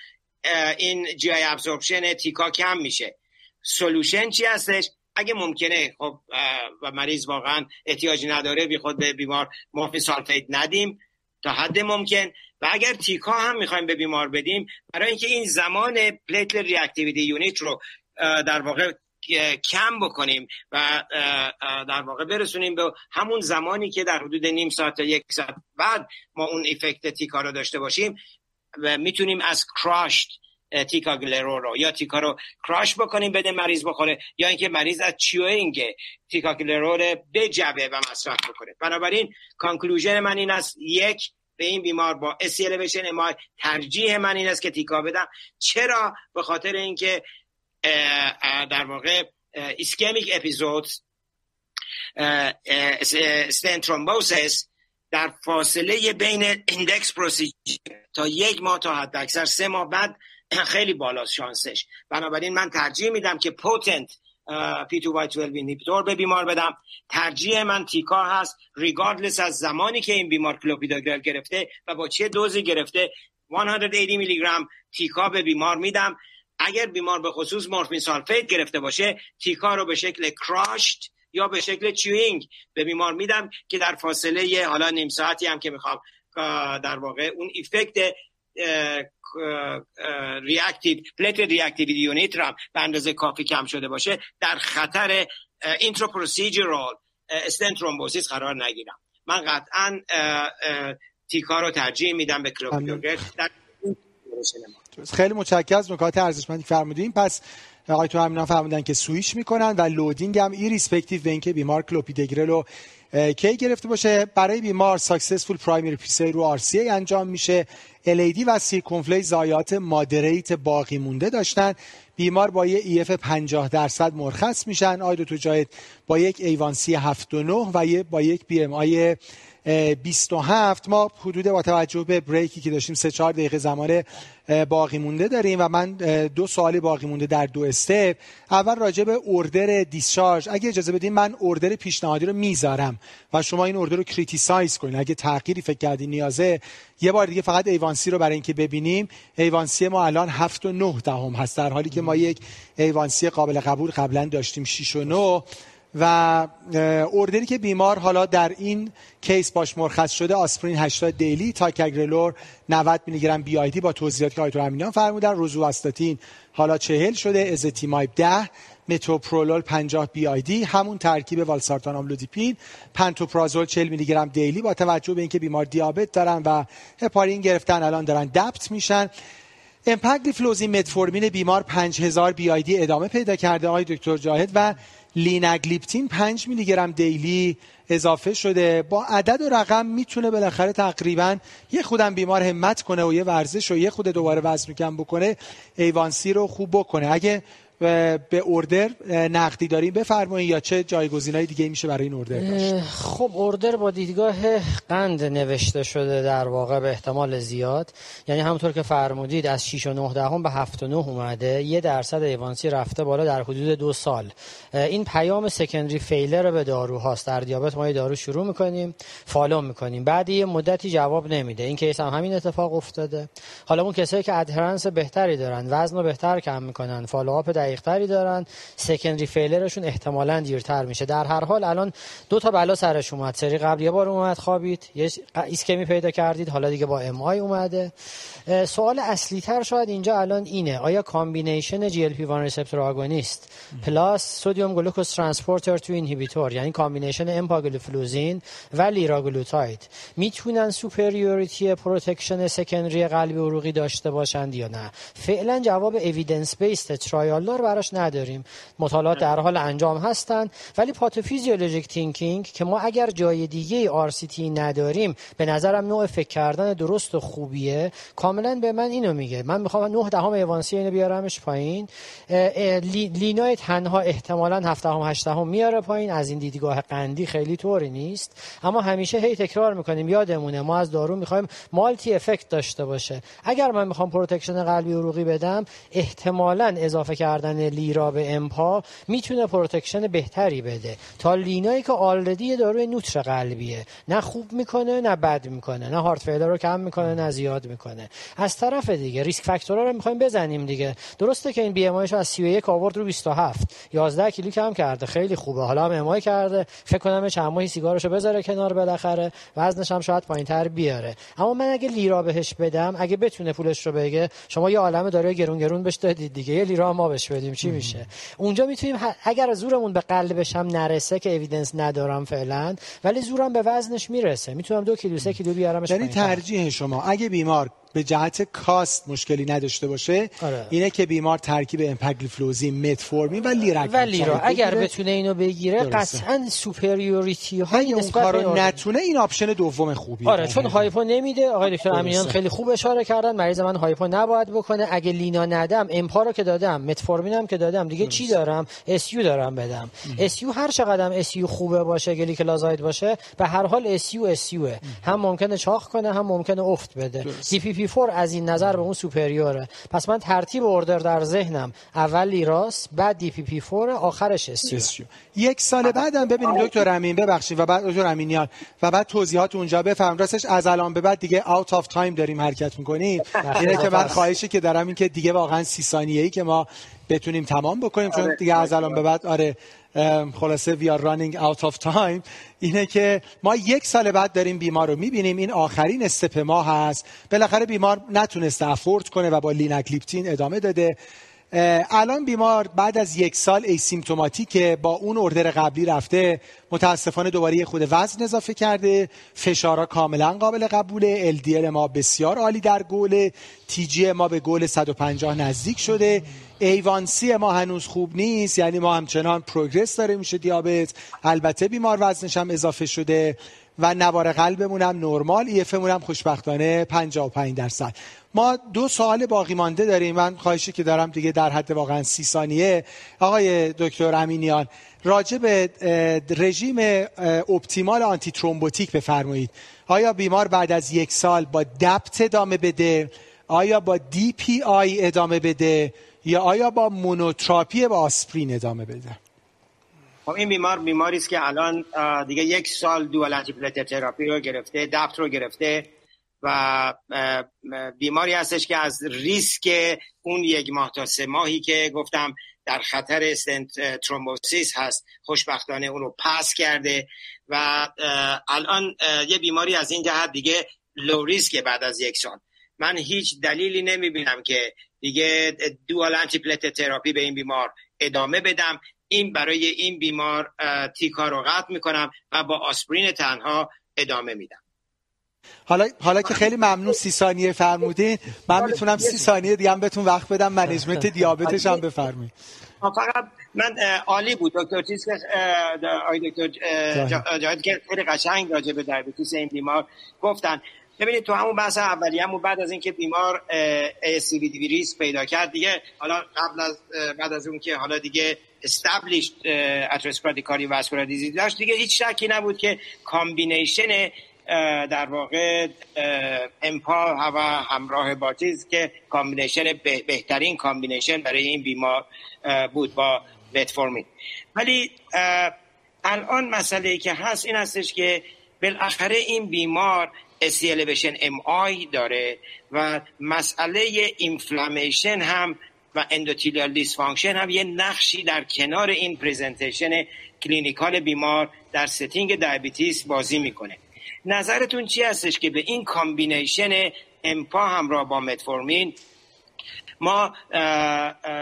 این جی آی ابزوربشن تیکا کم میشه. سولوشن چی هستش؟ اگه ممکنه خب و مریض واقعا احتیاج نداره بی خود به بیمار مورفین سالفیت ندیم تا حد ممکن، و اگر تیکا هم میخوایم به بیمار بدیم برای اینکه این زمان پلیتل ریاکتیویتی یونیت رو در واقع کم بکنیم و در واقع برسونیم به همون زمانی که در حدود نیم ساعت تا یک ساعت بعد ما اون افکت تیکا رو داشته باشیم و میتونیم از کراشت تیکاگلرول رو یا تیکا رو کراش بکنیم بده مریض بخوره، یا اینکه مریض از چیوینگ تیکاگلرول بجبه و مصرف بکنه. بنابراین کانکلوژن من این است، یک، به این بیمار با اس الیویشن ام آی ترجیح من این است که تیکا بدم. چرا؟ به خاطر اینکه در واقع ایسکمیک اپیزود استنت ترومبوسیس در فاصله بین ایندکس پروسیجر تا یک ماه تا حد اکثر سه ماه بعد خیلی بالاست شانسش. بنابراین من ترجیح میدم که پوتنت پی تو وای توئلو اینهیبیتور به بیمار بدم. ترجیح من تیکا هست ریگاردلس از زمانی که این بیمار کلوپیدوگرل گرفته و با چه دوزی گرفته. صد و هشتاد میلی گرم تیکا به بیمار میدم. اگر بیمار به خصوص مورفین سالفیت گرفته باشه تیکا رو به شکل کراشت یا به شکل چیوینگ به بیمار میدم که در فاصله حالا نیم ساعتی هم که میخوام در واقع اون افکت ریاکتیو پلیت ریاکتیویتی یونیت را به اندازه کافی کم شده باشه در خطر اینترا پروسیجرال استنت ترومبوسیس قرار نگیرم. من قطعا تیکا رو ترجیح میدم به کلوپیدوگرل. در خیلی متشکرم از نکات ارزشمندی فرمودین. پس آقای تو همینان فرمودن که سویش میکنن و لودینگ هم ای ریسپکتیو به اینکه بیمار کلوپیدوگرل رو کی گرفته باشه. برای بیمار ساکسسفول پرایمری پیسی رو آر سی ای انجام میشه. ال ای دی و سیرکونفلی زایات مادریت باقی مونده داشتن. بیمار با یه ای اف پنجاه درصد مرخص میشن. آیدو تو جایت با یک ای وان سی هفتاد و نه و یه با یک بی ام آی بیست و هفت. ما حدود با توجه به بریکی که داشتیم سه چهار دقیقه زمان باقی مونده داریم و من دو سوالی باقی مونده در دو استپ. اول راجع به اوردر دیسشارژ، اگه اجازه بدین من اوردر پیشنهادی رو میذارم و شما این اوردر رو کریتیسایز کنین اگه تغییری فکر کردین نیازه. یه بار دیگه فقط ایوانسی رو برای اینکه ببینیم، ایوانسی ما الان هفت و نه دهم هست در حالی که ما یک ایوانسی قابل قبول قبلا داشتیم شش و نه. و اوردری که بیمار حالا در این کیس باش مرخص شده آسپرین هشتاد دیلی، تیکاگرلور نود میلی گرم بی آی دی با توضیحاتی که آیتور امینیان فرمودن، روزوواستاتین حالا چهل شده، ازتیمایب ده متوپرولول پنجاه بی آی دی، همون ترکیب والسارتان آملودیپین، پنتوپرازول چهل میلی گرم دیلی، با توجه به اینکه بیمار دیابت دارن و هپارین گرفتن الان دارن دبت میشن. امپاگلیفلوزین متفورمین بیمار پنج هزار بی آی دی ادامه پیدا کرده آقای دکتر جاهد و لیناگلیپتین پنج میلی گرم دیلی اضافه شده. با عدد و رقم میتونه بالاخره تقریبا یه خودم بیمار همت کنه و یه ورزش و یه خود دوباره وزن کم بکنه، ایوانسی رو خوب بکنه. اگه به اوردر نقدی داریم بفرمایید یا چه جایگزینای دیگه میشه برای این اوردر داشت؟ خب اوردر با دیدگاه قند نوشته شده در واقع به احتمال زیاد، یعنی همونطور که فرمودید از شش و نه دهم به هفت و نه اومده، یه درصد ایوانسی رفته بالا در حدود دو سال. این پیام سکندری فیلر به داروهاست. در دیابت ما یه دارو شروع میکنیم، فالو میکنیم، بعد یه مدتی جواب نمیده. این کیس هم همین اتفاق افتاده. حالا اون کسایی که ادهرنس بهتری دارن، وزنو بهتر کم میکنن، فالوآپ دقیق‌تری دارن، سکندری فیلرشون احتمالاً دیرتر میشه. در هر حال الان دو تا بلا سرش اومد، سری قبل یه بار اومد خوابید، یه ایسکمی پیدا کردید، حالا دیگه با ام آی اومده. سوال اصلی تر شاید اینجا الان اینه، آیا کامبینیشن جی ال پی وان ریسپتور آگونیست پلاس سدیم گلوکوز ترانسپورتر تو اینهیبیتور، یعنی کامبینیشن امپاگلیفلوزین و لیراگلوتاید، میتونن سوپریوریتی پروتکشن سکندری قلبی عروقی داشته باشند یا نه؟ فعلا جواب اوییدنس بیسد ترایال براش نداریم. مطالعات در حال انجام هستن، ولی پاتوفیزیولوژیک تینکینگ که ما اگر جای دیگه آر سی تی نداریم، به نظرم نوع فکر کردن درست و خوبیه. کاملا به من اینو میگه، من میخوام نه دهم ایوانسی اینو بیارمش پایین، لینای تنها احتمالا هفت دهم هشت دهم میاره پایین. از این دیدگاه قندی خیلی طوری نیست، اما همیشه هی تکرار میکنیم، یادمونه ما از دارو میخوایم مالتی افکت داشته باشه. اگر من میخوام پروتکشن قلبی عروقی بدم، احتمالا اضافه کردن لیرا به امپا میتونه پروتکشن بهتری بده تا لینایی که آلردی داروی نوتر قلبیه، نه خوب میکنه نه بد میکنه، نه هارت فیلر رو کم میکنه نه زیاد میکنه. از طرف دیگه ریسک فاکتورها رو میخوایم بزنیم دیگه. درسته که این بی ام آیش از سی و یک آورد رو بیست و هفت، یازده کیلو کم کرده، خیلی خوبه. حالا هم ام آی کرده، فکر کنم چند ماهی سیگارشو بذاره کنار بالاخره، وزنش هم شاید پایینتر بیاره. اما من اگه لیرا بهش بدم، اگه بتونه پولش رو بگه، شما یه عالمه داروی گرون گرون بهش دادید دیگه، یه لیرا ما بهش بدیم چی میشه؟ اونجا میتونیم اگر زورمون به قلبش هم نرسه که اوییدنس ندارم فعلا، ولی زورم به وزنش میرسه، میتونم دو کیلو سه کیلو بیارمش. یعنی ترجیح شما اگه بیمار به جهت کاست مشکلی نداشته باشه، آره، اینه که بیمار ترکیب امپاگلیفلوزین، متفورمین و لیراگلوتاید اگر بتونه اینو بگیره، قطعاً سوپریوریتی های نسبت به اون کارو نتونه، این آپشن دوم خوبیه. آره، چون هایپو نمیده. آقای دکتر امینیان خیلی خوب اشاره کردن، مریض من هایپو نباید بکنه. اگه لینا ندم، امپا رو که دادم، متفورمینم که دادم، دیگه درست. چی دارم؟ اس یو دارم بدم. اس یو هر چقدرم اس یو خوبه باشه، گلیکلازاید باشه، به هر حال اس یو اس یو هم ممکنه چاق کنه، هم ممکنه افت بده. پی پی فور از این نظر به اون سوپریوره. پس من ترتیب اوردر در ذهنم اول لیراست، بعد دی پی پی فور، آخرش استیو. یک سال بعدم ببینیم دکتر امین، ببخشید، و بعد دکتر امینیان و بعد توضیحات اونجا بفهم. راستش از الان به بعد دیگه اوت آف تایم داریم حرکت میکنیم. اینه که من خواهشی که دارم این که دیگه واقعا سی ثانیه‌ای که ما بتونیم تمام بکنیم، چون دیگه از الان به بعد آره خلاصه we are running out of time. اینه که ما یک سال بعد داریم بیمار رو میبینیم، این آخرین استپ ما هست. بالاخره بیمار نتونسته افورد کنه و با لیناگلیپتین ادامه داده. الان بیمار بعد از یک سال ایسیمتوماتیکه، با اون اردر قبلی رفته، متاسفانه دوباره یه خود وزن اضافه کرده، فشارها کاملا قابل قبوله، ال دی ال ما بسیار عالی در گوله، تی جی ما به گول صد و پنجاه نزدیک شده، ایوانسی ما هنوز خوب نیست، یعنی ما همچنان پروگرس داره میشه دیابت، البته بیمار وزنش هم اضافه شده و نوار قلبمون هم نرمال، ایفمون هم خوشبختانه پنجاه و پنج درصد. ما دو سوال باقی مانده داریم. من خواهشی که دارم دیگه در حد واقعا سی ثانیه آقای دکتر امینیان راجع به رژیم اپتیمال آنتی ترومبوتیک بفرمایید. آیا بیمار بعد از یک سال با دپت ادامه بده؟ آیا با دی پی آی ادامه بده؟ یا آیا با مونوتراپی با آسپرین ادامه بده؟ خب این بیمار بیماری است که الان دیگه یک سال دوال آنتیپلاتر تراپی رو گرفته، دپت رو گرفته و بیماری هستش که از ریسک اون یک ماه تا سه ماهی که گفتم در خطر استنت ترومبوسیس هست، خوشبختانه اون رو پاس کرده و الان یه بیماری از این جهت دیگه لو ریسکه. بعد از یک سال من هیچ دلیلی نمیبینم که دیگه دوال آنتیپلاتر تراپی به این بیمار ادامه بدم. این برای این بیمار تیکا رو قطع میکنم و با آسپرین تنها ادامه میدم. حالا حالا که خیلی ممنون، سی ثانیه فرمودین، من میتونم سی ثانیه دیگه هم بهتون وقت بدم، منیجمنت دیابتش هم بفرمایید. فقط من عالی بود دکتر چیز که آقای دکتر جهاد که خیلی قشنگ راجع به دیابتیس این بیمار گفتن. ببینید تو همون بحث اولیه‌مون بعد از اینکه بیمار ای اس سی وی دی ریس پیدا کرد دیگه، حالا قبل از بعد از اون که حالا دیگه استابلیش اتروسکلروتیک کاردیوواسکولار دیزیز داشت دیگه، هیچ شکی نبود که کامبینیشن در واقع امپا و همراه با چیز که کامبینیشن بهترین کامبینیشن برای این بیمار بود با متفورمین. ولی الان مسئله که هست این هستش که بالاخره این بیمار اسیلویشن ام آی داره و مسئله اینفلامیشن هم و اندوتیلیال دیسفانکشن هم یه نقشی در کنار این پریزنتیشن کلینیکال بیمار در ستینگ دیابتیس بازی میکنه. نظرتون چی هستش که به این کامبینیشن امپا همراه با متفورمین ما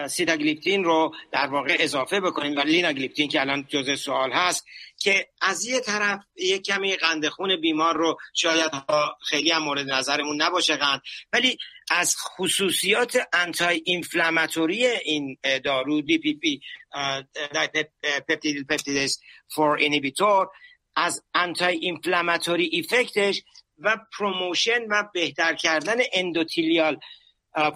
سیتاگلیپتین رو در واقع اضافه بکنیم و لیناگلیپتین که الان جزء سوال هست، که از یه طرف یک کمی قندخون بیمار رو شاید خیلی هم مورد نظرمون نباشه قند، ولی از خصوصیات انتای اینفلاماتوری این دارو دی پی پی پپتید پپتیدز فور اینیبیتور، از انتای اینفلاماتوری ایفکتش و پروموشن و بهتر کردن اندوتیلیال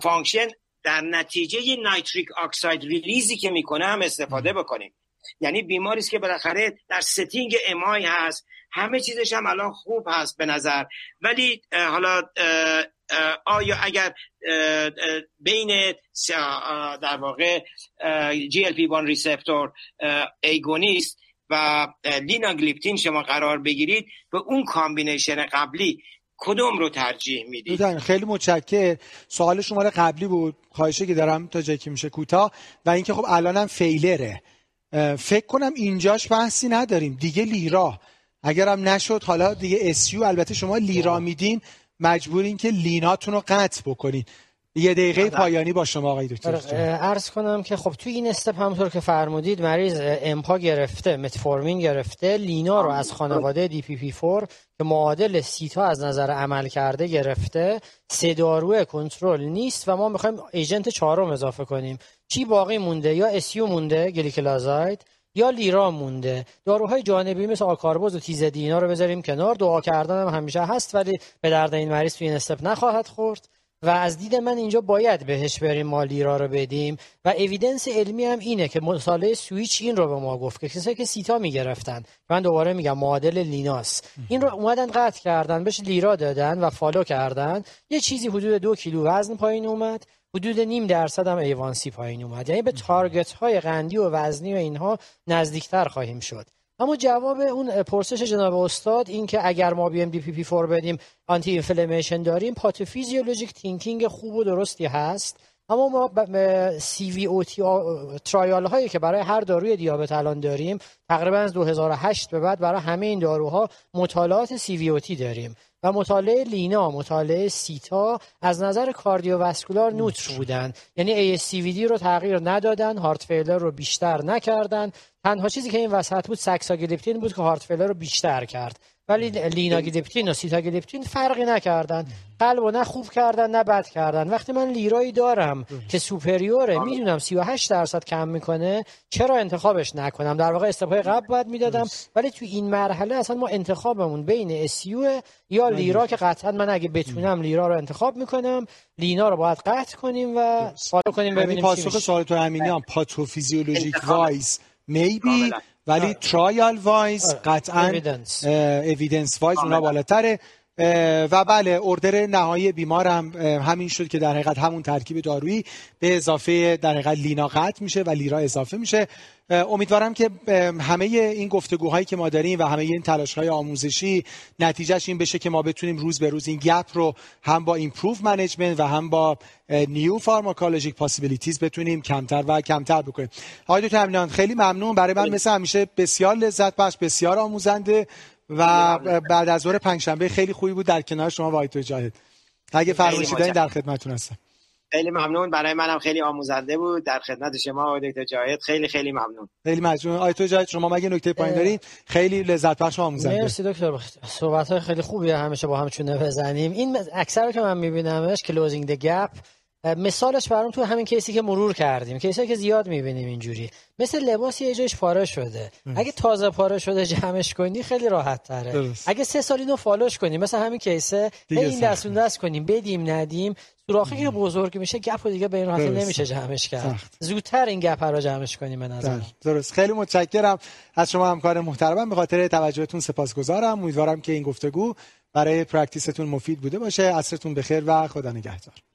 فانکشن در نتیجه نایتریک اکساید ریلیزی که میکنه هم استفاده بکنیم. یعنی بیماری است که بالاخره در ستینگ ام آی هست، همه چیزش هم الان خوب هست به نظر، ولی حالا آیا اگر بین در واقع جی ال پی وان ریسپتور ایگونیست و لیناگلیپتین شما قرار بگیرید به اون کامبینیشن قبلی، کدوم رو ترجیح میدید؟ خیلی متشکر. سوال شما قبلی بود، خواهشی که دارم تا جایی که میشه کوتاه، و اینکه خب الانم فیلره، فکر کنم اینجاش بحثی نداریم دیگه. لیرا اگرم نشد حالا دیگه اسیو، البته شما لیرا میدین مجبورین که لیناتون رو قطع بکنین. یه دقیقه پایانی با شما آقای دکتر. عرض کنم که خب توی این استپ همونطور که فرمودید مریض امپا گرفته، متفورمین گرفته، لینا رو از خانواده دی پی پی فور که معادل سیتا از نظر عمل کرده گرفته، سه داروی کنترل نیست و ما میخوایم ایجنت چهارم اضافه کنیم. چی باقی مونده؟ یا اسیو مونده گلیکلازاید یا لیرا مونده. داروهای جانبی مثل آکاربوز و تیزدینا رو بذاریم کنار، دعا کردن هم همیشه هست ولی به درد این مریض توی این استپ نخواهد خورد و از دید من اینجا باید بهش بریم، ما لیرا رو بدیم. و اوییدنس علمی هم اینه که مطالعه سویچ این رو به ما گفت که کسایی که سیتا میگرفتن، من دوباره میگم معادل لیناس، این رو اومدن قطع کردن، بهش لیرا دادن و فالو کردن، یه چیزی حدود دو کیلو وزن پایین اومد، حدود نیم درصد هم ایوان سی پایین اومد. یعنی به تارگت های قندی و وزنی و اینها نزدیکتر خواهیم شد. اما جواب اون پرسش جناب استاد این که اگر ما بیم دی پی پی فور بدیم آنتی اینفلامیشن داریم، پاتوفیزیولوژیک تینکینگ خوب و درستی هست، اما ما سی وی او تی ترایال هایی که برای هر داروی دیابت الان داریم تقریبا از دو هزار و هشت به بعد برای همه این داروها مطالعات سی وی او تی داریم و مطالعه لینا، مطالعه سیتا از نظر کاردیوواسکولار نوتر بودن. یعنی ای اس سی وی دی رو تغییر ندادن، هارت فیلر رو بیشتر نکردن، تنها چیزی که این وسط بود ساکساگلیپتین بود که هارت فیلر رو بیشتر کرد، ولی لیناگلیپتین و سیتاگلیپتین فرقی نکردن، قلب رو نه خوب کردن نه بد کردن. وقتی من لیرایی دارم که سوپریوره، میدونم سی و هشت درصد کم میکنه، چرا انتخابش نکنم؟ در واقع استپای قبل باید میدادم، ولی تو این مرحله اصلا ما انتخابمون بین اسیو یا لیرا که قطعا من اگه بتونم لیرا رو انتخاب میکنم، لینا رو باید قطع کنیم و سوال کنیم ببینیم. پاسخ سوال تو امینیان پاتوفیزیولوژیک وایز میبی، ولی ترایال وایز قطعا اویدنس وایز اونا بالاتره. و بله اردر نهایی بیمارم هم همین شد که در حقیقت همون ترکیب دارویی به اضافه در حقیقت لینا قطع میشه و لیرا اضافه میشه. امیدوارم که همه این گفتگوهایی که ما داریم و همه این تلاش‌های آموزشی نتیجهش این بشه که ما بتونیم روز به روز این گپ رو هم با ایمپروو منیجمنت و هم با نیو فارماکولوژیک پاسیبیلیتیز بتونیم کمتر و کمتر بکنیم. آقای دکتر امینیان خیلی ممنون، برای من مثل همیشه بسیار لذت بخش، بسیار آموزنده و بعد از ظهر پنجشنبه خیلی خوبی بود در کنار شما و آقای جاهد. اگه فرمایشی دارین در خدمتتون هستم. خیلی ممنون، برای منم خیلی آموزنده بود. در خدمت شما آقای دکتر جاهد، خیلی خیلی ممنون. خیلی ممنون آقای دکتر جاهد. شما مگه نکته پایین دارین؟ خیلی لذت بخش و آموزنده. مرسی دکتر، صحبت‌های خیلی خوبیه، همیشه با هم چونه بزنیم. این اکثر که من می‌بینمش کلوزینگ د گپ، مثالش برام تو همین کیسی که مرور کردیم، کیسایی که زیاد می‌بینیم اینجوری، مثل لباس یه جایش پاره شده، اگه تازه پاره شده جمعش کنی خیلی راحت تره. درست. اگه سه سال اینو فالوش کنیم، مثلا همین کیسه این دست اون دست کنیم، بدیم ندیم، سوراخی که بزرگ میشه گپ دیگه به این راحتی نمیشه جمعش کرد. سخت. زودتر این گپ رو جمعش کنیم به نظر. درست. خیلی متشکرم از شما همکار محترمم، به خاطر توجهتون سپاسگزارم. امیدوارم که این گفتگو برای پرکتیستون مفید بوده باشه. عصرتون بخیر و خدا نگهدار.